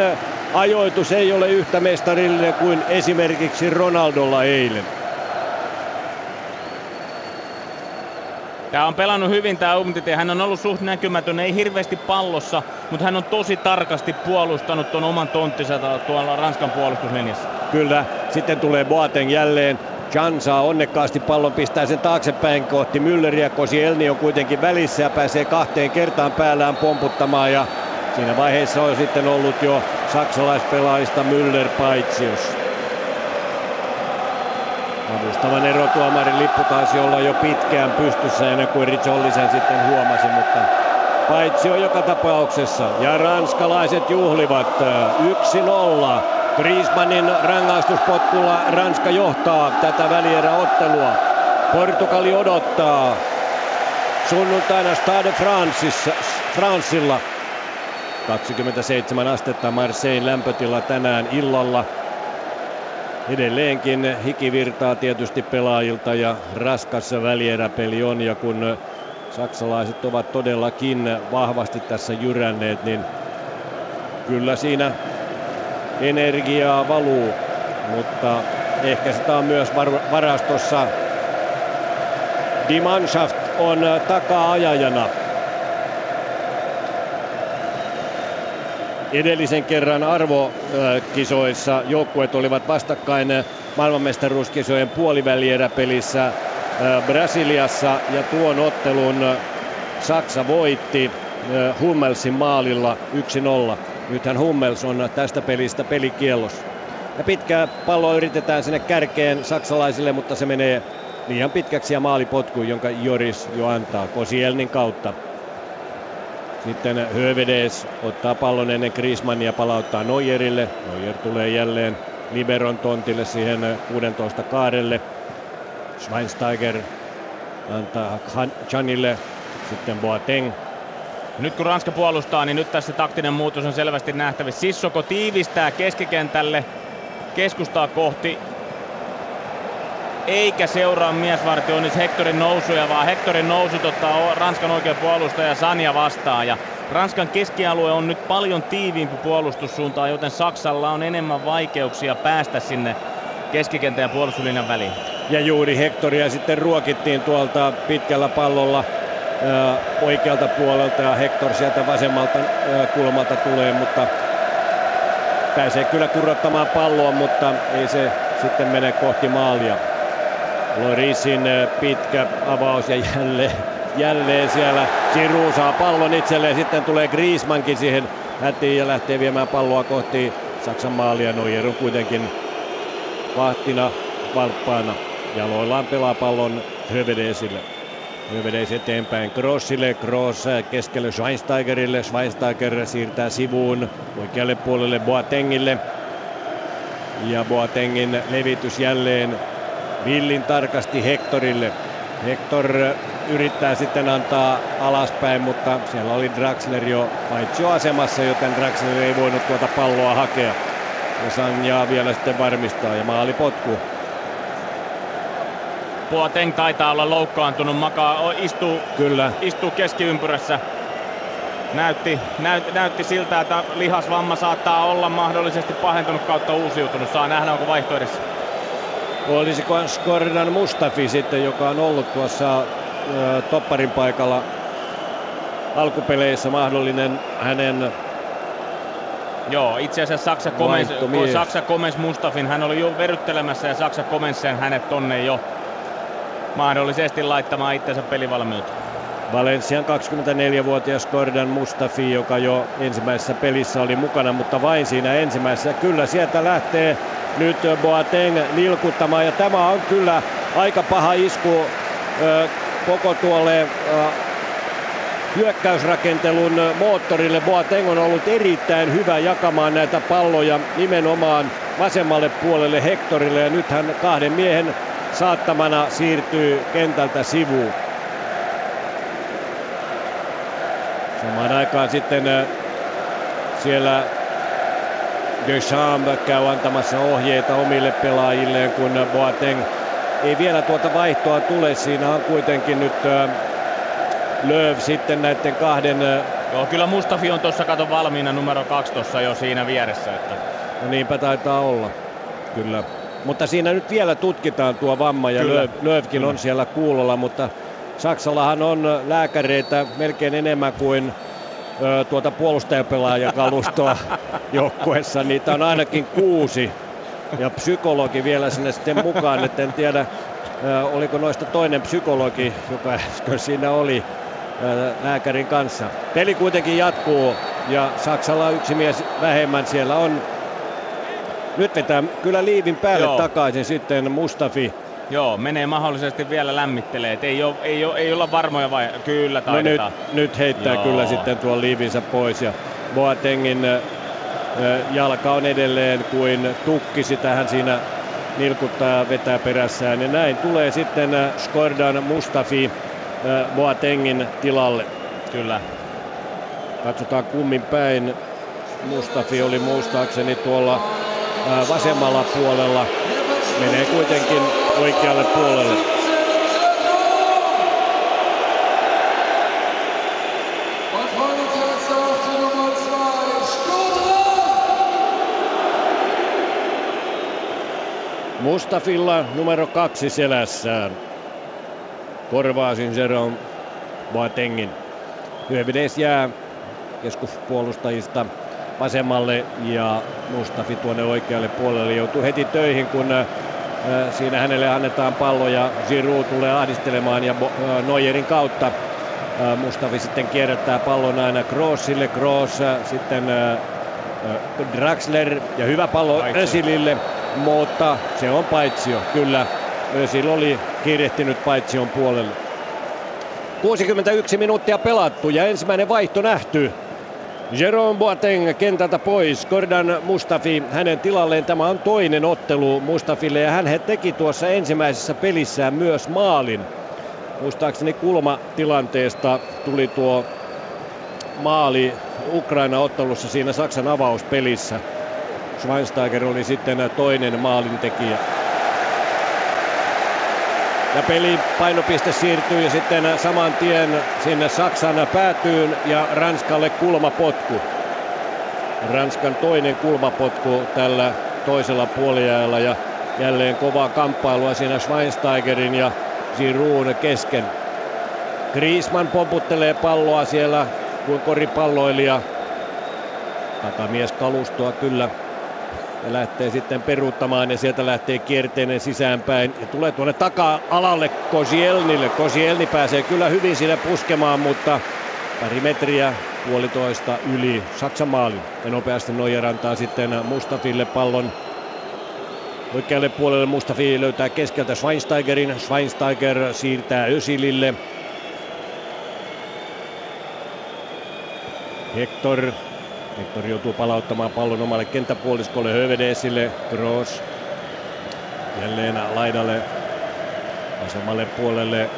ajoitus ei ole yhtä mestarillinen kuin esimerkiksi Ronaldolla eilen. Tämä on pelannut hyvin tämä Umtiti. Hän on ollut suht näkymätön, ei hirveästi pallossa, mutta hän on tosi tarkasti puolustanut tuon oman tonttinsa tuolla Ranskan puolustuslinjassa. Kyllä, sitten tulee Boateng jälleen. Can saa onnekkaasti pallon, pistää sen taaksepäin kohti Mülleriä. Koscielny on kuitenkin välissä ja pääsee kahteen kertaan päällään pomputtamaan. Ja siinä vaiheessa on sitten ollut jo saksalaispelaajista Müller paitsiossa. Avustavan erotuomarin lippu taisi olla jo pitkään pystyssä ennen kuin Rizzoli sen sitten huomasi, mutta paitsio joka tapauksessa. Ja ranskalaiset juhlivat 1-0. Griezmannin rangaistuspotkulla Ranska johtaa tätä välieräottelua. Portugali odottaa sunnuntaina Stade Francilla. 27 astetta Marseille lämpötila tänään illalla. Edelleenkin hikivirtaa tietysti pelaajilta ja raskas välieräpeli on, ja kun saksalaiset ovat todellakin vahvasti tässä jyränneet, niin kyllä siinä energiaa valuu, mutta ehkä sitä on myös varastossa. Die Mannschaft on taka-ajajana. Edellisen kerran arvokisoissa joukkueet olivat vastakkain maailmanmestaruuskisojen puolivälieräpelissä Brasiliassa, ja tuon ottelun Saksa voitti Hummelsin maalilla 1-0. Nythän Hummels on tästä pelistä pelikiellossa. Ja pitkää palloa yritetään sinne kärkeen saksalaisille, mutta se menee liian pitkäksi ja maalipotku, jonka Lloris jo antaa Koscielnyn kautta. Sitten Höwedes ottaa pallon ennen Griezmannia, palauttaa Neuerille. Neuer tulee jälleen liberon tontille siihen 16 kaarelle. Schweinsteiger antaa Canille, sitten Boateng. Nyt kun Ranska puolustaa, niin nyt tässä taktinen muutos on selvästi nähtävissä. Sissoko tiivistää keskikentälle, keskustaa kohti, eikä seuraa miesvartioinnissa Hectorin nousuja, vaan Hectorin nousut ottaa Ranskan oikea puolustaja Sanja vastaan. Ja Ranskan keskialue on nyt paljon tiiviimpi puolustussuuntaan, joten Saksalla on enemmän vaikeuksia päästä sinne keskikentän ja puolustuslinjan väliin. Ja juuri Hectoria sitten ruokittiin tuolta pitkällä pallolla oikealta puolelta, ja Hector sieltä vasemmalta kulmalta tulee, mutta pääsee kyllä kurottamaan palloa, mutta ei se sitten mene kohti maalia. Llorisin pitkä avaus ja jälleen siellä Giroud saa pallon itselleen, sitten tulee Griezmannkin siihen hätiin ja lähtee viemään palloa kohti Saksan maalia. Neuer on kuitenkin vahtina, valppaana, jaloillaan pelaa pallon Hövedesille. Hövedes eteenpäin Kroosille, Kroos keskelle Schweinsteigerille, Schweinsteiger siirtää sivuun oikealle puolelle Boatengille. Ja Boatengin levitys jälleen villin tarkasti Hectorille. Hector yrittää sitten antaa alaspäin, mutta siellä oli Draxler jo paitsioasemassa, joten Draxler ei voinut tuota palloa hakea. Ja Sanjaa vielä sitten varmistaa ja maalipotku. Boateng taitaa olla loukkaantunut, istuu keskiympyrässä. Näytti siltä, että lihasvamma saattaa olla mahdollisesti pahentunut kautta uusiutunut. Saa nähdä, onko vaihto edessä. Olisiko Gordon Mustafi sitten, joka on ollut tuossa topparin paikalla alkupeleissä, mahdollinen hänen. Joo, itse asiassa Saksa komensi Mustafin. Hän oli jo verryttelemässä ja Saksa komensi sen hänet tonne jo mahdollisesti laittamaan itsensä pelivalmiuteen. Valencian 24-vuotias Gordon Mustafi, joka jo ensimmäisessä pelissä oli mukana, mutta vain siinä ensimmäisessä. Kyllä sieltä lähtee nyt Boateng nilkuttamaan, ja tämä on kyllä aika paha isku koko tuolle hyökkäysrakentelun moottorille. Boateng on ollut erittäin hyvä jakamaan näitä palloja nimenomaan vasemmalle puolelle Hectorille, ja nythän kahden miehen saattamana siirtyy kentältä sivuun. Samaan aikaan sitten siellä Deschamps käy antamassa ohjeita omille pelaajilleen, kun Boateng ei vielä tuota vaihtoa tule. Siinä on kuitenkin nyt Löw sitten näiden kahden. Joo, kyllä Mustafi on tuossa kato valmiina numero 2 tuossa jo siinä vieressä. Että. No niinpä taitaa olla, kyllä. Mutta siinä nyt vielä tutkitaan tuo vamma, ja Löwkin on siellä kuulolla, mutta Saksallahan on lääkäreitä melkein enemmän kuin tuota puolustajapelaajakalustoa joukkueessa. Niitä on ainakin 6 ja psykologi vielä sinne sitten mukaan. Et en tiedä, oliko noista toinen psykologi, joka äsken siinä oli lääkärin kanssa. Peli kuitenkin jatkuu ja Saksalla on yksi mies vähemmän. Siellä on. Nyt vetää kyllä liivin päälle takaisin sitten Mustafi. Joo, menee mahdollisesti vielä lämmittelee, et ei olla varmoja vai kyllä taidetaan. No nyt heittää kyllä sitten tuon liivinsä pois, ja Boatengin Jalka on edelleen kuin tukki, sitähän siinä nilkuttaa, vetää perässään. Ja näin tulee sitten Gordon Mustafi Boatengin tilalle. Kyllä. Katsotaan kummin päin. Mustafi oli muistaakseni tuolla vasemmalla puolella. Menee kuitenkin oikealle puolelle. Mustafilla numero 2 selässään. Korvaasin Jérôme Boatengin. Höwedes jää keskuspuolustajista vasemmalle ja Mustafi tuonne oikealle puolelle joutuu heti töihin, kun siinä hänelle annetaan pallo ja Giroud tulee ahdistelemaan ja Neuerin kautta Mustafi sitten kierrättää pallon aina Kroosille. Kroos sitten Draxler ja hyvä pallo paitsio Özilille, mutta se on paitsio. Kyllä, Özil oli kiirehtinyt paitsion puolelle. 61 minuuttia pelattu ja ensimmäinen vaihto nähty. Jérôme Boateng kentältä pois, Gordon Mustafi hänen tilalleen. Tämä on toinen ottelu Mustafille ja hän teki tuossa ensimmäisessä pelissään myös maalin. Muistaakseni kulmatilanteesta tuli tuo maali Ukraina-ottelussa siinä Saksan avauspelissä. Schweinsteiger oli sitten toinen maalintekijä. Ja pelin painopiste siirtyy sitten saman tien sinne Saksan päätyyn ja Ranskalle kulmapotku. Ranskan toinen kulmapotku tällä toisella puoliajalla ja jälleen kovaa kamppailua siinä Schweinsteigerin ja Giroudin kesken. Griezmann pomputtelee palloa siellä kuin koripalloilija. Takamies kalustoa kyllä. Ja lähtee sitten peruuttamaan ja sieltä lähtee kierteinen sisäänpäin ja tulee tuonne taka-alalle Koscielnylle. Koscielny pääsee kyllä hyvin siinä puskemaan, mutta pari metriä puolitoista yli Saksan maalin. Ja nopeasti Neuer antaa sitten Mustafille pallon oikealle puolelle. Mustafi löytää keskeltä Schweinsteigerin. Schweinsteiger siirtää Özilille. Hector joutuu palauttamaan pallon omalle kenttäpuoliskolle Hövedesille. Kroos jälleen laidalle vasemmalle puolelle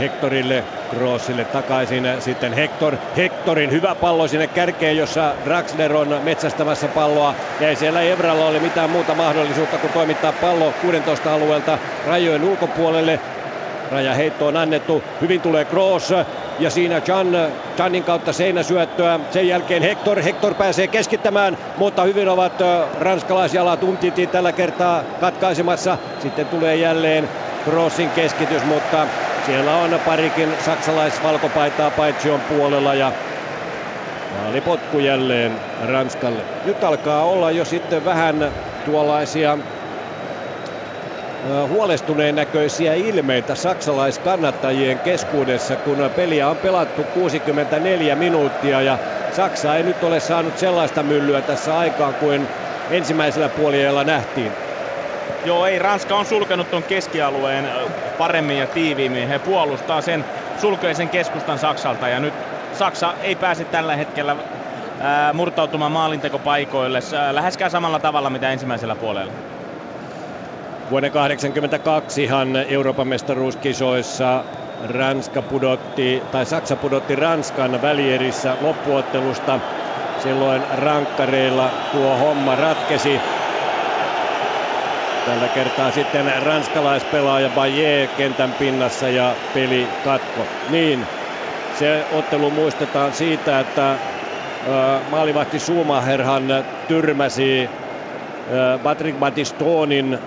Hectorille. Kroosille takaisin sitten Hector. Hectorin hyvä pallo sinne kärkeen, jossa Draxler on metsästämässä palloa. Ja ei siellä Evralla ole mitään muuta mahdollisuutta kuin toimittaa pallo 16 alueelta rajojen ulkopuolelle. Rajaheitto on annettu. Hyvin tulee Kroos. Ja siinä Canin kautta seinäsyöttöä. Sen jälkeen Hector pääsee keskittämään, mutta hyvin ovat ranskalaisjalat Umtiti tällä kertaa katkaisemassa. Sitten tulee jälleen Kroosin keskitys, mutta siellä on parikin saksalaisvalkopaitaa paitsion puolella ja maalipotku jälleen Ranskalle. Nyt alkaa olla jo sitten vähän tuollaisia huolestuneen näköisiä ilmeitä saksalaiskannattajien keskuudessa, kun peliä on pelattu 64 minuuttia ja Saksa ei nyt ole saanut sellaista myllyä tässä aikaan kuin ensimmäisellä puoliajalla nähtiin. Joo, ei, Ranska on sulkenut tuon keskialueen paremmin ja tiiviimmin. He puolustaa sen, sulkee sen keskustan Saksalta ja nyt Saksa ei pääse tällä hetkellä murtautumaan maalintekopaikoille läheskään samalla tavalla mitä ensimmäisellä puolella. Vuoden 1982han Euroopan mestaruuskisoissa Saksa pudotti Ranskan välierissä loppuottelusta. Silloin rankkareilla tuo homma ratkesi. Tällä kertaa sitten ranskalaispelaaja Payet kentän pinnassa ja peli katko. Niin, se ottelu muistetaan siitä, että maalivahti Schumacherhan tyrmäsi Patrick Batistonin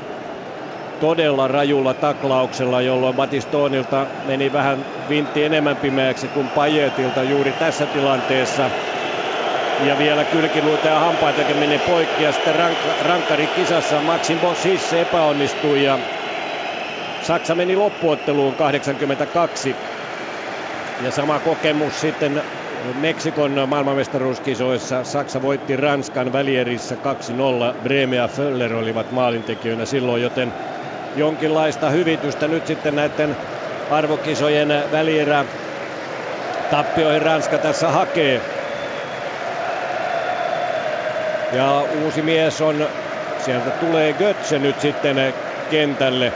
todella rajulla taklauksella, jolloin Batistonilta meni vähän vintti enemmän pimeäksi kuin Payetilta juuri tässä tilanteessa. Ja vielä kylkiluita ja hampaitakin meni poikki ja sitten rankkarikisassa Maxim Bosis epäonnistui ja Saksa meni loppuotteluun 82. Ja sama kokemus sitten Meksikon maailmanmestaruuskisoissa. Saksa voitti Ranskan välierissä 2-0. Breme ja Föller olivat maalintekijöinä silloin, joten jonkinlaista hyvitystä nyt sitten näiden arvokisojen välierä tappioihin Ranska tässä hakee. Ja uusi mies on, sieltä tulee Götze nyt sitten kentälle.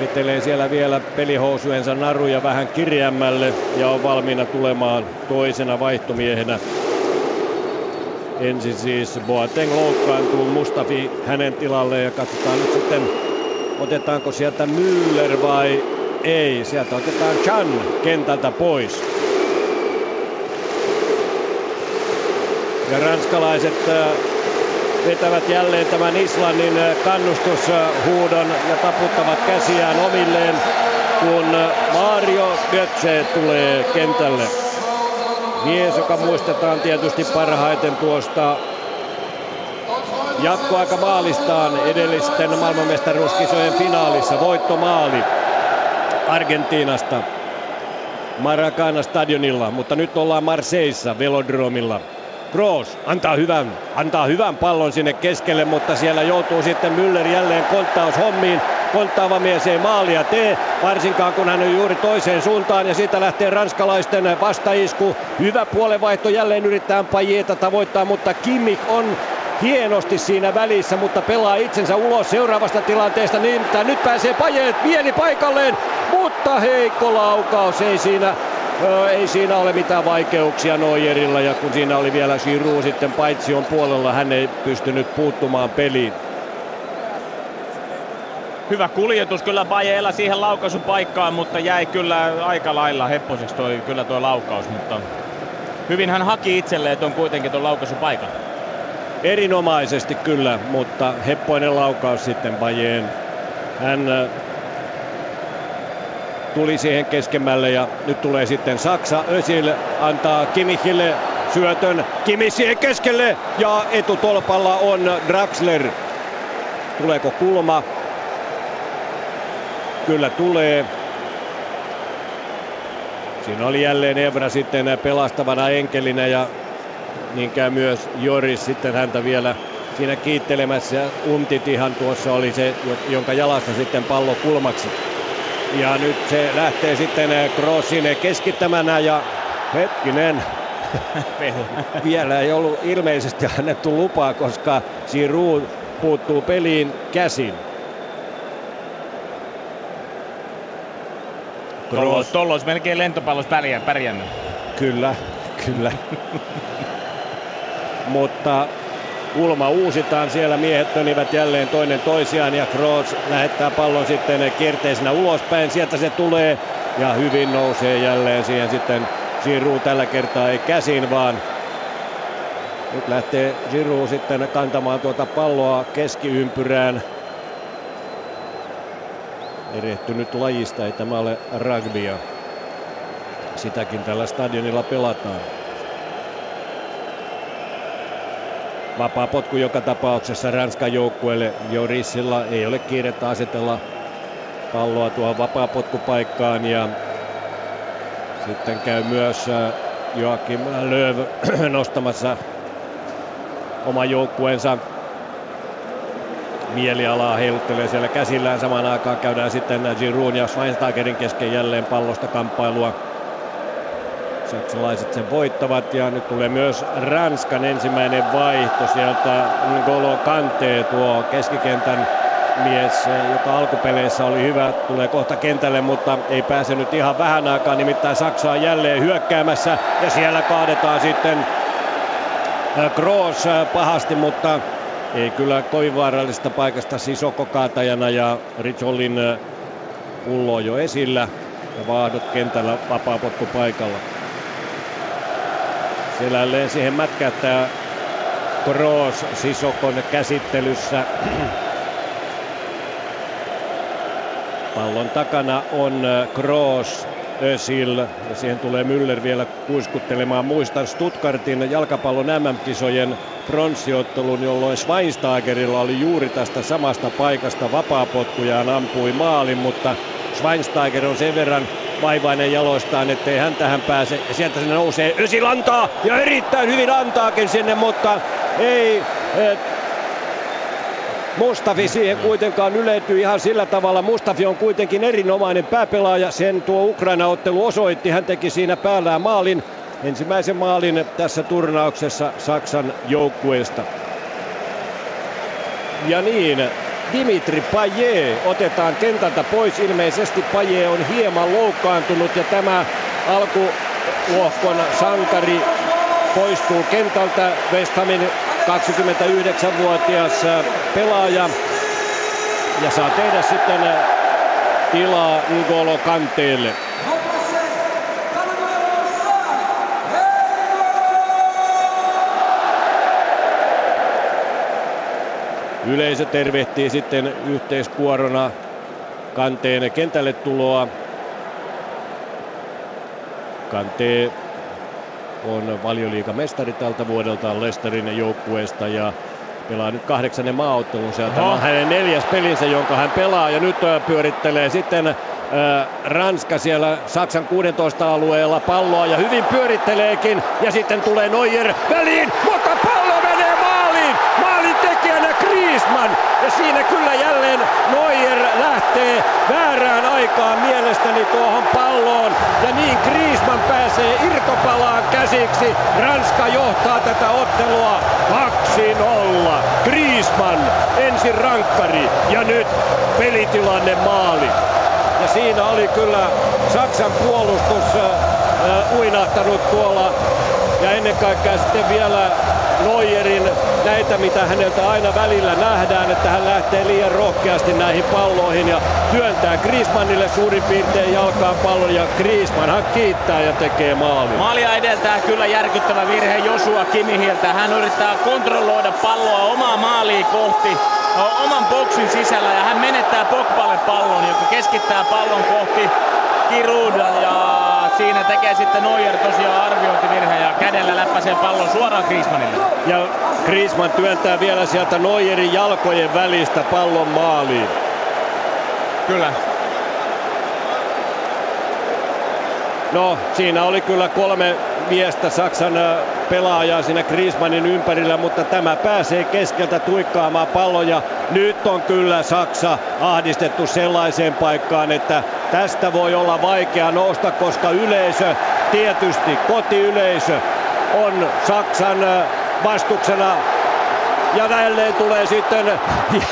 Vetelee siellä vielä pelihousujensa naruja vähän kirjämmälle ja on valmiina tulemaan toisena vaihtomiehenä. Ensin siis Boateng loukkaantuu, Mustafi hänen tilalle ja katsotaan nyt sitten, otetaanko sieltä Müller vai ei. Sieltä otetaan Can kentältä pois. Ja ranskalaiset vetävät jälleen tämän Islannin kannustushuudon ja taputtavat käsiään omilleen, kun Mario Götze tulee kentälle. Mies, joka muistetaan tietysti parhaiten tuosta jatkoaikamaalistaan edellisten maailmanmestaruuskisojen finaalissa. Voittomaali Argentiinasta Maracana stadionilla, mutta nyt ollaan Marseissa velodromilla. Kroos antaa hyvän pallon sinne keskelle, mutta siellä joutuu sitten Müller jälleen konttaushommiin. Konttaava mies ei maalia tee, varsinkaan kun hän on juuri toiseen suuntaan, ja siitä lähtee ranskalaisten vastaisku. Hyvä puolenvaihto, jälleen yrittää Pajeta tavoittaa, mutta Kimmich on hienosti siinä välissä, mutta pelaa itsensä ulos seuraavasta tilanteesta niin, että nyt pääsee Payet mieli paikalleen, mutta heikko laukaus, ei siinä ole mitään vaikeuksia Neuerilla, ja kun siinä oli vielä Giroud sitten paitsion puolella, hän ei pystynyt puuttumaan peliin. Hyvä kuljetus kyllä Payetilla siihen laukaisupaikkaan, mutta jäi kyllä aika lailla hepposeksi tuo laukaus, mutta hyvin hän haki itselleen tuon kuitenkin tuon laukaisupaikan. Erinomaisesti kyllä, mutta heppoinen laukaus sitten Payet. Hän tuli siihen keskemmälle ja nyt tulee sitten Saksa. Özil antaa Kimmichille syötön. Kimmich siihen keskelle ja etutolpalla on Draxler. Tuleeko kulma? Kyllä tulee. Siinä oli jälleen Evra sitten pelastavana enkelinä ja niinkään myös Lloris sitten häntä vielä siinä kiittelemässä. Umtitihan tuossa oli se, jonka jalasta sitten pallo kulmaksi. Ja nyt se lähtee sitten Kroosin keskittämänä ja hetkinen, vielä ei ollut ilmeisesti annettu lupaa, koska Giroud puuttuu peliin käsin. Tuolla olisi melkein lentopallos pärjännyt. Kyllä. Mutta kulma uusitaan siellä, miehet tönivät jälleen toinen toisiaan ja Kroos lähettää pallon sitten kierteisenä ulospäin. Sieltä se tulee ja hyvin nousee jälleen siihen sitten Giroud, tällä kertaa ei käsin vaan. Nyt lähtee Giroud sitten kantamaan tuota palloa keskiympyrään. Erehtynyt lajista, ei tämä ole rugbya. Sitäkin tällä stadionilla pelataan. Vapaa potku joka tapauksessa Ranskan joukkueelle. Llorisilla ei ole kiirettä asetella palloa tuohon vapaa potkupaikkaan. Ja sitten käy myös Joachim Löw nostamassa oma joukkueensa mielialaa, heiluttelee siellä käsillään. Samaan aikaan käydään sitten Giroud ja Schweinsteigerin kesken jälleen pallosta kamppailua. Saksalaiset sen voittavat ja nyt tulee myös Ranskan ensimmäinen vaihto. Sieltä N'Golo Kanté, tuo keskikentän mies, joka alkupeleissä oli hyvä, tulee kohta kentälle, mutta ei pääse nyt ihan vähän aikaa. Nimittäin Saksa on jälleen hyökkäämässä ja siellä kaadetaan sitten Kroos pahasti, mutta ei kyllä kovin vaarallisesta paikasta Sissoko kaatajana, ja Rizzolin pullo on jo esillä ja vaahdot kentällä vapaapotku paikalla. Selälleen siihen mätkättää Kroos Sissokon käsittelyssä. Pallon takana on Kroos, Özil ja siihen tulee Müller vielä kuiskuttelemaan. Muistan Stuttgartin jalkapallon MM-kisojen pronssiottelun, jolloin Schweinsteigerilla oli juuri tästä samasta paikasta vapaapotku ja hän ampui maalin, mutta Schweinsteiger on sen verran vaivainen jaloistaan, ettei hän tähän pääse. Ja sieltä se nousee Özil antaa ja erittäin hyvin antaakin sinne, mutta ei Mustafi siihen kuitenkaan yleityi ihan sillä tavalla. Mustafi on kuitenkin erinomainen pääpelaaja. Sen tuo Ukraina-ottelu osoitti. Hän teki siinä päällään maalin. ensimmäisen maalin tässä turnauksessa Saksan joukkueesta. Ja niin, Dimitri Payet otetaan kentältä pois. Ilmeisesti Payet on hieman loukkaantunut ja tämä alkulohkon sankari poistuu kentältä. West Hamin 29-vuotias pelaaja ja saa tehdä sitten tilaa N'Golo Kanteelle. Yleisö tervehtii sitten yhteiskuorona Kanteen kentälle tuloa. Kante on valioliigamestari tältä vuodelta Leicesterin joukkueesta ja pelaa nyt 8. maaottelunsa. Tämä on hänen 4. pelinsä, jonka hän pelaa, ja nyt pyörittelee sitten Ranska siellä Saksan 16 alueella palloa ja hyvin pyöritteleekin, ja sitten tulee Neuer väliin, mutta pallo menee maaliin! Maalin tekijänä Griezmann, ja siinä kyllä jälleen Neuer lähtee väärään aikaan mielestäni tuohon palloon, ja niin Griezmann pääsee irtopalaan käsiksi. Ranska johtaa tätä ottelua 2-0. Griezmann ensin rankkari ja nyt pelitilanne maali. Ja siinä oli kyllä Saksan puolustus uinahtanut tuolla, ja ennen kaikkea sitten vielä Neuerin näitä, mitä häneltä aina välillä nähdään, että hän lähtee liian rohkeasti näihin palloihin ja työntää Griezmannille suurin piirtein jalkaan pallon, ja Griezmannhan kiittää ja tekee maalin. Maalia edeltää kyllä järkyttävä virhe Joshua Kimmichiltä. Hän yrittää kontrolloida palloa omaa maalia kohti oman boksin sisällä, ja hän menettää Pogballe pallon, joka keskittää pallon kohti Girouda, ja siinä tekee sitten Neuer tosiaan arviointivirhe ja kädellä läppäsee pallon suoraan Griezmannille. Ja Griezmann työntää vielä sieltä Neuerin jalkojen välistä pallon maaliin. Kyllä. No, siinä oli kyllä 3 miestä Saksan pelaajaa siinä Griezmannin ympärillä, mutta tämä pääsee keskeltä tuikkaamaan pallon, ja nyt on kyllä Saksa ahdistettu sellaiseen paikkaan, että tästä voi olla vaikea nousta, koska yleisö, tietysti kotiyleisö, on Saksan vastuksena. Ja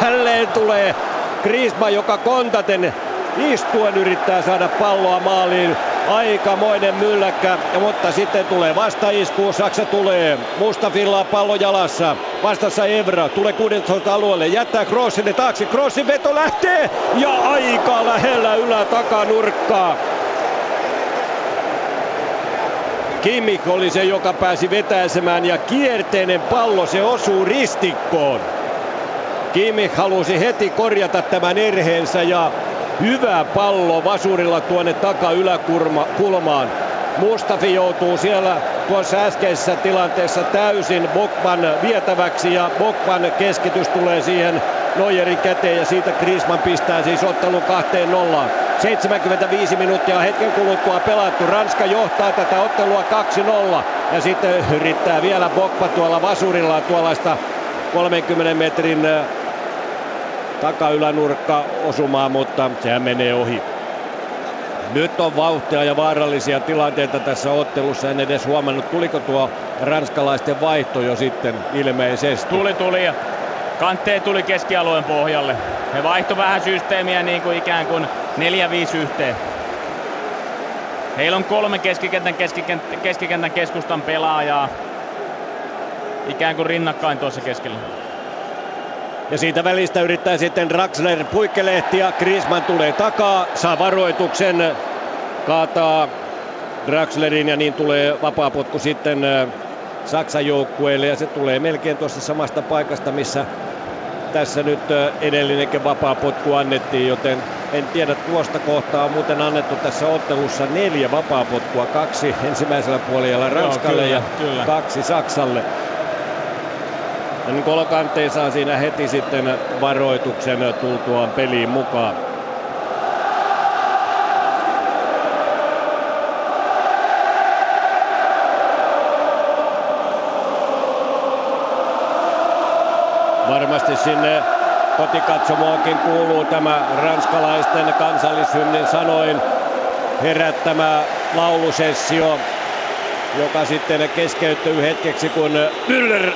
jälleen tulee Griezmann, joka kontaten istuen yrittää saada palloa maaliin. Aikamoinen mylläkkä, mutta sitten tulee vastaisku. Saksa tulee. Mustafilla pallo jalassa. Vastassa Evra. Tulee 16 alueelle. Jättää Kroosille taakse. Kroosin veto lähtee. Ja aika lähellä ylätakanurkkaa. Kimmich oli se, joka pääsi vetäisemään. Ja kierteinen pallo. Se osuu ristikkoon. Kimmich halusi heti korjata tämän erheensä ja hyvä pallo vasurilla tuonne takayläkulmaan. Mustafi joutuu siellä tuossa äskeisessä tilanteessa täysin Bokman vietäväksi, ja Bokman keskitys tulee siihen Neuerin käteen, ja siitä Griezmann pistää siis ottelun 2-0. 75 minuuttia hetken kuluttua pelattu. Ranska johtaa tätä ottelua 2-0, ja sitten yrittää vielä Bokman tuolla vasurilla tuollaista 30 metrin takaylänurkka osumaan, mutta sehän menee ohi. Nyt on vauhtia ja vaarallisia tilanteita tässä ottelussa. En edes huomannut, tuliko tuo ranskalaisten vaihto jo sitten ilmeisesti. Tuli. Kanteen tuli keskialueen pohjalle. He vaihto vähän systeemiä niin kuin ikään kuin 4-5 yhteen. Heillä on 3 keskikentän keskustan pelaajaa ikään kuin rinnakkain tuossa keskellä. Ja siitä välistä yrittää sitten Draxler puikkelehtiä. Griezmann tulee takaa, saa varoituksen, kaataa Draxlerin, ja niin tulee vapaapotku sitten Saksan joukkueelle. Ja se tulee melkein tuossa samasta paikasta, missä tässä nyt edellinenkin vapaapotku annettiin. Joten en tiedä, tuosta kohtaa on muuten annettu tässä ottelussa 4 vapaapotkua. 2 ensimmäisellä puolella Ranskalle, joo, kyllä. 2 Saksalle. N'Golo Kanté saa siinä heti sitten varoituksen tultuaan peliin mukaan. Varmasti sinne kotikatsomoonkin kuuluu tämä ranskalaisten kansallishymnin sanoin herättämä laulusessio. joka sitten keskeyttyy hetkeksi, kun Müller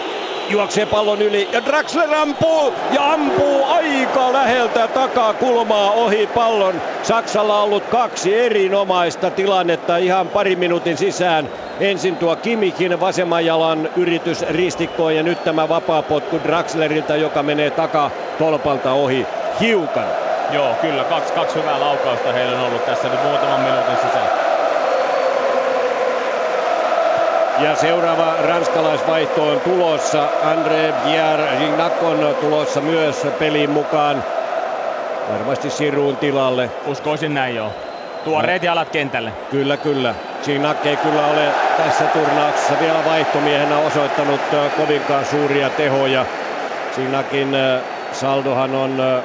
juoksee pallon yli ja Draxler ampuu aika läheltä takakulmaa ohi pallon. Saksalla on ollut kaksi erinomaista tilannetta ihan pari minuutin sisään. Ensin tuo Kimichin vasemman jalan yritys ristikkoon ja nyt tämä vapaapotku Draxlerilta, joka menee takatolpalta ohi hiukan. Joo, kyllä. Kaksi hyvää laukausta heillä on ollut tässä nyt muutaman minuutin sisään. Ja seuraava ranskalaisvaihto on tulossa. André-Pierre Gignac on tulossa myös pelin mukaan. Varmasti Giroudin tilalle. Uskoisin näin, joo. Tuoreet jalat kentälle. Kyllä. Gignac ei kyllä ole tässä turnauksessa vielä vaihtomiehenä osoittanut kovinkaan suuria tehoja. Gignacin saldohan on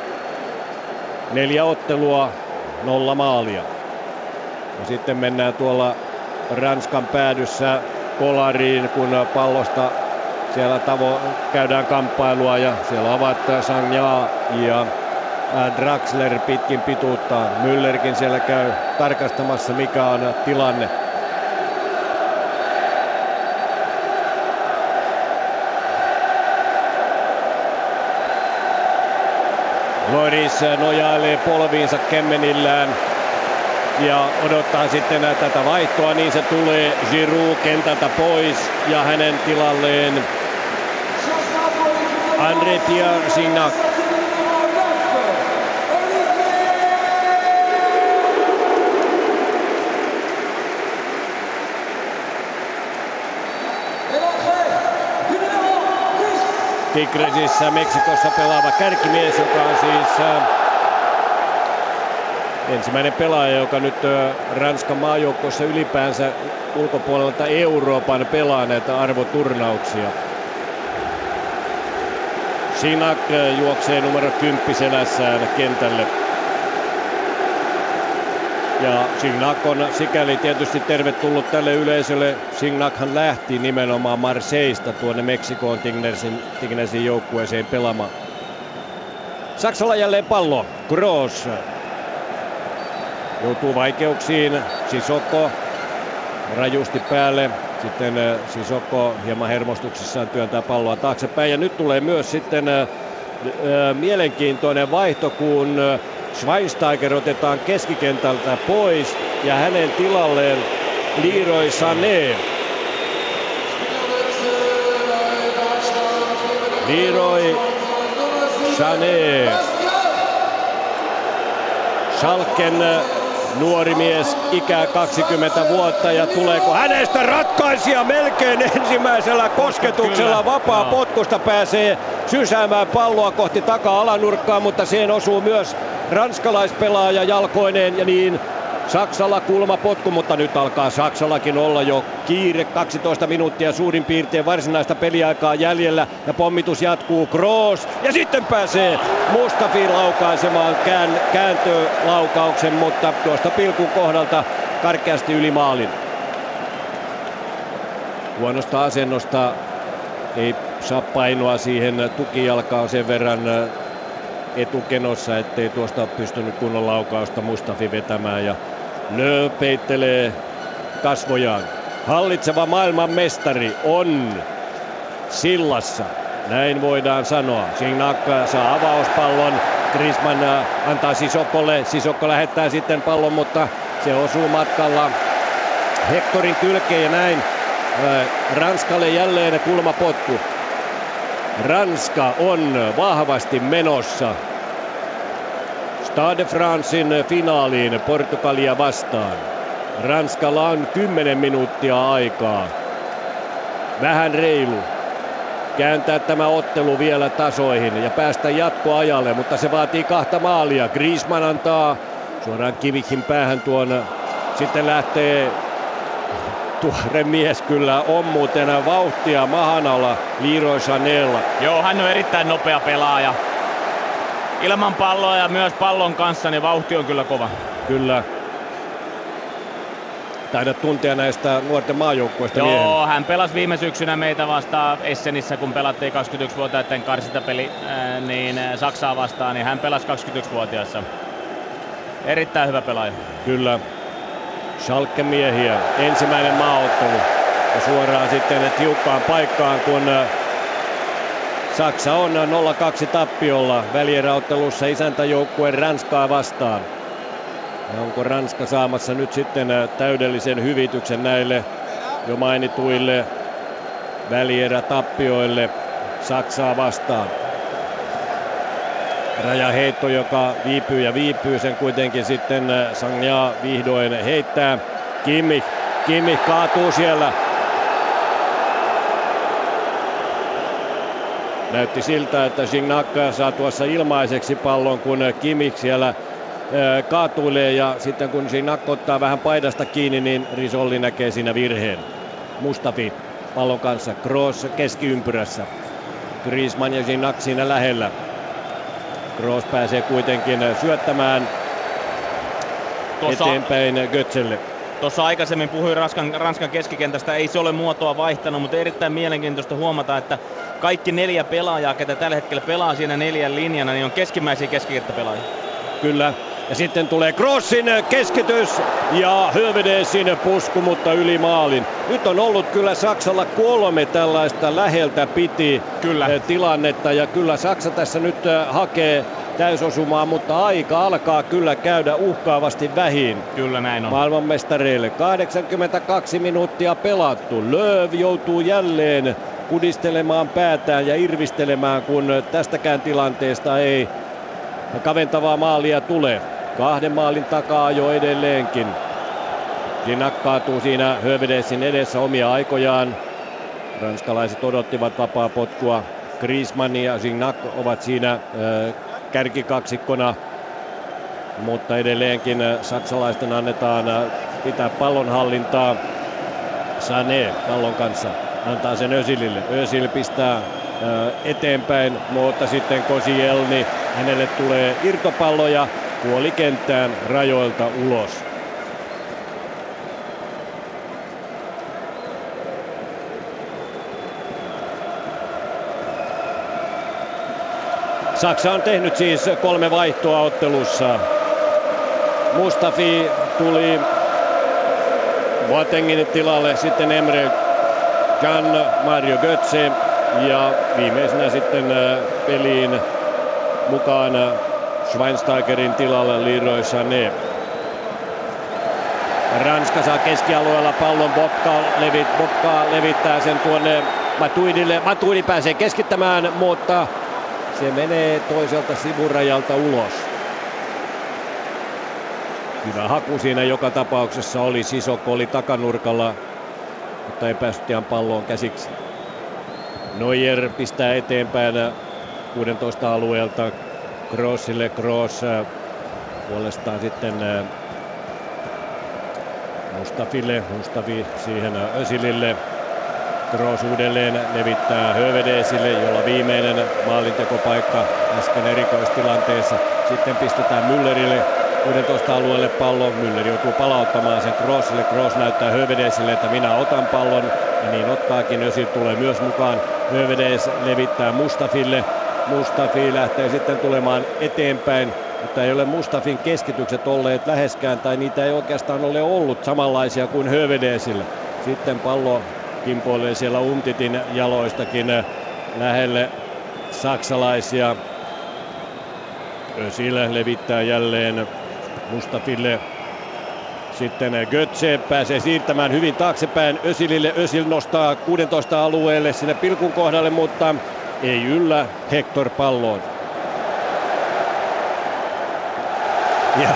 4 ottelua, 0 maalia. Ja sitten mennään tuolla Ranskan päädyssä kolariin, kun pallosta siellä käydään kamppailua ja siellä ovat Sanjaa ja Draxler pitkin pituuttaan. Müllerkin siellä käy tarkastamassa, mikä on tilanne. Lloris nojailee polviinsa kemmenillään ja odottaa sitten tätä vaihtoa, niin se tulee. Giroud kentältä pois ja hänen tilalleen André-Pierre Gignac. Tigresissä Meksikossa pelaava kärkimies, joka on siis ensimmäinen pelaaja, joka nyt Ranskan maajoukkueessa ylipäänsä ulkopuolelta Euroopan pelaa näitä arvoturnauksia. Gignac juoksee numero 10 selässään kentälle. Ja Gignac on sikäli tietysti tervetullut tälle yleisölle. Gignachan lähti nimenomaan Marseista tuonne Meksikoon Tignesin joukkueeseen pelaamaan. Saksalla jälleen pallo. Kroos joutuu vaikeuksiin. Sissoko rajusti päälle. Sitten Sissoko hieman hermostuksissaan työntää palloa taaksepäin. Ja nyt tulee myös sitten mielenkiintoinen vaihto, kun Schweinsteiger otetaan keskikentältä pois ja hänen tilalleen Leroy Sané. Leroy Sané. Schalken nuori mies, ikää 20 vuotta, ja tuleeko hänestä ratkaisija melkein ensimmäisellä kosketuksella? Vapaa potkusta pääsee sysäämään palloa kohti taka-alanurkkaa, mutta siihen osuu myös ranskalaispelaaja jalkoineen ja niin Saksalla kulmapotku, mutta nyt alkaa Saksallakin olla jo kiire. 12 minuuttia suurin piirtein varsinaista peliaikaa jäljellä ja pommitus jatkuu. Kroos ja sitten pääsee Mustafi laukaisemaan kääntölaukauksen, mutta tuosta pilkun kohdalta karkeasti yli maalin. Huonosta asennosta ei saa painoa siihen tukijalkaan sen verran etukenossa, ettei tuosta ole pystynyt kunnon laukausta Mustafi vetämään ja Löw peittelee kasvojaan. Hallitseva maailmanmestari on sillassa, näin voidaan sanoa. Gignac saa avauspallon, Griezmann antaa Sissokolle, Sissoko lähettää sitten pallon, mutta se osuu matkalla Hectorin kylkeen ja näin Ranskalle jälleen kulmapotku. Ranska on vahvasti menossa Stade Francen finaaliin Portugalia vastaan. Ranskalla on 10 minuuttia aikaa. Vähän reilu kääntää tämä ottelu vielä tasoihin ja päästä jatkoajalle, mutta se vaatii 2 maalia. Griezmann antaa suoraan Kimichin päähän tuon. Sitten lähtee tuore mies, kyllä on muuten vauhtia mahanalla Leroy Sanélla. Joo, hän on erittäin nopea pelaaja. Ilman palloa ja myös pallon kanssa, niin vauhti on kyllä kova. Kyllä. Taidat tuntea näistä nuorten maajoukkueista miehen. Joo, hän pelasi viime syksynä meitä vastaan Essenissä, kun pelattiin 21-vuotiaiden karsintapeli niin Saksaa vastaan, niin hän pelasi 21-vuotiaassa. Erittäin hyvä pelaaja. Kyllä. Schalke miehiä, ensimmäinen maaottelu. Ja suoraan sitten tiukkaan paikkaan, kun Saksa on 0-2 tappiolla välieräottelussa isäntäjoukkueen Ranskaa vastaan. Ja onko Ranska saamassa nyt sitten täydellisen hyvityksen näille jo mainituille välierätappioille Saksaa vastaan? Rajaheitto, joka viipyy ja viipyy, sen kuitenkin sitten Sagna vihdoin heittää. Kimmich kaatuu siellä. Näytti siltä, että Gignac saa tuossa ilmaiseksi pallon, kun Kimmich siellä kaatuilee, ja sitten kun Gignac ottaa vähän paidasta kiinni, niin Rizzoli näkee siinä virheen. Mustafi pallon kanssa, Kroos keskiympyrässä. Griezmann ja Gignac siinä lähellä. Kroos pääsee kuitenkin syöttämään eteenpäin Götzelle. Tuossa aikaisemmin puhuin Ranskan keskikentästä, ei se ole muotoa vaihtanut, mutta erittäin mielenkiintoista huomata, että kaikki 4 pelaajaa, ketä tällä hetkellä pelaa siinä 4 linjana, niin on keskimmäisiä keskikenttä-pelaajia. Kyllä, ja sitten tulee Kroosin keskitys ja Höwedesin pusku, mutta yli maalin. Nyt on ollut kyllä Saksalla 3 tällaista läheltä piti tilannetta, ja kyllä Saksa tässä nyt hakee täysosumaa, mutta aika alkaa kyllä käydä uhkaavasti vähin. Kyllä näin on. Maailmanmestareille 82 minuuttia pelattu. Lööv joutuu jälleen kudistelemaan päätään ja irvistelemään, kun tästäkään tilanteesta ei kaventavaa maalia tulee. 2 maalin takaa jo edelleenkin. Gignac kaatuu siinä Höwedesin edessä omia aikojaan. Ranskalaiset odottivat vapaa potkua. Griezmann ja Gignac ovat siinä kärkikaksikkona, mutta edelleenkin saksalaisten annetaan pitää pallonhallintaa. Sané pallon kanssa antaa sen Özilille. Özil pistää eteenpäin, mutta sitten Koscielny, hänelle tulee irtopalloja puolikenttään rajoilta ulos. Saksa on tehnyt siis 3 vaihtoa ottelussa. Mustafi tuli Boatengin tilalle, sitten Emre Can, Mario Götze ja viimeisenä sitten peliin mukaan Schweinsteigerin tilalle Leroy Sané. Ranska saa keskialueella pallon, Bobka levittää sen tuonne Matuidille. Matuidi pääsee keskittämään, mutta se menee toiselta sivurajalta ulos. Hyvä haku siinä joka tapauksessa oli. Sissoko oli takanurkalla, mutta ei päässyt ihan palloon käsiksi. Neuer pistää eteenpäin 16 alueelta Kroosille. Kroos puolestaan sitten Mustafille. Mustafi siihen Özilille. Kroos uudelleen levittää Höwedesille, jolla viimeinen maalintekopaikka äsken erikoistilanteessa. Sitten pistetään Müllerille 11 alueelle pallon. Müller joutuu palauttamaan sen Kroosille. Kroos näyttää Höwedesille, että minä otan pallon. Ja niin ottaakin, Özil tulee myös mukaan. Höwedes levittää Mustafille. Mustafi lähtee sitten tulemaan eteenpäin, mutta ei ole Mustafin keskitykset olleet läheskään, tai niitä ei oikeastaan ole ollut samanlaisia kuin Höwedesille. Sitten pallo kimpoilee siellä Umtitin jaloistakin lähelle saksalaisia. Özil levittää jälleen Mustafille. Sitten Götze pääsee siirtämään hyvin taaksepäin Özilille. Özil nostaa 16 alueelle sinne pilkun kohdalle, mutta ei yllä Hector palloon. Ja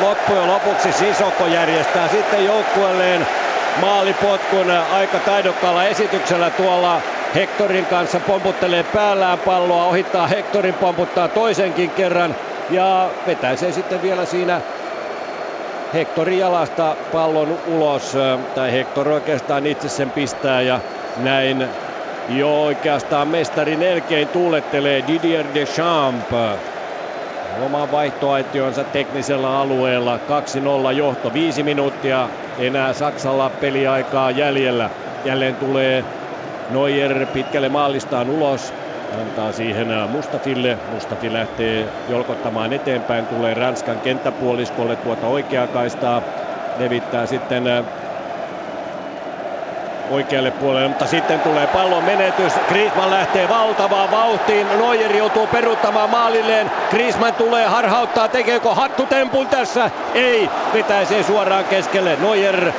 loppujen lopuksi Sissoko järjestää sitten joukkueelleen maalipotkun aika taidokkaalla esityksellä tuolla. Hectorin kanssa pomputtelee päällään palloa, ohittaa Hectorin, pomputtaa toisenkin kerran ja vetäisee sitten vielä siinä Hectorin jalasta pallon ulos, tai Hector oikeastaan itse sen pistää, ja näin jo oikeastaan mestari melkein tuulettelee Didier Deschamps oman vaihtoaitionsa teknisellä alueella. 2-0 johto, 5 minuuttia enää Saksalla peliaikaa jäljellä. Jälleen tulee Neuer pitkälle maalistaan ulos, antaa siihen Mustafille. Mustafi lähtee jolkottamaan eteenpäin, tulee Ranskan kenttäpuoliskolle tuota oikeaa kaistaa, levittää sitten oikealle puolelle, mutta sitten tulee pallon menetys. Griezmann lähtee valtavaan vauhtiin. Neuer joutuu peruuttamaan maalilleen. Griezmann tulee, harhauttaa, tekeekö hattutempun tässä? Ei, vetäisee suoraan keskelle. Neuer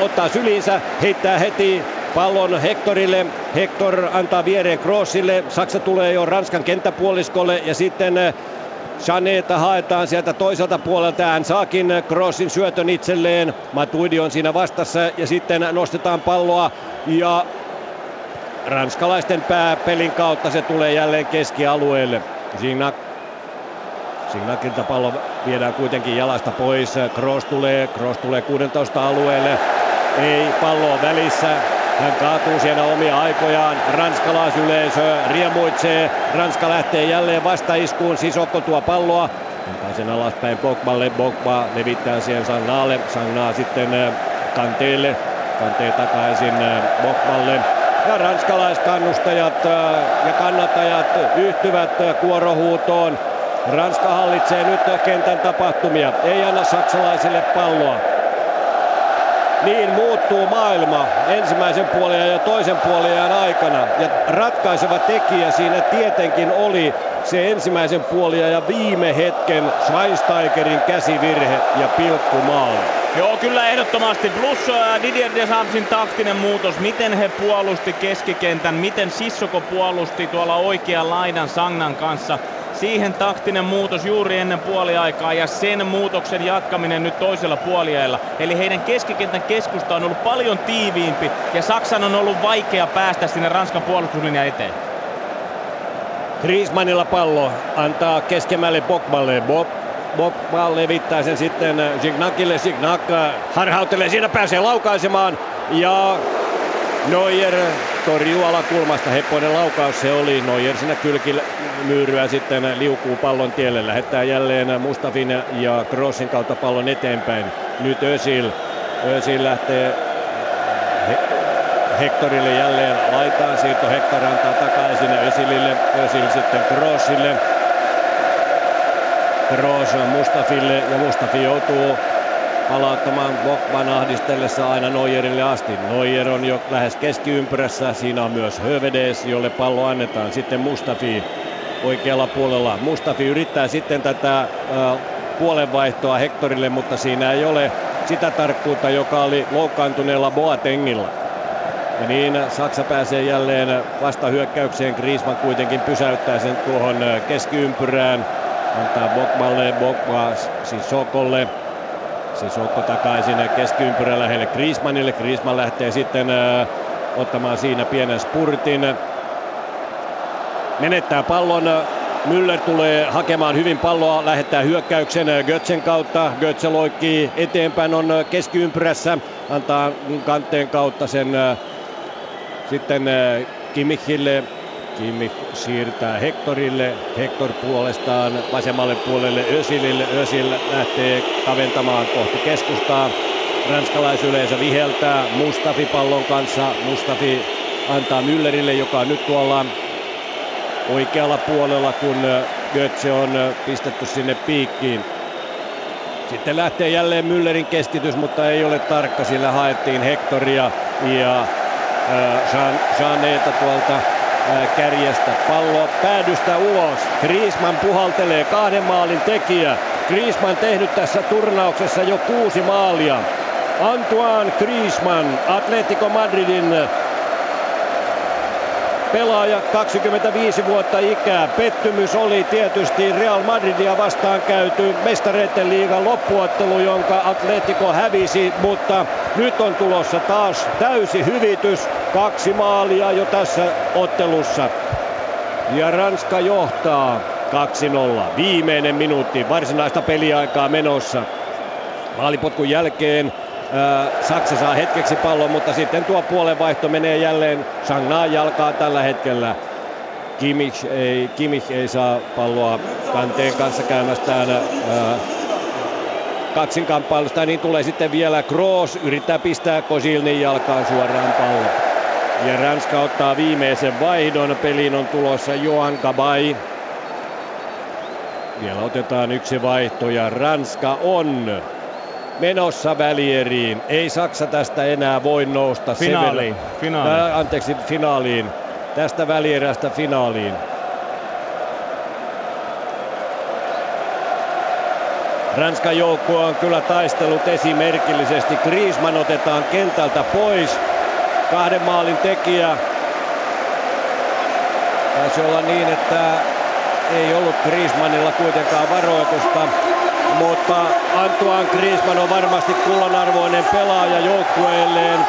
ottaa syliinsä, heittää heti pallon Hectorille. Hector antaa viereen Kroosille. Saksa tulee jo Ranskan kenttäpuoliskolle ja sitten Janeta haetaan sieltä toiselta puolelta. Hän saakin Kroosin syötön itselleen. Matuidi on siinä vastassa ja sitten nostetaan palloa. Ja ranskalaisten pääpelin kautta se tulee jälleen keskialueelle. Signakilta pallo viedään kuitenkin jalasta pois. Kroos tulee 16 alueelle. Ei, pallo välissä. Hän kaatuu siellä omia aikojaan. Ranskalaisyleisö riemuitsee. Ranska lähtee jälleen vastaiskuun. Sissoko tuo palloa. Antaa sen alaspäin Pogballe. Pogba levittää siihen Sangnaalle. Sangnaa sitten Kanteelle. Kante takaisin Pogballe. Ja ranskalaiskannustajat ja kannattajat yhtyvät kuorohuutoon. Ranska hallitsee nyt kentän tapahtumia. Ei anna saksalaisille palloa. Niin muuttuu maailma ensimmäisen puoliajan ja toisen puoliajan aikana. Ja ratkaiseva tekijä siinä tietenkin oli se ensimmäisen puoliajan viime hetken Schweinsteigerin käsivirhe ja pilkkumaali. Joo, kyllä ehdottomasti. Plus Didier Deschampsin taktinen muutos, miten he puolusti keskikentän, miten Sissoko puolusti tuolla oikean laidan Sangnan kanssa. Siihen taktinen muutos juuri ennen puoliaikaa ja sen muutoksen jatkaminen nyt toisella puoliajalla. Eli heidän keskikentän keskusta on ollut paljon tiiviimpi ja Saksan on ollut vaikea päästä sinne Ranskan puolustuslinjan eteen. Griezmannilla pallo antaa keskemmälle Pogballe. Pogba levittää sen sitten Gignacille. Gignac harhauttelee, siinä pääsee laukaisemaan ja Neuer torjuu alakulmasta, heppoinen laukaus se oli. Neuer sinne kylkillä myyryä sitten liukuu pallon tielle. Lähettää jälleen Mustafin ja Kroosin kautta pallon eteenpäin. Nyt Özil lähtee Hectorille jälleen laitaan. Siirto Hector antaa takaisin Özilille. Özil sitten Kroosille. Kroos Mustafille ja Mustafi joutuu palauttamaan Pogban ahdistellessa aina Neuerille asti. Neuer on jo lähes keskiympyrässä. Siinä on myös Hövedes, jolle pallo annetaan. Sitten Mustafi oikealla puolella. Mustafi yrittää sitten tätä puolenvaihtoa Hectorille, mutta siinä ei ole sitä tarkkuutta, joka oli loukkaantuneella Boatengilla. Ja niin Saksa pääsee jälleen vastahyökkäykseen. Griezmann kuitenkin pysäyttää sen tuohon keskiympyrään. Antaa Pogballe, Pogba Sissokolle. Sissoko takaisin keskiympyrän lähelle Griezmannille. Griezmann lähtee sitten ottamaan siinä pienen spurtin. Menettää pallon. Müller tulee hakemaan hyvin palloa. Lähettää hyökkäyksen Götzen kautta. Götze loikkii eteenpäin, on keskiympyrässä. Antaa kanteen kautta sen sitten Kimmichille. Kimmich siirtää Hectorille. Hector puolestaan vasemmalle puolelle Özilille. Özil lähtee kaventamaan kohti keskustaa. Ranskalaisyleisö viheltää Mustafi pallon kanssa. Mustafi antaa Müllerille, joka on nyt tuolla oikealla puolella, kun Götze on pistetty sinne piikkiin. Sitten lähtee jälleen Müllerin keskitys, mutta ei ole tarkka. Sillä haettiin Hectoria ja Janeta tuolta kärjestä. Pallo päädystä ulos. Griezmann puhaltelee kahden maalin tekijä. Griezmann tehnyt tässä turnauksessa jo 6 maalia. Antoine Griezmann, Atletico Madridin pelaaja, 25 vuotta ikää. Pettymys oli tietysti Real Madridia vastaan käyty Mestareiden liigan loppuottelu, jonka Atletico hävisi, mutta nyt on tulossa taas täysi hyvitys. 2 maalia jo tässä ottelussa. Ja Ranska johtaa 2-0. Viimeinen minuutti varsinaista peliaikaa menossa. Maalipotkun jälkeen Saksa saa hetkeksi pallon, mutta sitten tuo puolenvaihto menee jälleen Sangnaan jalkaa tällä hetkellä. Kimmich ei saa palloa kanteen kanssa käymästään kaksinkamppailusta, niin tulee sitten vielä Kroos, yrittää pistää Koscielnyn jalkaan suoraan pallon. Ja Ranska ottaa viimeisen vaihdon, peliin on tulossa Johan Kabay. Vielä otetaan yksi vaihto ja Ranska on menossa välieriin. Ei Saksa tästä enää voi nousta. Finaaliin. Tästä välierästä finaaliin. Ranskan joukkue on kyllä taistellut esimerkillisesti. Griezmann otetaan kentältä pois. Kahden maalin tekijä. Taisi olla niin, että ei ollut Griezmannilla kuitenkaan varoitusta. Mutta Antoine Griezmann on varmasti kullanarvoinen pelaaja joukkueelleen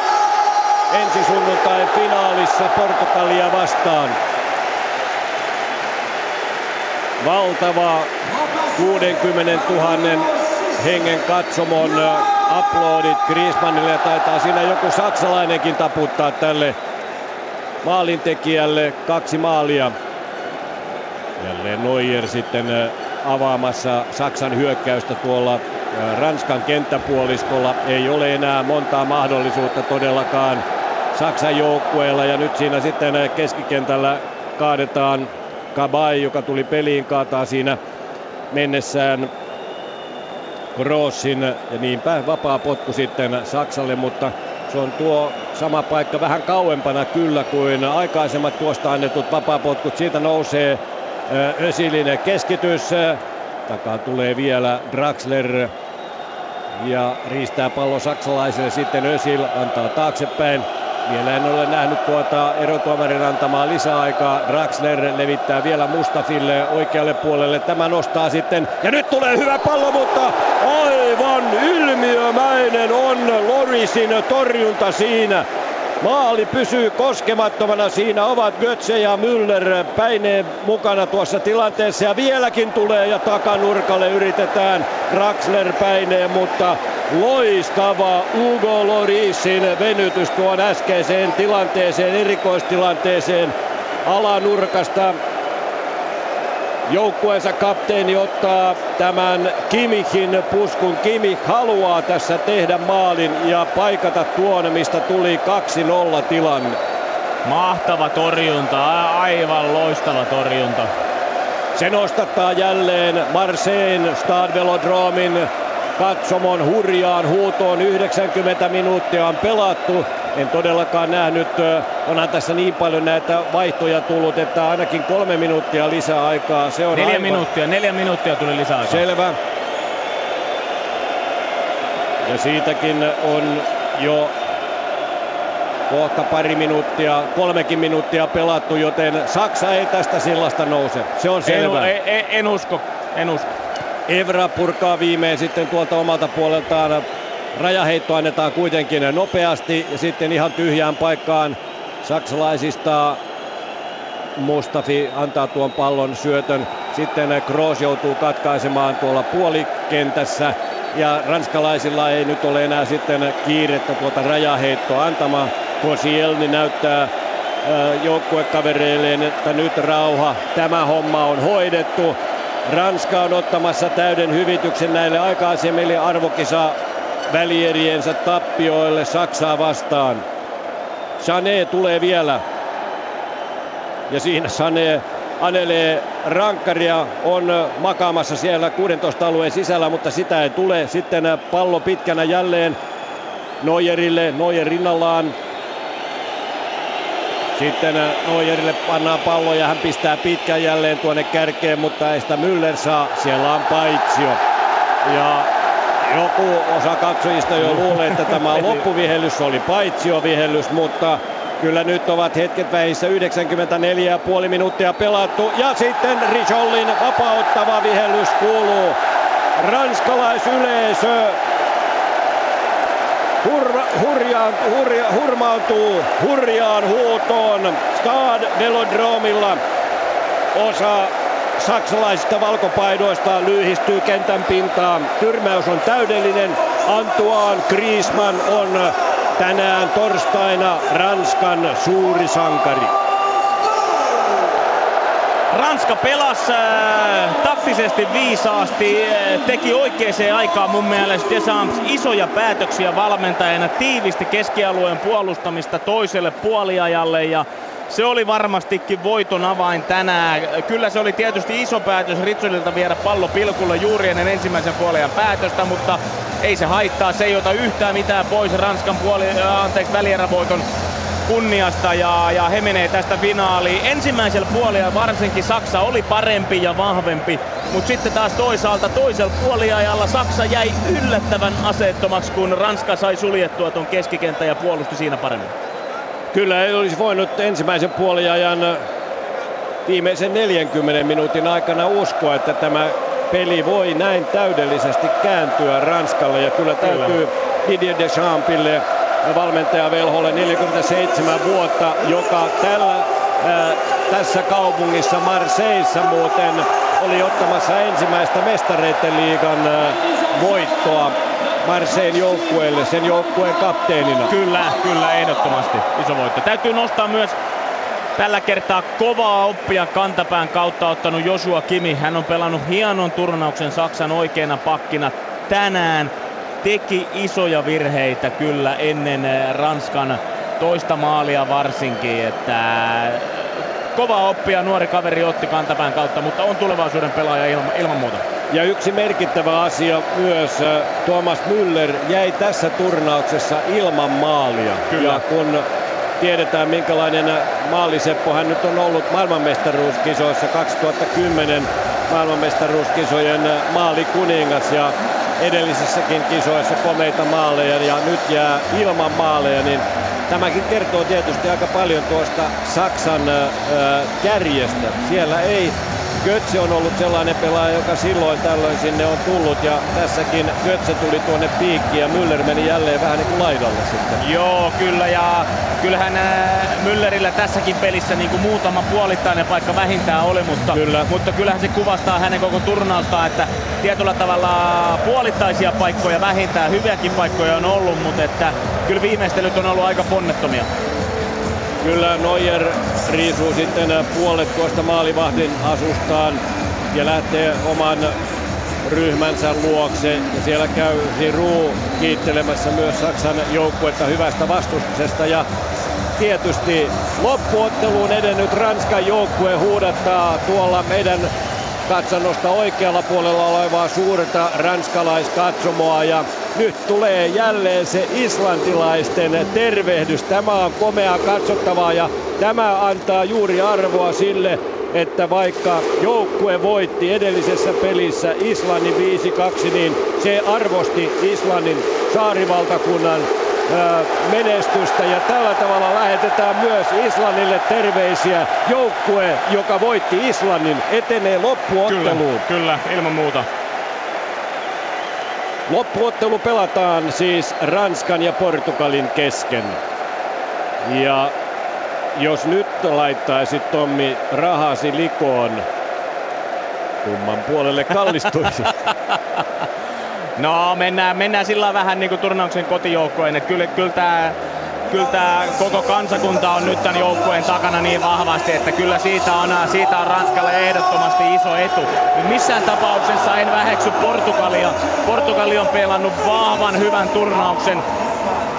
ensi sunnuntain finaalissa Portugalia vastaan. Valtava 60 000 hengen katsomon aplodit Griezmannille. Taitaa siinä joku saksalainenkin taputtaa tälle maalintekijälle 2 maalia. Jälleen Neuer sitten avaamassa Saksan hyökkäystä tuolla Ranskan kenttäpuoliskolla. Ei ole enää montaa mahdollisuutta todellakaan Saksan joukkueella. Ja nyt siinä sitten keskikentällä kaadetaan Kabay, joka tuli peliin, kaataa siinä mennessään Kroosin ja niinpä vapaa potku sitten Saksalle, mutta se on tuo sama paikka vähän kauempana kyllä kuin aikaisemmat tuosta annetut vapaapotkut. Siitä nousee Özilin keskitys. Takaa tulee vielä Draxler ja riistää pallo saksalaiselle, sitten Özil antaa taaksepäin. Vielä en ole nähnyt tuota erotuomarin antamaa lisäaikaa. Draxler levittää vielä Mustafille oikealle puolelle. Tämä nostaa sitten. Ja nyt tulee hyvä pallo, mutta aivan ilmiömäinen on Llorisin torjunta siinä. Maali pysyy koskemattomana. Siinä ovat Götze ja Müller päineen mukana tuossa tilanteessa. Ja vieläkin tulee ja takanurkalle yritetään Draxler päineen, mutta loistava Hugo Llorisin venytys tuon äskeiseen tilanteeseen, erikoistilanteeseen alanurkasta. Joukkueensa kapteeni ottaa tämän Kimichin puskun. Kimmich haluaa tässä tehdä maalin ja paikata tuon, mistä tuli 2-0 tilanne. Mahtava torjunta, aivan loistava torjunta. Se nostattaa jälleen Marseille Stade Velodromin katsomon hurjaan huutoon. 90 minuuttia on pelattu. En todellakaan nähnyt, onhan tässä niin paljon näitä vaihtoja tullut, että ainakin 3 minuuttia lisää aikaa. Se on 4 minuuttia tuli lisää aikaa. Selvä. Ja siitäkin on jo kohta pari minuuttia, 3 minuuttia pelattu, joten Saksa ei tästä sillasta nouse. Se on selvä. En usko. Evra purkaa viimein sitten tuolta omalta puoleltaan. Rajaheitto annetaan kuitenkin nopeasti ja sitten ihan tyhjään paikkaan saksalaisista Mustafi antaa tuon pallon syötön. Sitten Kroos joutuu katkaisemaan tuolla puolikentässä ja ranskalaisilla ei nyt ole enää sitten kiirettä tuota rajaheittoa antamaan. Koscielny näyttää joukkuekavereilleen, että nyt rauha, tämä homma on hoidettu. Ranska on ottamassa täyden hyvityksen näille aikaisemmille arvokisa välieriensä tappioille Saksaa vastaan. Sané tulee vielä. Ja siinä Sané anelee rankkaria. On makaamassa siellä 16 alueen sisällä, mutta sitä ei tule. Sitten pallo pitkänä jälleen Neuerille. Neuer rinnallaan. Sitten Neuerille pannaan pallo ja hän pistää pitkän jälleen tuonne kärkeen, mutta ei sitä Müller saa. Siellä on paitsio. Ja joku osa katsojista jo luulee, että tämä loppuvihellys oli paitsiovihellys, mutta kyllä nyt ovat hetket vähissä. 94,5 minuuttia pelattu ja sitten Rizolin vapauttava vihellys kuuluu. Ranskalaisyleisö hurmaantuu hurjaan huutoon Stade Velodromilla. Osa saksalaisista valkopaidoista lyyhistyy kentän pintaan. Tyrmäys on täydellinen. Antoine Griezmann on tänään torstaina Ranskan suuri sankari. Ranska pelasi taktisesti viisaasti, teki oikeaan aikaan mun mielestä Deschamps isoja päätöksiä valmentajana, tiivisti keskialueen puolustamista toiselle puoliajalle ja Se oli varmastikin voiton avain tänään. Kyllä se oli tietysti iso päätös Rizzolilta viedä pallo pilkulla juuri ennen ensimmäisen puoliajan päätöstä, mutta ei se haittaa. Se ei ota yhtään mitään pois Ranskan välierävoiton kunniasta ja he menee tästä finaaliin. Ensimmäisellä puolella varsinkin Saksa oli parempi ja vahvempi, mutta sitten taas toisaalta toisella puoliajalla Saksa jäi yllättävän aseettomaksi, kun Ranska sai suljettua ton keskikentän ja puolusti siinä paremmin. Kyllä ei olisi voinut ensimmäisen puoliajan viimeisen 40 minuutin aikana uskoa, että tämä peli voi näin täydellisesti kääntyä Ranskalle, ja kyllä täytyy Didier Deschampsille, valmentaja velholle, 47 vuotta, joka tässä kaupungissa Marseissa muuten oli ottamassa ensimmäistä mestareiden liigan voittoa Marseille joukkueelle, sen joukkueen kapteenina. Kyllä, ehdottomasti iso voitto. Täytyy nostaa myös tällä kertaa kovaa oppia kantapään kautta ottanut Joshua Kimmich. Hän on pelannut hienon turnauksen Saksan oikeana pakkina tänään. Teki isoja virheitä kyllä ennen Ranskan toista maalia varsinkin, että kovaa oppia nuori kaveri otti kantapään kautta, mutta on tulevaisuuden pelaaja ilman muuta. Ja yksi merkittävä asia myös, Thomas Müller jäi tässä turnauksessa ilman maalia. Kyllä. Ja kun tiedetään minkälainen maaliseppo hän nyt on ollut maailmanmestaruuskisoissa, 2010 maailmanmestaruuskisojen maalikuningas ja edellisissäkin kisoissa komeita maaleja, ja nyt jää ilman maaleja, niin tämäkin kertoo tietysti aika paljon tuosta Saksan kärjestä. Siellä ei, Götze on ollut sellainen pelaaja, joka silloin tällöin sinne on tullut, ja tässäkin Götze tuli tuonne piikkiin ja Müller meni jälleen vähän niin kuin laidalle sitten. Joo, kyllä, ja kyllähän Müllerillä tässäkin pelissä niin kuin muutama puolittainen paikka vähintään oli, mutta kyllähän se kuvastaa hänen koko turnaustaan, että tietyllä tavalla puolittaisia paikkoja vähintään, hyviäkin paikkoja on ollut, mutta että kyllä viimeistelyt on ollut aika ponnettomia. Kyllä Neuer riisuu sitten puolet tuosta maalivahdin asustaan ja lähtee oman ryhmänsä luokse. Ja siellä käy Giroud kiittelemässä myös Saksan joukkuetta hyvästä vastustuksesta. Ja tietysti loppuotteluun edennyt Ranskan joukkue huudattaa tuolla meidän katsannosta oikealla puolella olevaa suurta ranskalaiskatsomoa, ja nyt tulee jälleen se islantilaisten tervehdys. Tämä on komeaa katsottavaa, ja tämä antaa juuri arvoa sille, että vaikka joukkue voitti edellisessä pelissä Islannin 5-2, niin se arvosti Islannin saarivaltakunnan menestystä, ja tällä tavalla lähetetään myös Islannille terveisiä. Joukkue, joka voitti Islannin, etenee loppuotteluun. Kyllä, ilman muuta. Loppuottelu pelataan siis Ranskan ja Portugalin kesken. Ja jos nyt laittaisit, Tommi, rahasi likoon, kumman puolelle kallistuisi? No, mennään sillä vähän niinku turnauksen kotijoukkojen, että kyllä tää koko kansakunta on nyt tän joukkueen takana niin vahvasti, että kyllä siitä on Ranskalle ehdottomasti iso etu. Nyt missään tapauksessa en väheksy Portugalia. Portugali on pelannut vahvan, hyvän turnauksen.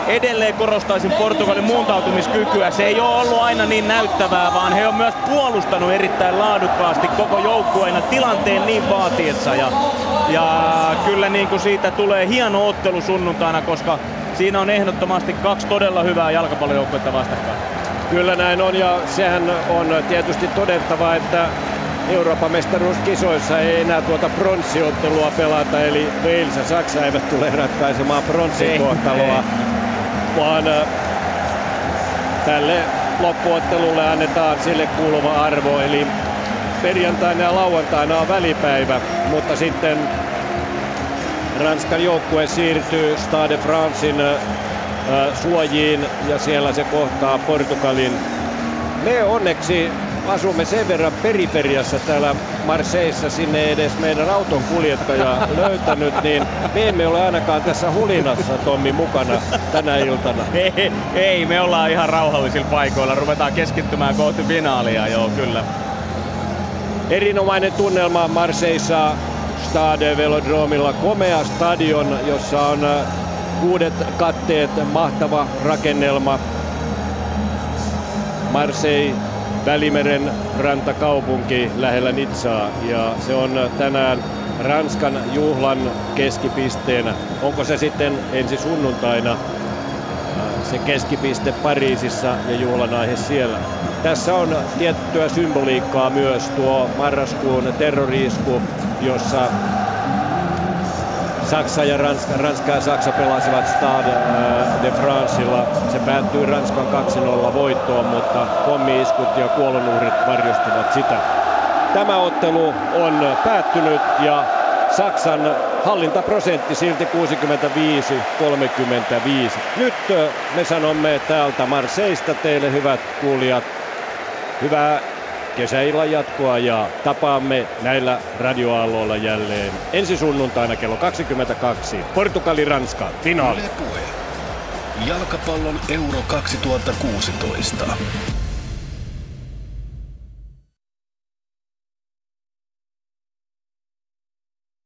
Edelleen korostaisin Portugalin muuntautumiskykyä. Se ei ole ollut aina niin näyttävää, vaan he on myös puolustanut erittäin laadukkaasti koko joukkueena tilanteen niin vaatiessa. Ja kyllä niin kuin siitä tulee hieno ottelu sunnuntaina, koska siinä on ehdottomasti kaksi todella hyvää jalkapallojoukkuetta vastakkain. Kyllä näin on, ja sehän on tietysti todettava, että Euroopan mestaruuskisoissa ei enää tuota pronssiottelua pelata, eli Wales ja Saksa eivät tule ratkaisemaan pronssikohtaloa, vaan tälle loppuottelulle annetaan sille kuuluva arvo, eli perjantaina ja lauantaina on välipäivä, mutta sitten Ranskan joukkue siirtyy Stade de Francein suojiin ja siellä se kohtaa Portugalin. Me onneksi asumme sen verran periferiassa täällä Marseissa, sinne ei edes meidän auton kuljettaja löytänyt, niin me emme ole ainakaan tässä hulinassa, Tommi, mukana tänä iltana. Ei, me ollaan ihan rauhallisilla paikoilla, ruvetaan keskittymään kohti finaalia, joo kyllä. Erinomainen tunnelma Marseissa Stade Velodromilla, komea stadion, jossa on uudet katteet, mahtava rakennelma. Marseille, Välimeren rantakaupunki lähellä Nizzaa, ja se on tänään Ranskan juhlan keskipisteenä. Onko se sitten ensi sunnuntaina se keskipiste Pariisissa ja juhlan aihe siellä? Tässä on tiettyä symboliikkaa myös tuo marraskuun terrori-isku, jossa Saksa ja Ranska pelasivat Stade de Francella. Se päättyi Ranskan 2-0 voittoon, mutta pommi-iskut ja kuolonuhrit varjostivat sitä. Tämä ottelu on päättynyt ja Saksan hallintaprosentti silti 65-35. Nyt me sanomme täältä Marseista teille, hyvät kuulijat, hyvää kesäillan jatkoa ja tapaamme näillä radioaalloilla jälleen ensi sunnuntaina kello 22. Portugali-Ranska, finaali. Yle Puhe. Jalkapallon Euro 2016.